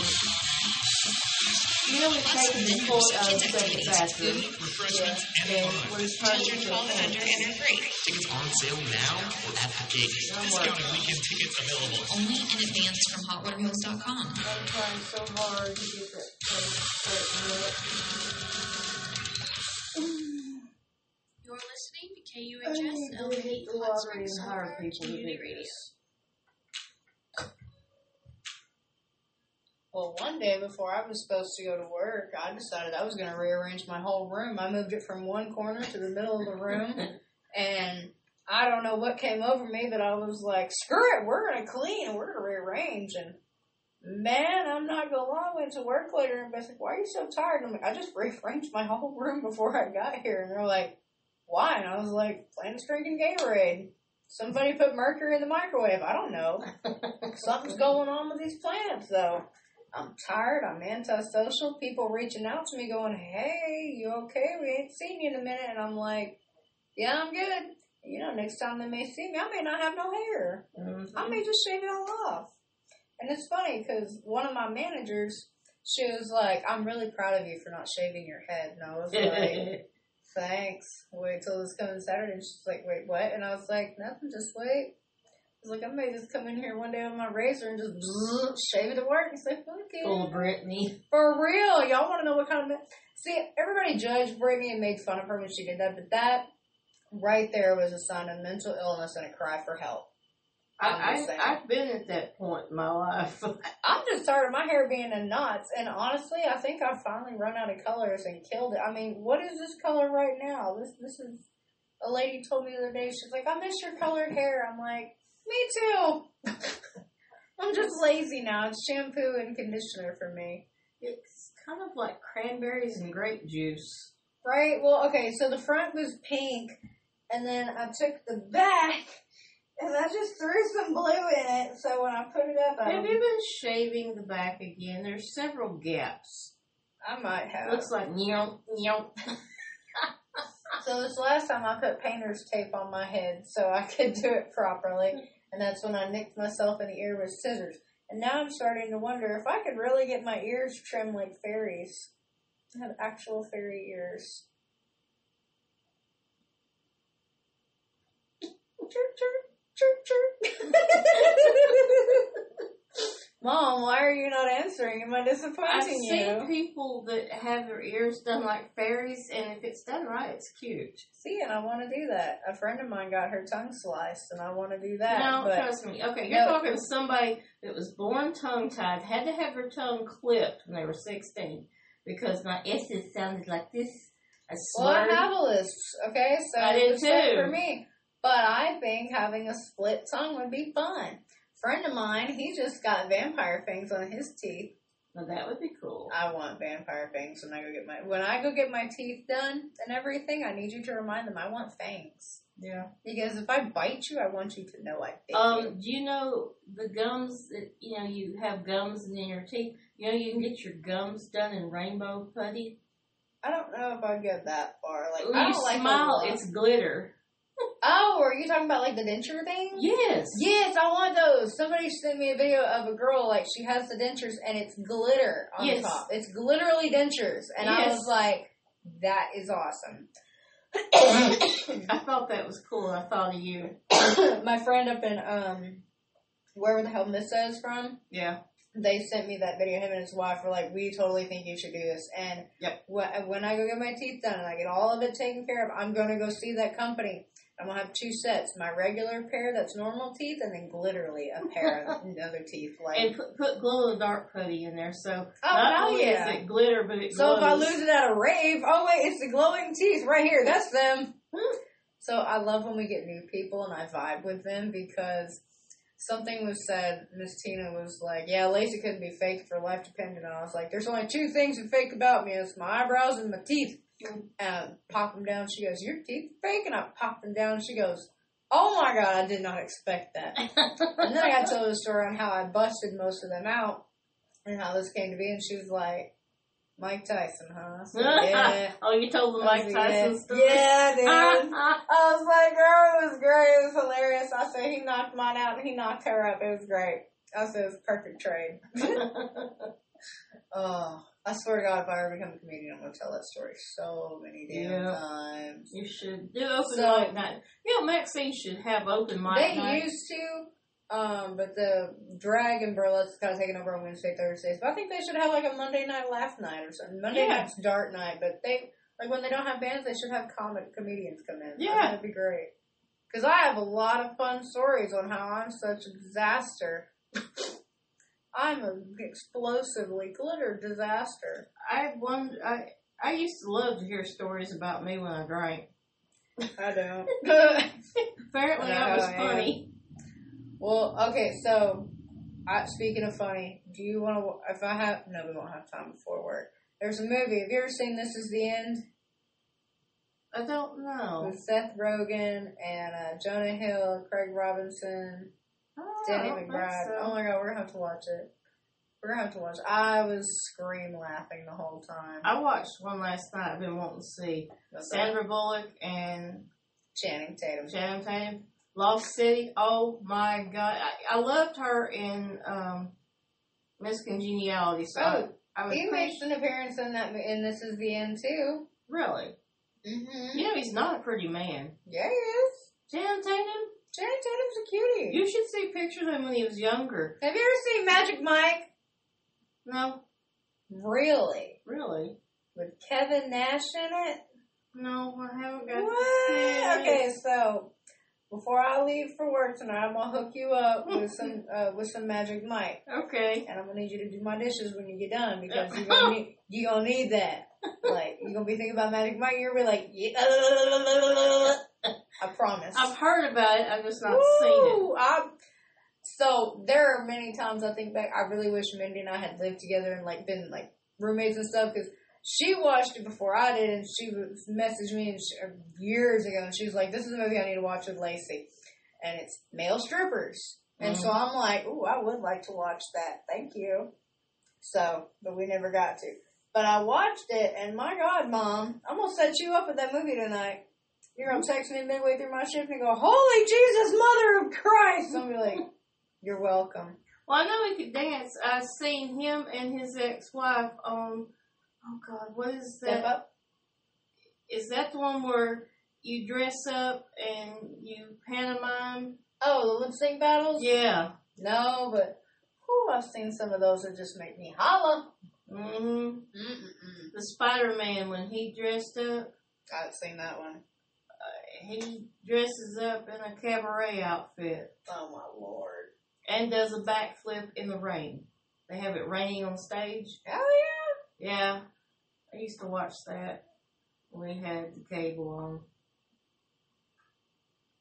Plus, vendors, kids' activities, food, refreshments, and fun. Children 12 and under and are free. Tickets on sale now or at the gate. Discounted weekend tickets available. Only in advance from hotwaterhills.com. I'm trying so hard to get that You're listening to KUHS LP Hot Springs Community Radio. Well, one day before I was supposed to go to work, I decided I was going to rearrange my whole room. I moved it from one corner to the middle of the room, and I don't know what came over me, but I was like, screw it, we're going to clean, we're going to rearrange, and man, I'm not going to lie, I went to work later, and Beth's like, why are you so tired? I'm like, I just rearranged my whole room before I got here, and they're like, why? And I was like, Planet's drinking Gatorade. Somebody put mercury in the microwave, I don't know. Something's going on with these plants, though. I'm tired, I'm antisocial, people reaching out to me going, hey, you okay? We ain't seen you in a minute. And I'm like, yeah, I'm good. You know, next time they may see me, I may not have no hair. Mm-hmm. I may just shave it all off. And it's funny because one of my managers, she was like, I'm really proud of you for not shaving your head. And I was like, thanks. Wait till this coming Saturday. And she's like, wait, what? And I was like, nothing, just wait. I was like, I may just come in here one day with my razor and just shave it at work. It's like, okay. Full of Britney. For real. Y'all want to know what kind of... See, everybody judged Britney and made fun of her when she did that, but that right there was a sign of mental illness and a cry for help. I've been at that point in my life. I'm just tired of my hair being in knots, and honestly, I think I've finally run out of colors and killed it. I mean, what is this color right now? This is... A lady told me the other day, she's like, I miss your colored hair. I'm like... Me too. I'm just lazy now. It's shampoo and conditioner for me. It's kind of like cranberries and grape juice. Right? Well, okay, so the front was pink, and then I took the back, and I just threw some blue in it, so when I put it up, Have you been shaving the back again? There's several gaps. I might have. Looks like yump, yump. So this last time I put painter's tape on my head so I could do it properly, and that's when I nicked myself in the ear with scissors. And now I'm starting to wonder if I could really get my ears trimmed like fairies. I have actual fairy ears. Mom, why are you not answering? Am I disappointing you? I've seen people that have their ears done like fairies, and if it's done right, it's cute. See, and I want to do that. A friend of mine got her tongue sliced, and I want to do that. No, trust me. Okay, you're talking to somebody that was born tongue-tied, had to have her tongue clipped when they were 16, because my S's sounded like this. I swear. Well, I have a list, okay? So I did too. For me. But I think having a split tongue would be fun. Friend of mine, he just got vampire fangs on his teeth. Well, that would be cool. I want vampire fangs when I go get my teeth done and everything. I need you to remind them I want fangs. Yeah. Because if I bite you, I want you to know I bit you. Do you know the gums that you have gums in your teeth? You know you can get your gums done in rainbow putty. I don't know if I'd go that far. Like when I don't smile, like it's glitter. Oh, are you talking about, like, the denture thing? Yes. Yes, I want those. Somebody sent me a video of a girl, like, she has the dentures, and it's glitter on the top. It's glitterly dentures. And I was like, that is awesome. I thought that was cool. I thought of you. My friend up in, where the hell Missa is from? Yeah. They sent me that video. Him and his wife were like, we totally think you should do this. And when I go get my teeth done and I get all of it taken care of, I'm going to go see that company. I'm going to have two sets. My regular pair that's normal teeth, and then glitterly a pair of other teeth. Like. And put glow in the dark putty in there. So not only is it glitter, but it glows. So if I lose it at a rave, it's the glowing teeth right here. That's them. So I love when we get new people and I vibe with them because... Something was said, Miss Tina was like, yeah, Lacey couldn't be fake if her life depended on it. I was like, there's only two things that fake about me. It's my eyebrows and my teeth. And I pop them down. She goes, your teeth are fake? And I pop them down. She goes, oh, my God, I did not expect that. And then I got to tell the story on how I busted most of them out and how this came to be. And she was like, Mike Tyson, huh? I said, yeah. Oh, you told the Mike Tyson story? Yeah, dude. I was like, girl, it was great. It was hilarious. I said, he knocked mine out and he knocked her up. It was great. I said, it was perfect trade. Oh, I swear to God, if I ever become a comedian, I'm going to tell that story so many damn times. You should do open mic night. Maxine should have open mic night. They used to. But the drag and burlesque's kind of taking over on Wednesday, Thursdays. But I think they should have, like, a Monday night laugh night or something. Monday night's dart night, but they, like, when they don't have bands, they should have comedians come in. Yeah. I think that'd be great. Because I have a lot of fun stories on how I'm such a disaster. I'm an explosively glitter disaster. I used to love to hear stories about me when I drank. I don't. Apparently I was funny. Well, okay, so, speaking of funny, do you want to, we won't have time before work. There's a movie, have you ever seen This Is the End? I don't know. With Seth Rogen and Jonah Hill, Craig Robinson, Danny McBride. So. Oh my God, we're going to have to watch it. I was scream laughing the whole time. I watched one last night I've been wanting to see. Sandra Bullock and... Channing Tatum. Lost City, oh my God. I loved her in Miss Congeniality. So he makes an appearance in that, and This Is the End too. Really? Mm-hmm. He's not a pretty man. Yeah, he is. Channing Tatum's a cutie. You should see pictures of him when he was younger. Have you ever seen Magic Mike? No. Really? With Kevin Nash in it? No, I haven't got to see it. Okay, so... Before I leave for work tonight, I'm going to hook you up with some Magic Mike. Okay. And I'm going to need you to do my dishes when you get done, because you're going to need that. Like, you're going to be thinking about Magic Mike, you're going to be like, I promise. I've heard about it. I've just not seen it. So there are many times I think back. I really wish Mindy and I had lived together and like been like roommates and stuff, because she watched it before I did, and she messaged me years ago, and she was like, "This is a movie I need to watch with Lacey, and it's male strippers." And so I'm like, "Ooh, I would like to watch that. Thank you." So, but we never got to. But I watched it, and my God, Mom, I'm gonna set you up with that movie tonight. You're gonna text me midway through my shift and go, "Holy Jesus, Mother of Christ!" I'm gonna be like, "You're welcome." Well, I know we could dance. I've seen him and his ex-wife on, oh God, what is that? Step Up? Is that the one where you dress up and you pantomime? Oh, the lip sync battles? Yeah. No, but I've seen some of those that just make me holla. Mm-hmm. Mm-mm-mm. The Spider-Man, when he dressed up. I've seen that one. He dresses up in a cabaret outfit. Oh, my Lord. And does a backflip in the rain. They have it raining on stage. Oh, yeah. Yeah. I used to watch that when we had the cable on.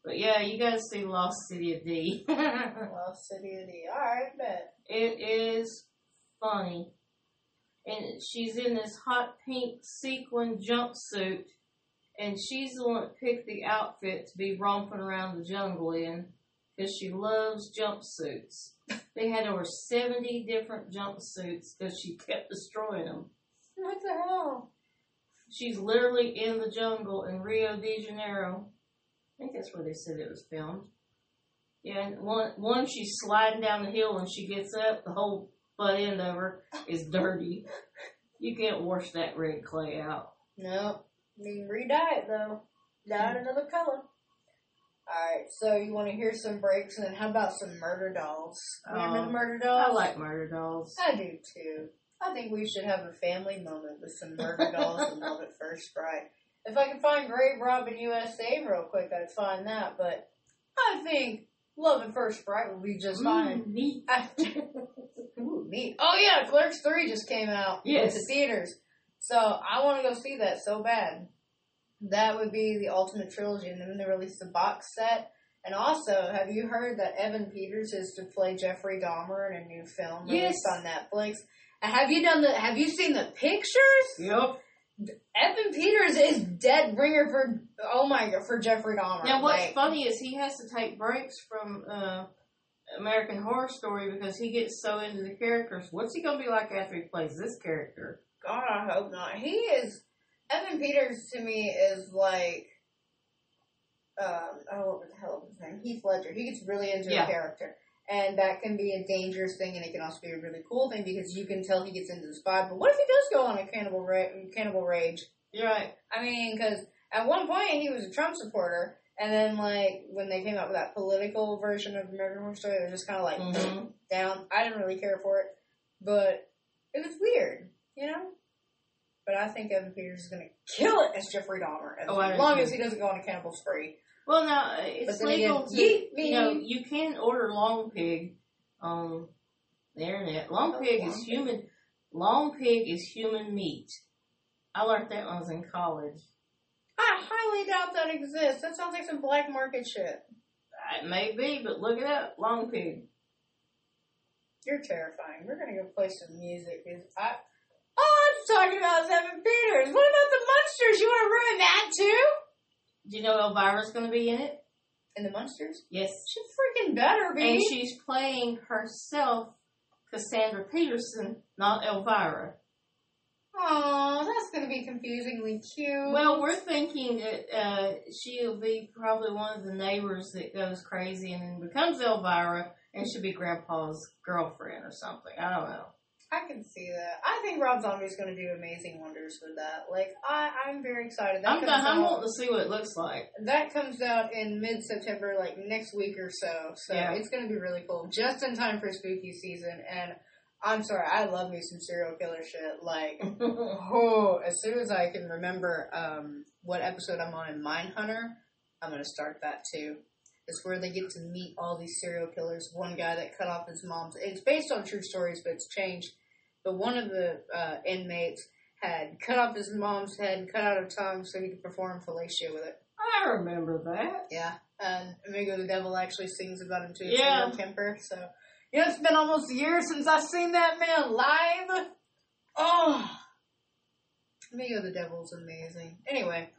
But yeah, you gotta see Lost City of D. Lost City of D. Alright, bet. It is funny. And she's in this hot pink sequin jumpsuit. And she's the one that picked the outfit to be romping around the jungle in. Because she loves jumpsuits. They had over 70 different jumpsuits because she kept destroying them. What the hell? She's literally in the jungle in Rio de Janeiro. I think that's where they said it was filmed. Yeah, and one she's sliding down the hill, and she gets up, the whole butt end of her is dirty. You can't wash that red clay out. No. You can re-dye it, though. Dye it another color. Alright, so you want to hear some breaks, and how about some Murder Dolls? Remember the Murder Dolls? I like Murder Dolls. I do, too. I think we should have a family moment with some Murder Dolls and Love at First Sight. If I could find Grave Robbing USA real quick, I'd find that, but I think Love at First Sight would be just fine. Neat. Ooh, neat. Oh, yeah, Clerks 3 just came out. Yes. At the theaters. So I want to go see that so bad. That would be the ultimate trilogy, and then they released the box set. And also, have you heard that Evan Peters is to play Jeffrey Dahmer in a new film released on Netflix? And have you seen the pictures? Yep. Evan Peters is dead ringer for Jeffrey Dahmer. Now, what's funny is he has to take breaks from American Horror Story because he gets so into the characters. What's he going to be like after he plays this character? God, I hope not. Evan Peters to me is like, what the hell is his name? Heath Ledger. He gets really into a character. And that can be a dangerous thing, and it can also be a really cool thing because you can tell he gets into the vibe. But what if he does go on a cannibal rage? You're right. I mean, because at one point he was a Trump supporter, and then like when they came out with that political version of American Horror Story, it was just kind of like down. I didn't really care for it, but it was weird, you know. But I think Evan Peters is going to kill it as Jeffrey Dahmer as long as he doesn't go on a cannibal spree. Well, now, it's legal you can order long pig on the internet. Long pig is human meat. I learned that when I was in college. I highly doubt that exists. That sounds like some black market shit. It may be, but look it up. Long pig. You're terrifying. We're going to go play some music. I'm talking about Evan Peters. What about the Munsters? You want to ruin that, too? Do you know Elvira's going to be in it? In the Munsters? Yes. She's freaking better, baby. And she's playing herself, Cassandra Peterson, not Elvira. Oh, that's going to be confusingly cute. Well, we're thinking that she'll be probably one of the neighbors that goes crazy and then becomes Elvira and should be Grandpa's girlfriend or something. I don't know. I can see that. I think Rob Zombie's going to do amazing wonders with that. Like, I'm very excited. I'm wanting to see what it looks like. That comes out in mid-September, like next week or so. So it's going to be really cool. Just in time for spooky season. And I'm sorry, I love me some serial killer shit. Like, as soon as I can remember what episode I'm on in Mindhunter, I'm going to start that too. It's where they get to meet all these serial killers. One guy that cut off his mom's... It's based on true stories, but it's changed. But one of the inmates had cut off his mom's head and cut out her tongue so he could perform fellatio with it. I remember that. Yeah. And Amigo the Devil actually sings about him too. Yeah. Kemper, so. You know, it's been almost a year since I've seen that man live. Oh. Amigo the Devil's amazing. Anyway,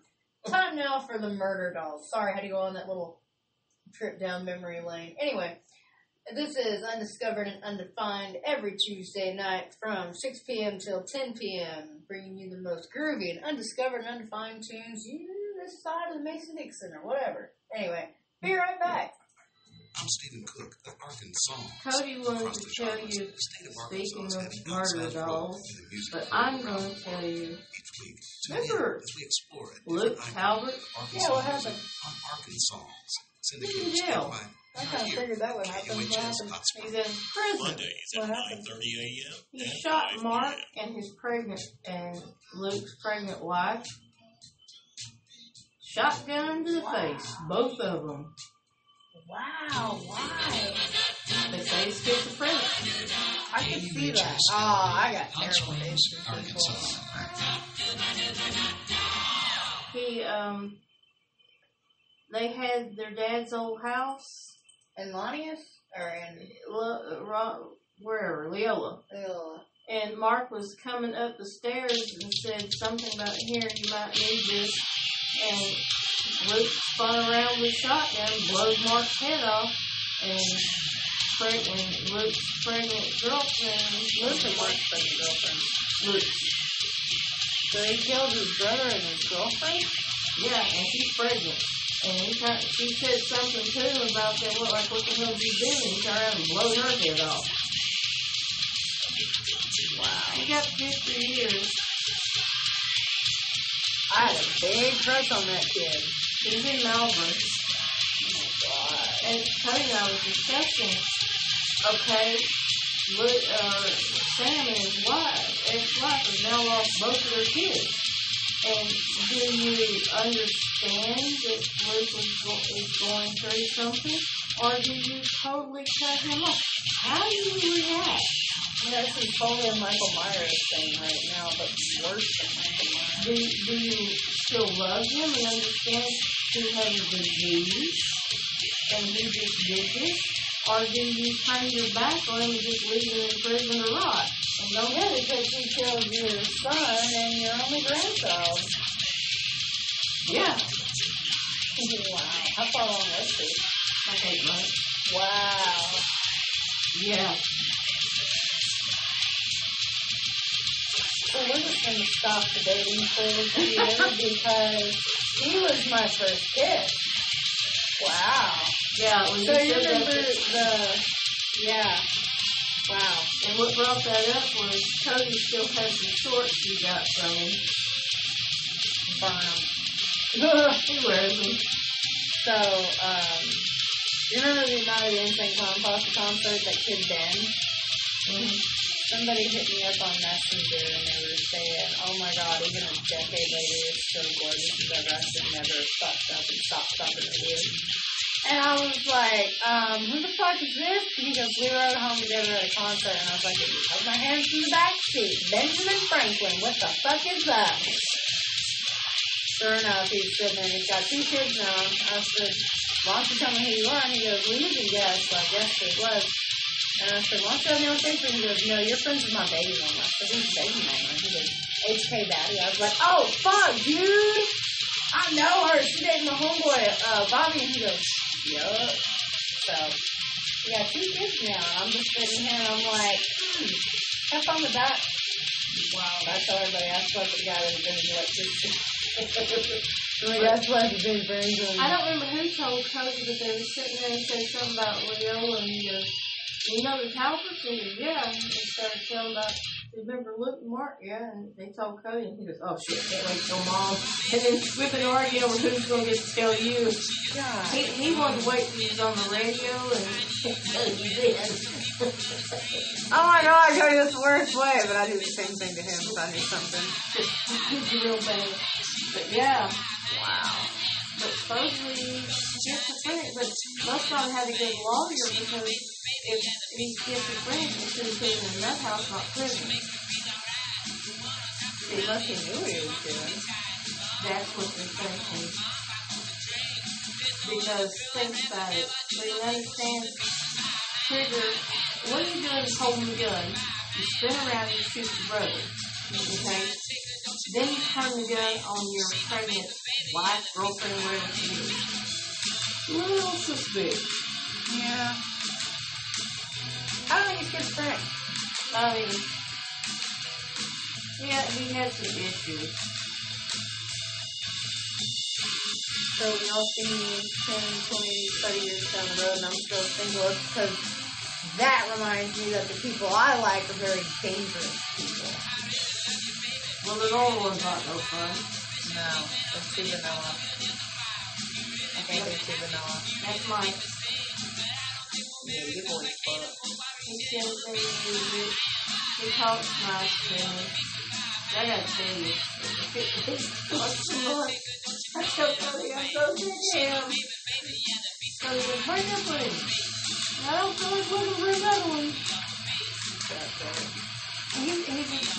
time now for the Murder Dolls. Sorry, I had to go on that little trip down memory lane. Anyway, this is Undiscovered and Undefined every Tuesday night from 6 p.m. till 10 p.m., bringing you the most groovy and undiscovered and undefined tunes this side of the Mason-Dixon or whatever. Anyway, be right back. I'm Stephen Cook of Arkansas. Cody wanted to tell you, speaking of Murder Dolls, but I'm going to tell you, remember Luke Calvert? Yeah, what happened? On Arkansas. He's in jail. I kind of figured that would happen. What happened? He's in prison. Mondays at 9:30 a.m. He shot Mark and his pregnant, and Luke's pregnant wife. Shotgun to the face. Both of them. Wow, why? They say he's schizophrenic. I can see that. Oh, I got terrible issues. He, they had their dad's old house. In Lanius? Or in... wherever, Leola. Leola. And Mark was coming up the stairs and said something about, here, you might need this. And Luke spun around with a shotgun, blows Mark's head off, and Luke's pregnant girlfriend, Luke and Mark's pregnant girlfriend, Luke. So he killed his brother and his girlfriend? Yeah, and she's pregnant. And she said something to him about that, well, like, what the hell did you do? And he turned around and blows her head off. Wow. He got 50 years. I had a big crush on that kid. He's in Melbourne. Oh my god. And Cody and I was discussing, okay, Luke, Sam and his wife, has now lost both of their kids. And do you understand that Luke is going through something? Or do you totally cut him off? How do you react? I'm actually following Michael Myers thing right now, but worse than Michael Myers. Do you still love him and understand he has a disease and he just did this? Or do you turn your back on him and just leave him in prison to rot? And don't let it because he killed your son and your only grandchild. Yeah. Wow. How far along was he? Like 8 months. Wow. Yeah. So we're just going to stop the dating phase here because he was my first kiss. Wow. Yeah. So you remember the... Yeah. Wow. And what brought that up was Cody still has some shorts he got from him. Brown. He wears them. So, you remember the United in St. John Foster concert that kid Ben? Mm-hmm. Somebody hit me up on Messenger and they were saying, oh my god, even a decade later, it's so gorgeous as ever. I should never have fucked up and stopped up and it. And I was like, who the fuck is this? And he goes, we rode home together at a concert. And I was like, I put my hands in the backseat. Benjamin Franklin, what the fuck is that? Sure enough, he's sitting there and he's got two kids now. I said, why don't you tell me who you are? And he goes, well, you can guess. So I guessed it was. And I said, why don't you have me on Facebook? He goes, no, you're friends with my baby mama. I said, who's baby mama? He goes, HK Daddy. I was like, oh, fuck, dude. I know her. She dated my homeboy, Bobby. And he goes, yup. So, yeah, she gets me out. I'm just sitting here, and I'm like, how fun was that? Wow. I told everybody, I slept with the guy that had been in electricity. That's why he's been very good. I don't remember who told Cody, but they were sitting there and said something about Leola, and he goes, you know the Calverts? He goes, yeah. And they started telling about, remember Luke and Mark? Yeah. And they told Cody, and he goes, oh shit, can't wait till mom. And then we've been arguing over who's going to get to tell you. God. He wanted to wait till he was on the radio, and you did. Oh my god, Cody, that's the worst way. But I do the same thing to him if I knew something. He's a real bad. But yeah. Wow. But supposedly, schizophrenic, but most of them had a good lawyer because if he's schizophrenic, he should have been in that house, not prison. Unless he knew what he was doing. That's what they're thinking. Because think about it. Do you understand? Trigger, what are you doing is holding the gun. You spin around and shoot the brother. Okay? Then you turn the gun on your pregnant wife, girlfriend, whatever she is. A little suspicious. Yeah. I don't think it's good for I mean, yeah, he had some issues. So when y'all see me 10, 20, 30 years down the road and I'm still single, it's because that reminds me that the people I like are very dangerous people. Well, the normal ones aren't no fun. No, they're too vanilla. I think they're too vanilla. That's mine. Yeah, your boy's fun. He can't say music. He talks nice to me. I gotta tell you, he talks too much. I kept telling him, I don't get him. So he said, bring up one. I don't feel like going to bring up one.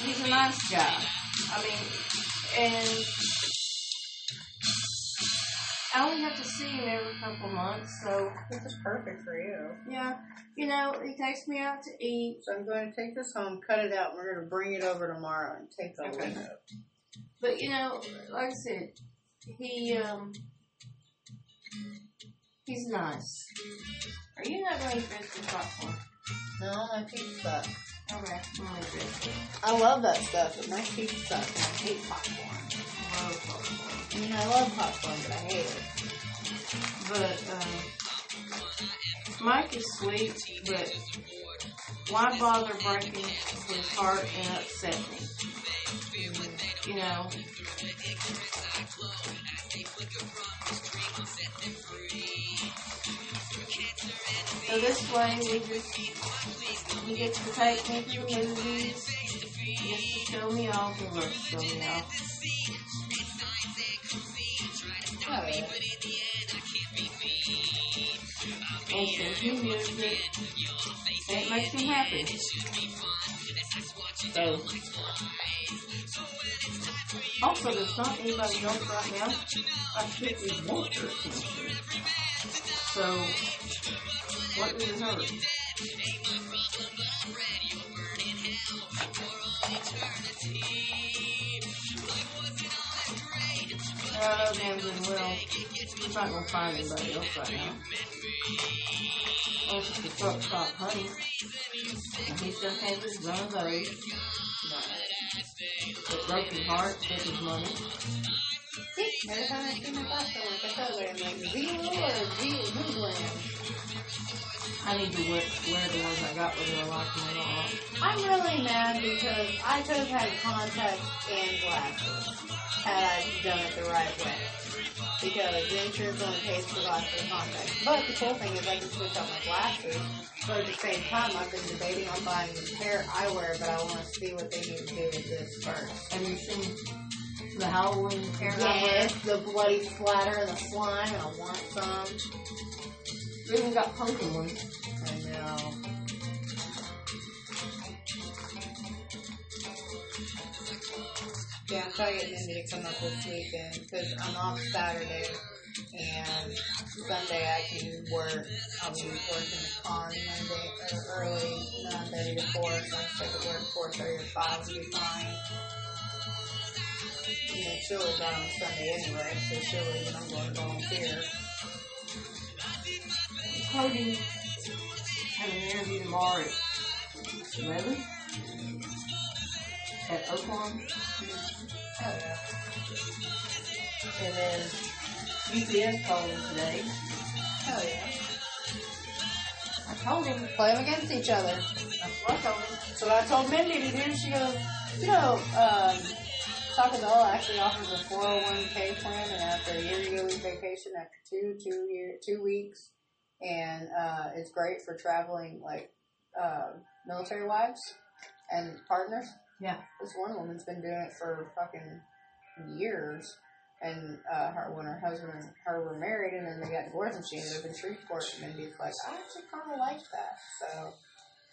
He's a nice guy. I mean, and I only have to see him every couple months, so this is perfect for you. Yeah, you know, he takes me out to eat. So I'm going to take this home, cut it out, and we're going to bring it over tomorrow and take the window. But you know, like I said, he's nice. Are you not going to eat Biscuit popcorn? No, my teeth suck. Okay, I'm going to eat Biscuit. I love that stuff, but my teeth suck. I hate popcorn. I love popcorn. I mean, I love popcorn, but I hate it. But, Mike is sweet, but why bother breaking his heart and upset me? You know? So this way, he gets to take me to movies, he gets to show me off, and work show me off. Oh, yeah. And since he hears me, it makes him happy. So, also, there's not anybody else right now. I think we want her attention. So, what is it hurt? Oh, damn good will. He's not going to find anybody else right now. Unless it's a truck stop, honey. And he still has his guns out. It broke his heart, took his money. See, every time I see my doctor, I tell her, I'm like, I need to wear the ones I got with her lock and all. I'm really mad because I could have had contacts and glasses. Had I done it the right way. Because the insurance only pays for glasses and contacts. But the cool thing is I can switch out my glasses, but at the same time I've been debating on buying this pair I wear, but I want to see what they need to do with this first. Have you seen the Halloween pair I wear? Yes, the bloody splatter and the slime, and I want some. We even got pumpkin ones. I know. Yeah, I'm trying to get Mindy to come up this weekend because I'm off Saturday and Sunday I can work. I'll be working the farm Monday or early 9:30 to 4, so I'm supposed to work 4:30 to 5 and be fine. And then she'll leave out on Sunday anyway, so she'll leave and I'm going to volunteer. Cody had an interview tomorrow at 11 at Oakland. Oh, yeah. And then UPS called him today. Oh, yeah. I told him to play them against each other. That's what I told him. So I told Mindy to do. She goes, you know, Taco Bell actually offers a 401k plan, and after a year, you go on vacation after 2 weeks, and it's great for traveling, like, military wives and partners. Yeah. This one woman's been doing it for fucking years, and when her husband and her were married, and then they got divorced, and she ended up in Shreveport, and Mindy's like, I actually kind of like that, so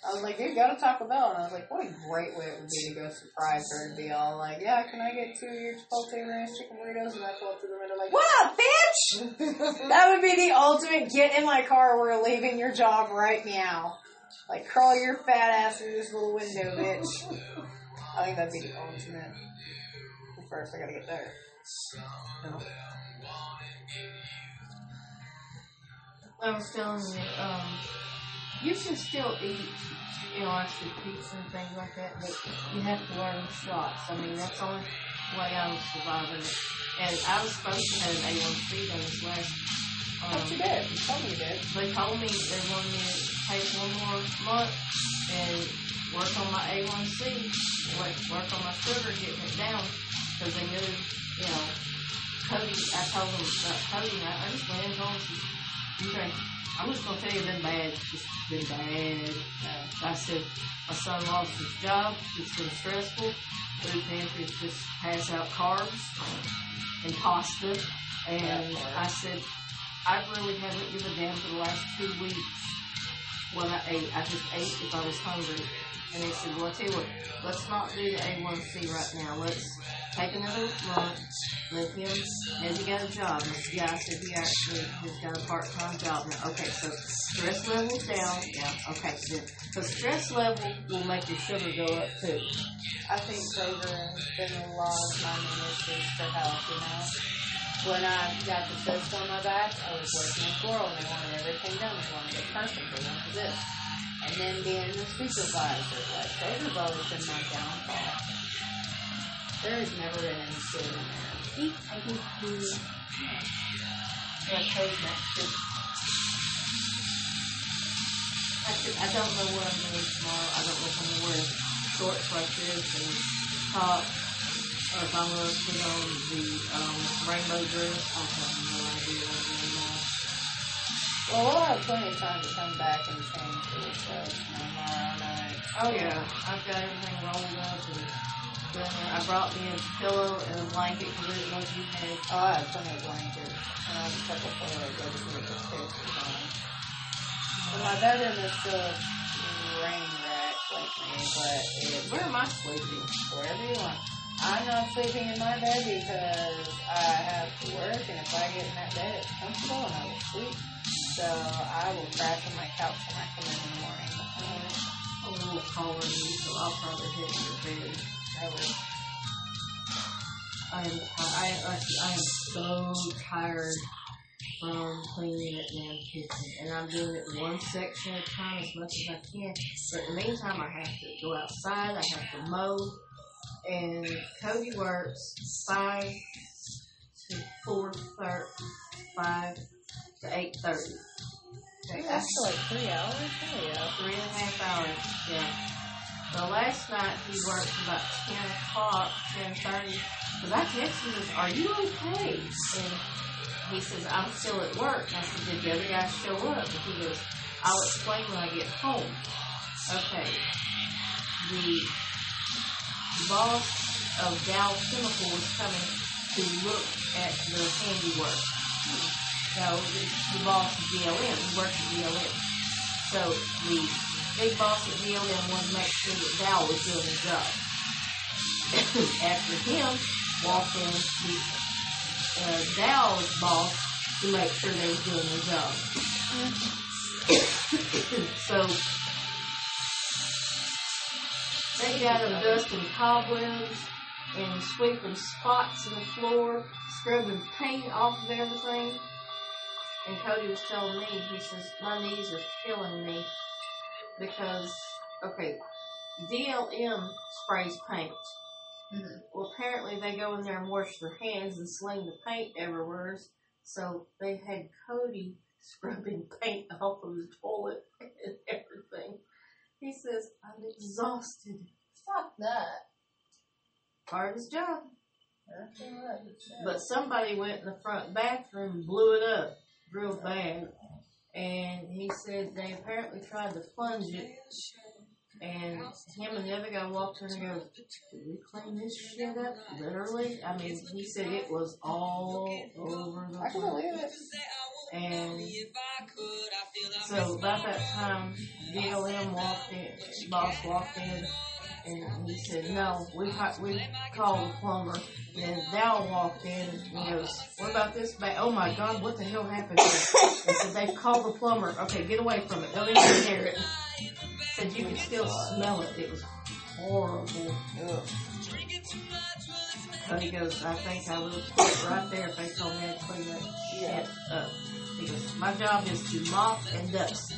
I was like, dude, go to Taco Bell. And I was like, what a great way it would be to go surprise her and be all like, yeah, can I get 2 of your Chipotle Ranch Chicken Burritos? And I pull up to the window like, what up, bitch? That would be the ultimate get in my car, we're leaving your job right now. Like, crawl your fat ass through this little window, bitch. I think that'd be the ultimate. But first, I gotta get there. No. I was telling you, you should still eat, actually pizza and things like that, but you have to learn shots. I mean, that's the only way I was surviving it. And I was supposed to have an A1C on this last. But you did. You told me you did. They told me they wanted me to take 1 more month and work on my A1C, like work on my sugar, getting it down, because they knew, Cody, I told them about Cody, and I just went in and I'm just going to tell you, it's been bad. It's been bad. I said, my son lost his job. It's been stressful. Food pantries just pass out carbs and pasta. And I said, I really haven't given a damn for the last 2 weeks what I ate. I just ate if I was hungry. And they said, well, I tell you what, let's not do the A1C right now. Let's take another month with him. Has he got a job? And this guy said he actually has got a part-time job now. Okay, so stress level's down. Yeah, okay, good. So stress level will make your sugar go up, too. I think sugar has been a lot of my issues for health. When I got the cyst on my back, I was working in floral, and they wanted everything done. They wanted it perfect. They wanted this. And then being the supervisor, like, sugar's always been my downfall. There has never been any sugar in there. Eat, I can do it. I don't know what I'm doing tomorrow. I don't know if I'm going to wear shorts like this and top, or if I'm going to put on the rainbow dress. I have no idea what I'm doing now. Well, we'll have plenty of time to come back and change this stuff tomorrow night. Oh, yeah. I've got everything rolled up. And I brought me a pillow and a blanket because I didn't know you had. Oh, I had plenty of blankets. And I have a couple of pillows. I just need to fix it on. But my bedroom is still rain rack lately, but it's... Where am I sleeping? Wherever you want. I'm not sleeping in my bed because I have to work, and if I get in that bed, it's comfortable and I will sleep. So I will crash on my couch when I come in the morning. I'm a little taller than you, so I'll probably hit your bed. I will. I am so tired from cleaning that damn kitchen, and I'm doing it one section at a time as much as I can. But in the meantime, I have to go outside. I have to mow, and Cody works 5 to 4:30, 5 to 8:30. Okay, that's like 3 hours. Oh, yeah, 3.5 hours. Yeah. So last night he worked about 10 o'clock, 10:30. Because I texted him, "Are you okay?" And he says, "I'm still at work." And I said, "Did the other guy show up?" And he goes, "I'll explain when I get home." Okay. The boss of Dow Chemical was coming to look at the handiwork. So the boss of DLM, he worked at DLM. So the big boss at DLM wanted to make sure that Val was doing his job. After him, walked in the Val's boss to make sure they were doing their job. So they got them dusting cobwebs and sweeping spots in the floor, scrubbing paint off of everything. And Cody was telling me, he says, my knees are killing me because, okay, DLM sprays paint. Mm-hmm. Well, apparently they go in there and wash their hands and sling the paint everywhere, so they had Cody scrubbing paint off of his toilet and everything. He says, I'm exhausted. Fuck that. Hard as job. But somebody went in the front bathroom and blew it up real bad, and he said they apparently tried to plunge it, and him and the other guy walked in and goes, did we clean this shit up? Literally, I mean, he said it was all over the place. I can believe it. And so about that time, BLM walked in, boss walked in, and he said, no, we called the plumber. Then Val walked in and goes, what about this bag? Oh my God, what the hell happened here? He said, they've called the plumber. Okay, get away from it. Don't even hear it. He said, you could still smell it. It was horrible. Ugh. So he goes, I think I would have quit right there if they told me to clean that shit up. He goes, my job is to mop and dust.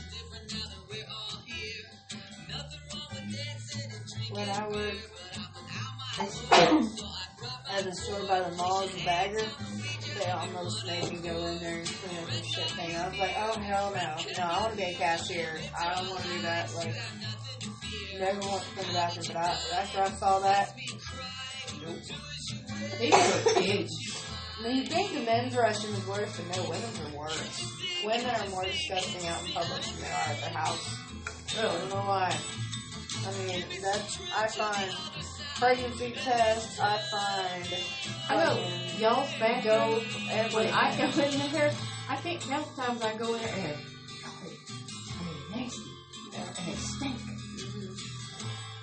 When I worked at the store by the mall as a bagger, they almost made me go in there and clean up this shit thing. I was like, oh hell no. No, I want to be a cashier. I don't want to do that. Like, never want to come back. But after I saw that, these are big. Now you think the men's restroom is worse, and no, women's are worse. Women are more disgusting out in public than they are at their house. I don't know why. I mean, that's, I find pregnancy tests, I find... I know, y'all's bathroom, and when I go in there, I think sometimes I go in there and it's nasty, and it stinks. Mm-hmm.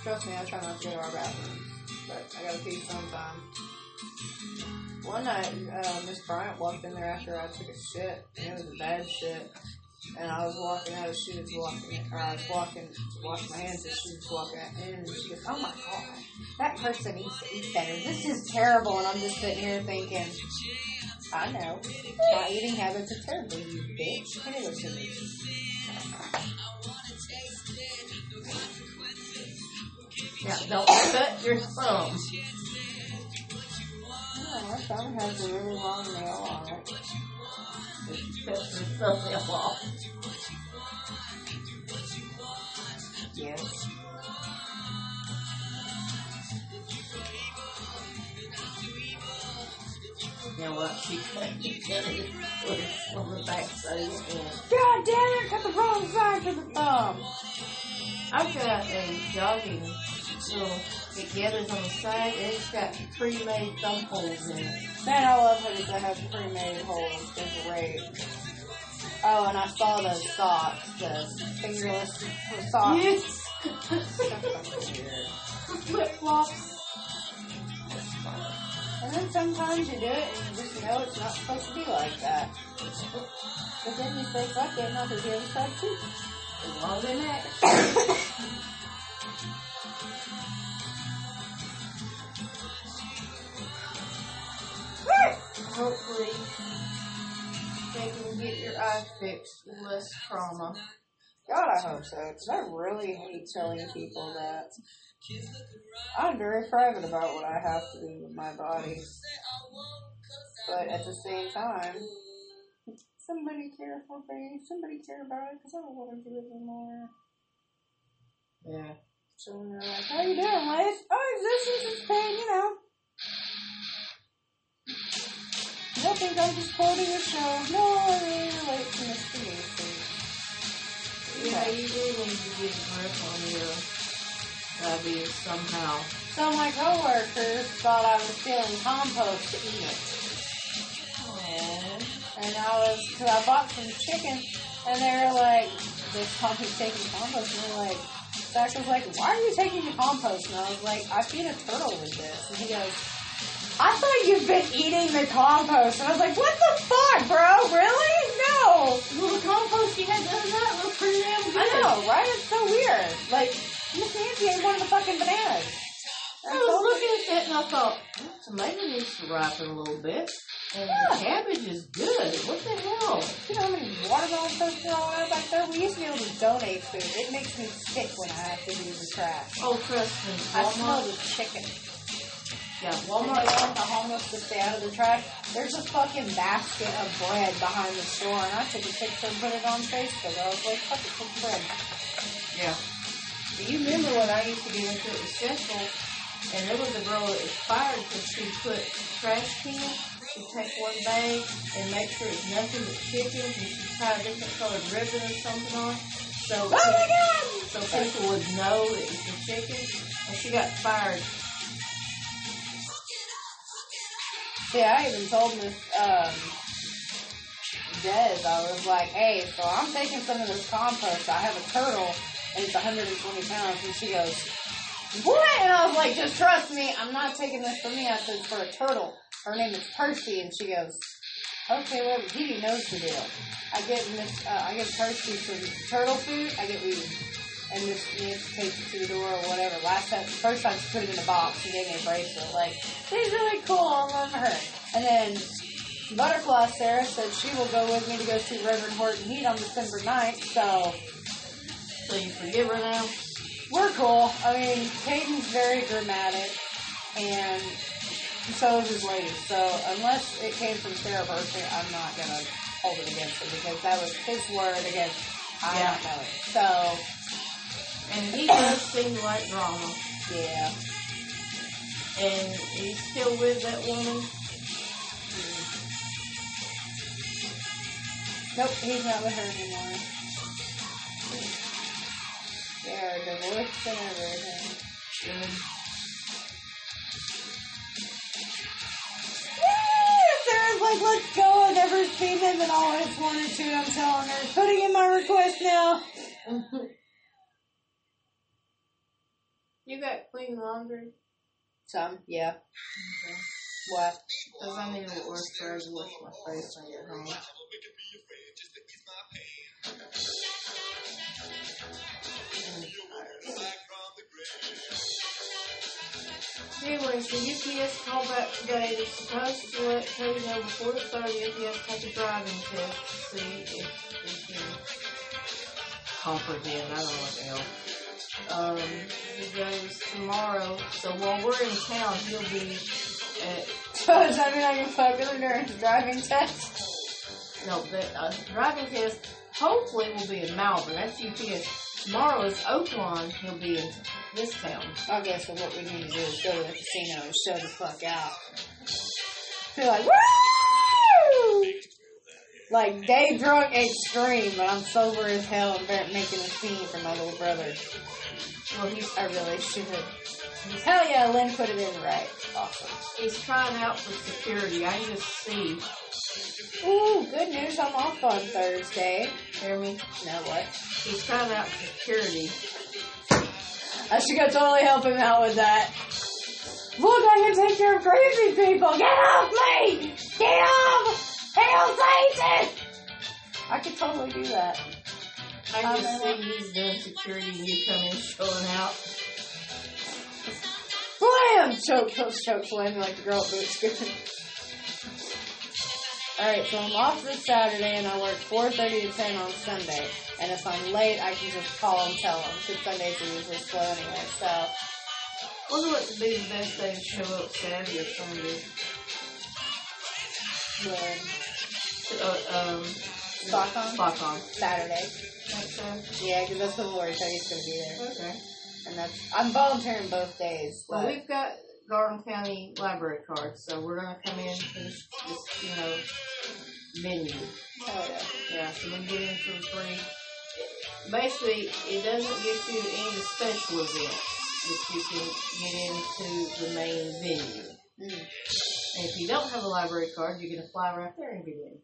Trust me, I try not to go to our bathrooms, but I gotta pee sometime. One night, Miss Bryant walked in there after I took a shit, and it was a bad shit. And I was walking out, she was walking, or I was walking to wash my hands, and she was walking out, and she goes, oh my God, that person needs to eat better. This is terrible. And I'm just sitting here thinking, I know, my eating habits are terrible, you bitch. Put it with me. Now, don't cut your thumb. No, my thumb has a really long nail on it. Yes. You know what? She cut it on the back side of the end. God damn it! Cut the wrong side of the thumb! I've got a jogging little that gathers on the side, and it's got pre-made thumb holes in it. Man, I love hoodies that have pre-made holes. They're great. Oh, and I saw those socks, the fingerless socks. Yes. Flip-flops. And then sometimes you do it and you just know it's not supposed to be like that. But then you say, fuck it, not to the other side too. It's all in it. Hopefully, they can get your eye fixed, less trauma. God, I hope so, because I really hate telling people that. I'm very private about what I have to do with my body. But at the same time, somebody care for me, somebody care about it, because I don't want to do it anymore. Yeah. So when they're like, how you doing, Lace? Oh, existence is pain, you know. I think I'm just quoting your show. No, I really relate to Mr. Mason. Yeah, you really need to get a grip on your diabetes somehow. Some of my coworkers thought I was stealing compost to eat it. Aww. And I was, because I bought some chicken, and they were like, they called me taking compost, and they were like, Zach was like, why are you taking your compost? And I was like, I feed a turtle with this. And he goes, I thought you've been eating the compost. And I was like, what the fuck, bro? Really? No. Well, the compost you had done that looked pretty damn good. I know, right? It's so weird. Like, Miss Nancy ate one of the fucking bananas. I was looking at that and I thought, well, tomato needs to ripen a little bit. And the cabbage is good. What the hell? You know how many watermelon toasts are all out back there? We used to be able to donate food. It makes me sick when I have to do the trash. Oh, trust me. I smell the chicken. Yeah, Walmart wants the homeless to stay out of the trash. There's a fucking basket of bread behind the store, and I took a picture and put it on Facebook. I was like, fuck it, cook bread. Yeah. Do you remember when I used to be into it with Cecil, and there was a girl that was fired because she put trash cans, she'd take one bag and make sure it's nothing but chickens, and she'd tie a different colored ribbon or something on. So, oh my God! So people would know it was the chicken, and she got fired. See, I even told Miss Dez, I was like, hey, so I'm taking some of this compost. I have a turtle, and it's 120 pounds. And she goes, what? And I was like, just trust me. I'm not taking this for me. I said, it's for a turtle. Her name is Percy. And she goes, okay, well, Didi knows the deal. I give Percy some turtle food. I get weed. And Miss Nance takes it to the door or whatever. First time she put it in a box. She gave me a bracelet. Like, she's really cool. I love her. And then Butterfly Sarah said she will go with me to go see Reverend Horton Heat on December 9th. So you forgive her now? We're cool. I mean, Caden's very dramatic, and so is his lady. So unless it came from Sarah Burton, I'm not going to hold it against her because that was his word against I don't know it. So, and he does seem like drama. Yeah. And he's still with that woman. Nope, he's not with her anymore. They are divorced and everything. Sarah's like, let's go. I've never seen him and always wanted to. I'm telling her, putting in my request now. You got clean laundry? Some, yeah. Okay. What? Because I need to wash clothes, wash my face when I get home. Anyway, so UPS called back today. They're supposed to let Cody know before the 30th. UPS has a driving test to see if we can comprehend. I don't know what else. He goes tomorrow. So while we're in town, he'll be at. So does that mean I can fuck with him during the driving test? No, but driving test hopefully will be in Malvern. That's UPS. Tomorrow is Oakland. He'll be in this town. Okay, so what we need to do is go to the casino and show the fuck out. Be like, woo! Like, day drunk extreme, but I'm sober as hell and making a scene for my little brother. Well, I really should have. Hell yeah, Lynn put it in right. Awesome. He's trying out for security. I need to see. Ooh, good news. I'm off on Thursday. Hear me? No, what? He's trying out security. I should go totally help him out with that. Look, I can take care of crazy people. Get off me! Get off! Hail Satan! I could totally do that. I just see he's doing security and you come in chilling out. Blam! Choke, slam like the girl at Boots Good. Alright, so I'm off this Saturday and I work 4:30 to 10 on Sunday. And if I'm late, I can just call and tell them. Because Sundays are usually slow anyway, so. Wonder what would be the best day to show up Saturday or Sunday? Sock on. Saturday. So. Yeah, because that's when Lori said he's going to be there. Okay. And I'm volunteering both days. Well, we've got Garland County Library cards, so we're going to come in and just, menu. Oh, yeah. Yeah, so we get in for free. Basically, it doesn't get you any special events, but you can get into the main venue. Mm. And if you don't have a library card, you can apply right there and get in.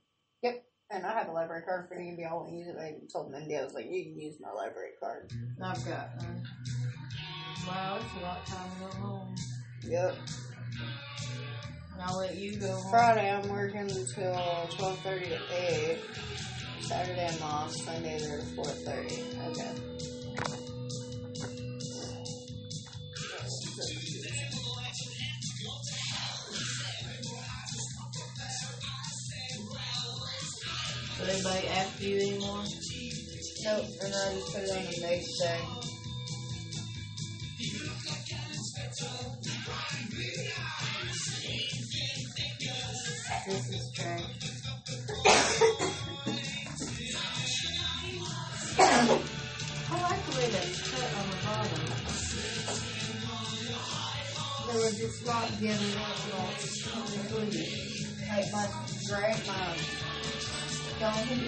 Yep. And I have a library card for you to be able to use it. I told Mindy, I was like, you can use my library card. I've got one. Wow, it's a lot of time to go home. Yep. And I'll let you go home. Friday, I'm working until 12:30 to 8. Saturday, I'm off. Sunday, they're 4:30. Okay. Is anybody after you anymore? Nope, and I just put it on the next day. This is trash. I like the way that's cut on the bottom. They were just not giving up on the like my grandma. Pretty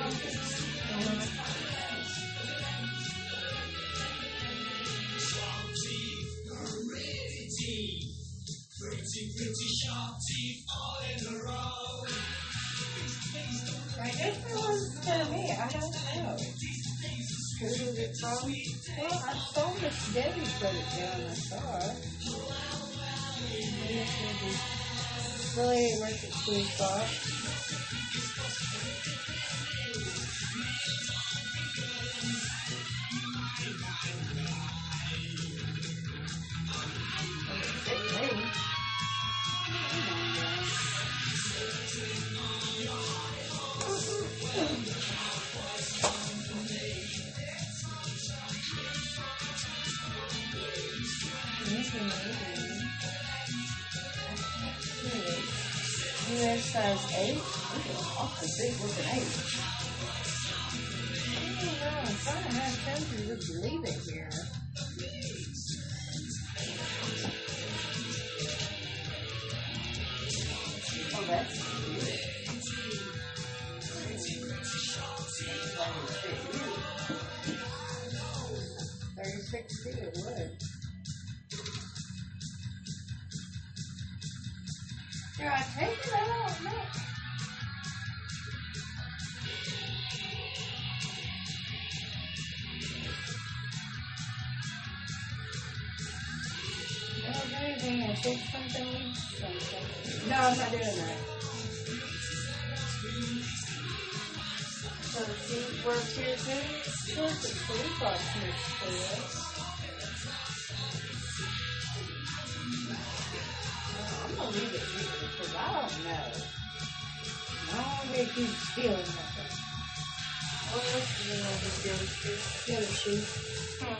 sharp teeth all in a row. I guess it was to me. I don't know. Who did it from? Well, I saw Miss Debbie put it down. I saw it. Really didn't work at Squeeze Box. Size 8? Awfully big looking 8. I don't know. I'm trying to have something to just leave it here. Oh, that's cute. 36 feet of wood. Do I take it? I don't know. I don't do anything. I take something. No, I'm not doing that. So it works here too. So it's a Squeeze Box mix for it. I'm going to leave it here because I don't know. I don't think he's stealing nothing. What else do you want to do? Steal the shoe. Huh.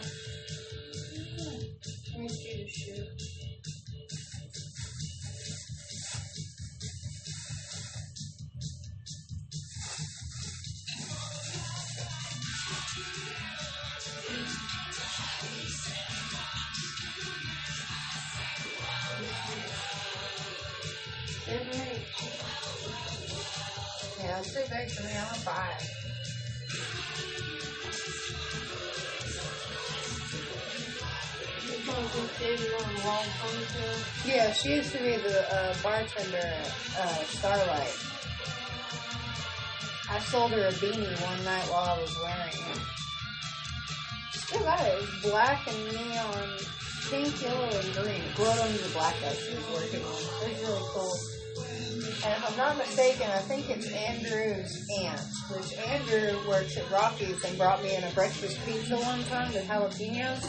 Let me see the shoe. Actually, I'm a buy it. Yeah, she used to be the bartender at Starlight. I sold her a beanie one night while I was wearing it. Still got it. It's black and neon, pink, yellow, and green. Glowing the black that she was working on. It was really cool. And if I'm not mistaken, I think it's Andrew's aunt, which Andrew works at Rocky's and brought me in a breakfast pizza one time with jalapenos.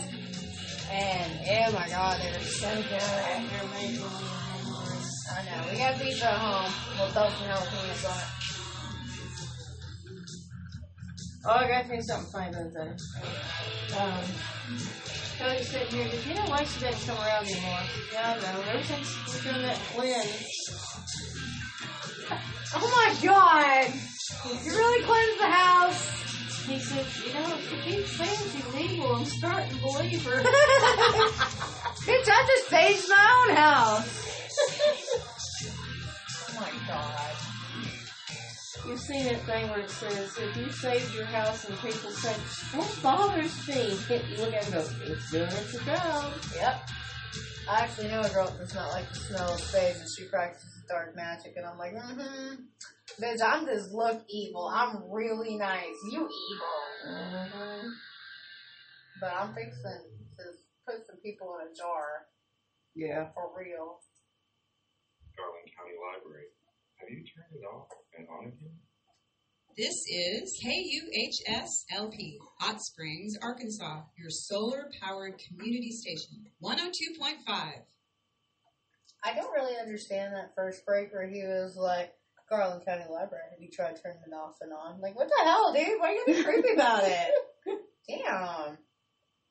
And, oh my god, they were so good. Andrew made them. I know. We got pizza at home. We'll throw some jalapenos on it. Oh, I got to do something funny about that. Cody's sitting here, because you know why she doesn't come around anymore. Yeah, I know. Ever since she's doing that win. Oh my god! He really cleansed the house! He said, you know, if you keep saying it's illegal, I'm starting to believe her. Bitch, I just staged my own house! Oh my god. You've seen that thing where it says, if you saved your house and people say, what bothers me? You look at it and go, it's doing its job. Yep. I actually know a girl that's not like the smell of sage, and she practices dark magic, and I'm like, bitch, I'm just look evil. I'm really nice. You evil. But I'm fixing to put some people in a jar. Yeah. For real. Garland County Library. Have you turned it off and on again? This is KUHS-LP, Hot Springs, Arkansas, your solar-powered community station, 102.5. I don't really understand that first break where he was like, Garland County Library, have you tried turning it off and on? Like, what the hell, dude? Why are you being creepy about it? Damn.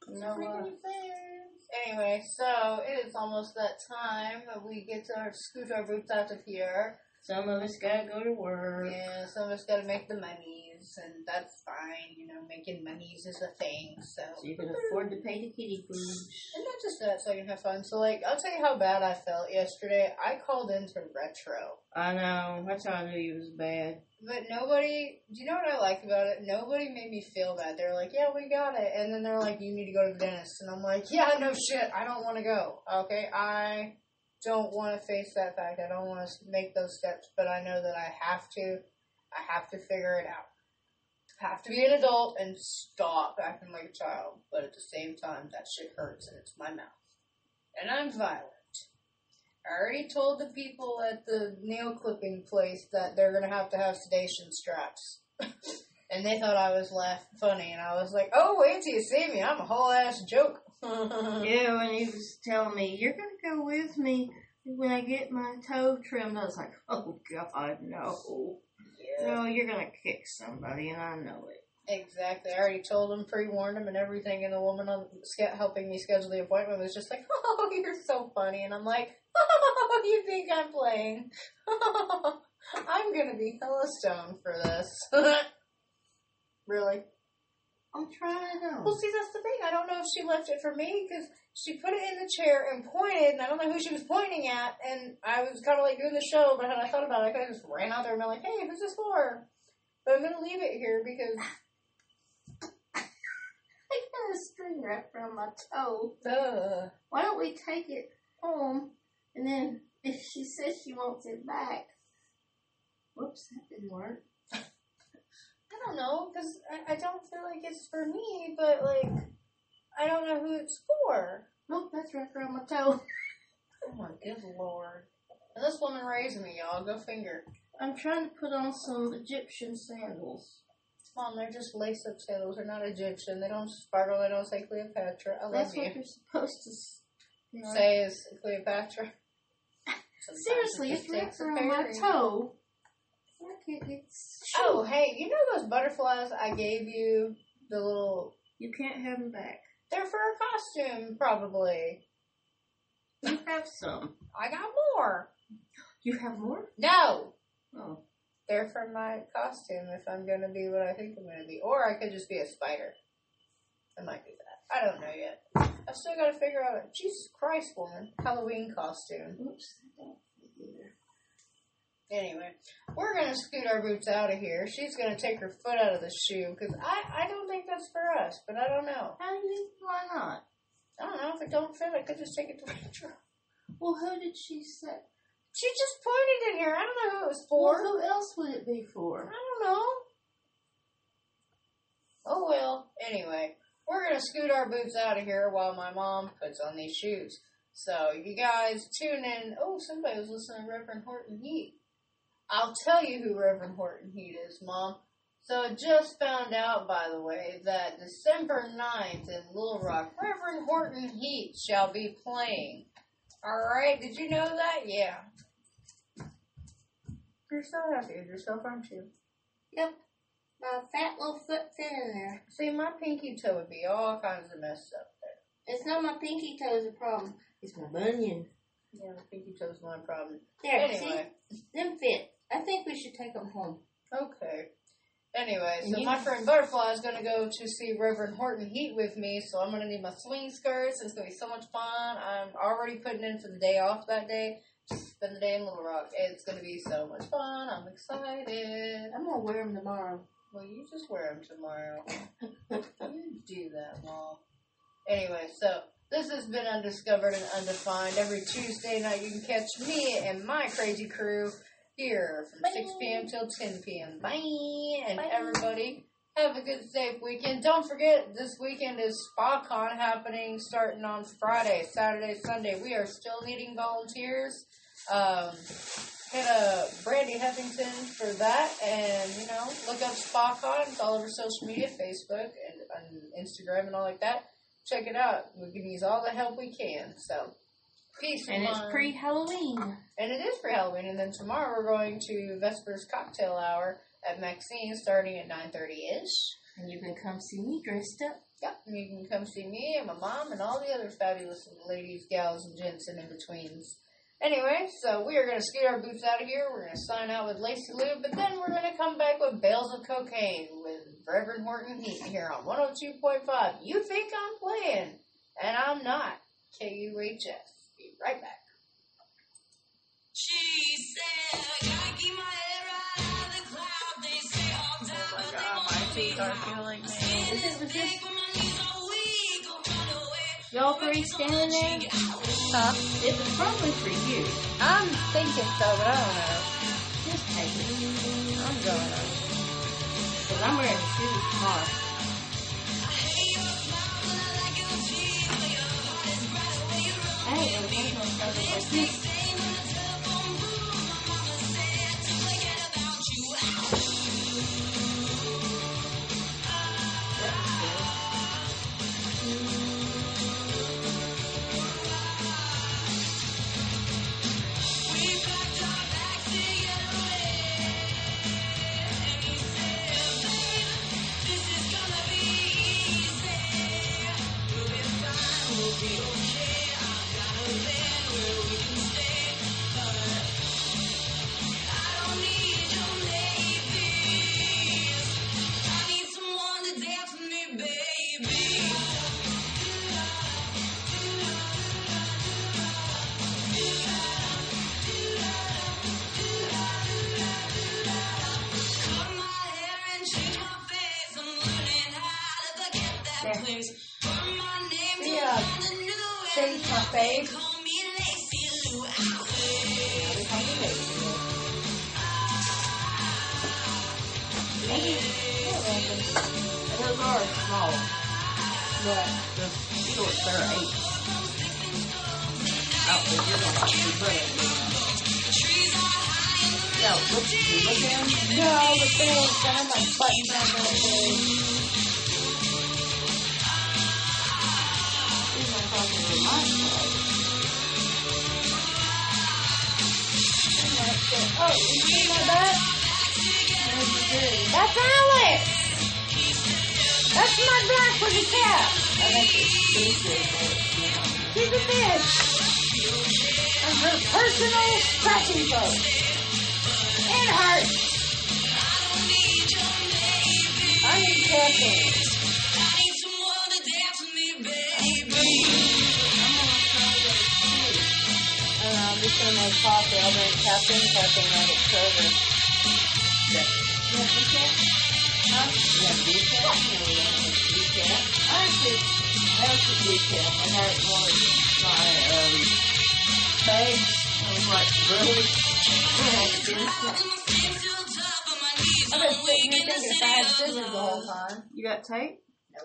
No freaking things. Anyway, so it is almost that time that we get to scoot our boots out of here. Some of us gotta go to work. Yeah, some of us gotta make the monies, and that's fine. You know, making monies is a thing, so. So you can afford to pay the kitty food. And not just that, so I can have fun. So, like, I'll tell you how bad I felt yesterday. I called into Retro. I know. That's how I knew it was bad. But nobody, do you know what I like about it? Nobody made me feel bad. They were like, yeah, we got it. And then they're like, you need to go to the dentist. And I'm like, yeah, no shit. I don't want to go. Okay, I don't want to face that fact. I don't want to make those steps, but I know that I have to. I have to figure it out. I have to be an adult and stop acting like a child, but at the same time, that shit hurts and it's my mouth. And I'm violent. I already told the people at the nail clipping place that they're going to have sedation straps. And they thought I was laughing funny, and I was like, oh, wait till you see me. I'm a whole ass joke. Yeah, when he was telling me, you're going to go with me when I get my toe trimmed. I was like, oh, God, no. Yeah. No, you're going to kick somebody, and I know it. Exactly. I already told him, pre-warned him and everything, and the woman helping me schedule the appointment was just like, oh, you're so funny. And I'm like, oh, you think I'm playing? I'm going to be hella stoned for this. Really? I'm trying to help. Well, see, that's the thing. I don't know if she left it for me, because she put it in the chair and pointed, and I don't know who she was pointing at, and I was kind of like doing the show, but when I thought about it, I could have just ran out there and been like, hey, who's this for? But I'm going to leave it here, because... I got a string wrapped around my toe. Duh. Why don't we take it home, and then if she says she wants it back... Whoops, that didn't work. I don't know, because I don't feel like it's for me, but, like, I don't know who it's for. Nope, that's wrapped around my toe. Oh, my good Lord. And this woman raised me, y'all. Go finger. I'm trying to put on some Egyptian sandals. Mom, they're just lace-up sandals. They're not Egyptian. They don't sparkle. They don't say Cleopatra. I love that's you. That's what you're supposed to say is Cleopatra. Seriously, it's wrapped around my toe. Oh, hey, you know those butterflies I gave you? The little... You can't have them back. They're for a costume, probably. You have some. I got more. You have more? No. Oh. They're for my costume, if I'm going to be what I think I'm going to be. Or I could just be a spider. I might do that. I don't know yet. I've still got to figure out a... Jesus Christ, woman. Halloween costume. Oops. Anyway, we're going to scoot our boots out of here. She's going to take her foot out of the shoe, because I don't think that's for us, but I don't know. How do you, why not? I don't know. If it don't fit, I could just take it to the truck. Well, who did she say? She just pointed in here. I don't know who it was for. Well, who else would it be for? I don't know. Oh, well. Anyway, we're going to scoot our boots out of here while my mom puts on these shoes. So, you guys, tune in. Oh, somebody was listening to Reverend Horton Heat. I'll tell you who Reverend Horton Heat is, Mom. So I just found out, by the way, that December 9th in Little Rock, Reverend Horton Heat shall be playing. Alright, did you know that? Yeah. You're so happy with yourself, aren't you? Yep. My fat little foot fit in there. See, my pinky toe would be all kinds of messed up there. It's not my pinky toe's a problem. It's my bunion. Yeah, my pinky toe's my problem. There, anyway. See? Them fit. I think we should take them home. Okay. Anyway, so my friend Butterfly is going to go to see Reverend Horton Heat with me, so I'm going to need my swing skirts. It's going to be so much fun. I'm already putting in for the day off that day. Just spend the day in Little Rock. It's going to be so much fun. I'm excited. I'm going to wear them tomorrow. Well, you just wear them tomorrow. You do that, Mom. Anyway, so... This has been Undiscovered and Undefined. Every Tuesday night you can catch me and my crazy crew here from 6 p.m. till 10 p.m. Bye! And everybody, have a good, safe weekend. Don't forget, this weekend is SpaCon happening starting on Friday, Saturday, Sunday. We are still needing volunteers. Hit up Brandy Huffington for that. And, you know, look up SpaCon. It's all over social media, Facebook and Instagram and all like that. Check it out. We can use all the help we can. So, peace and love. It's pre-Halloween. And it is pre-Halloween. And then tomorrow we're going to Vesper's Cocktail Hour at Maxine's starting at 9:30-ish. And you can come see me dressed up. Yep. And you can come see me and my mom and all the other fabulous ladies, gals, and gents and in-betweens. Anyway, so we are going to scoot our boots out of here. We're going to sign out with Lacey Liu. But then we're going to come back with Bales of Cocaine with Reverend Horton Heat here on 102.5. You think I'm playing, and I'm not. KUHS. Be right back. She said, I keep my head right out of the cloud. They say all time, oh my God, my feet are feeling me. Y'all three standing there? Huh? It was probably for you. I'm thinking so, but I don't know. Just take it. I'm going on. Because I'm wearing shoes tomorrow. I ain't going to take no stuff like this. Tape? No.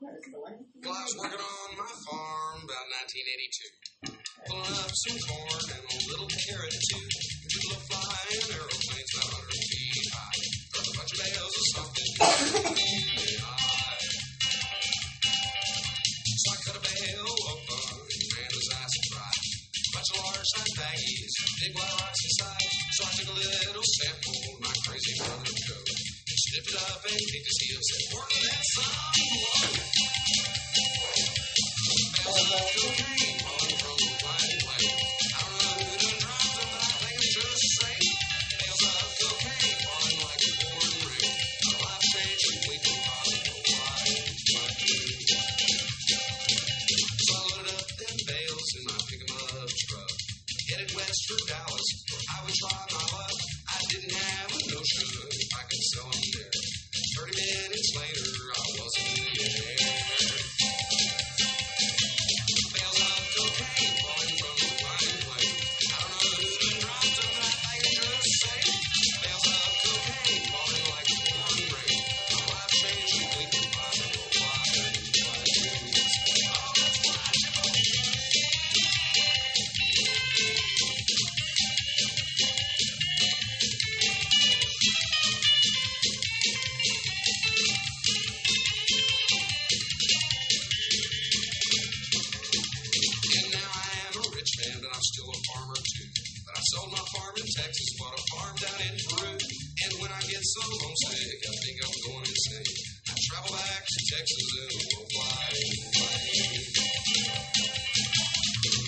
Where's the one? Well, I was working on my farm about 1982. Pulling up some corn and a little carrot too. Little flying aeroplanes about 100 feet high. Got a bunch of bales of something. So I cut a bale open and as I surprised, bunch of large size baggies, big white rocks inside. So I took a little sample, my crazy brother cooked. Lift it up and kick his heels and work that song. As I cocaine on the road, white light, I rode and dropped them by thinking just straight. As I cocaine on like a born ring, my life changed and we could find the light. So I loaded up them bales in my pick-em-up truck, headed west for Dallas, where I would try my luck. I didn't have a notion if I could sell them. 30 minutes later, I was in the air. Bales of cocaine falling from the wide way. I rode and dropped them like I could just say. Bales of cocaine falling like a born ring. My life changed and we could find the wide ways. Oh, that's what I Texas, bought a farm down in Peru, and when I get so homesick, I think I'm going insane. I travel back to Texas in a little flying plane.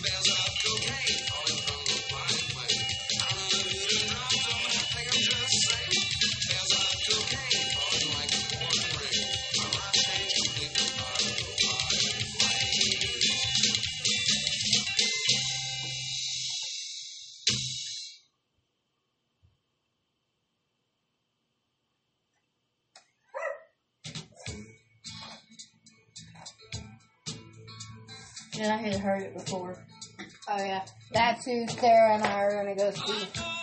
Bales of cocaine falling from the flying plane. I rode and dropped them, I think I'm just saying. Bales of cocaine falling like a born ring. My life changed completely by the flying plane. And I had heard it before. Oh yeah. That's who Sarah and I are gonna go see.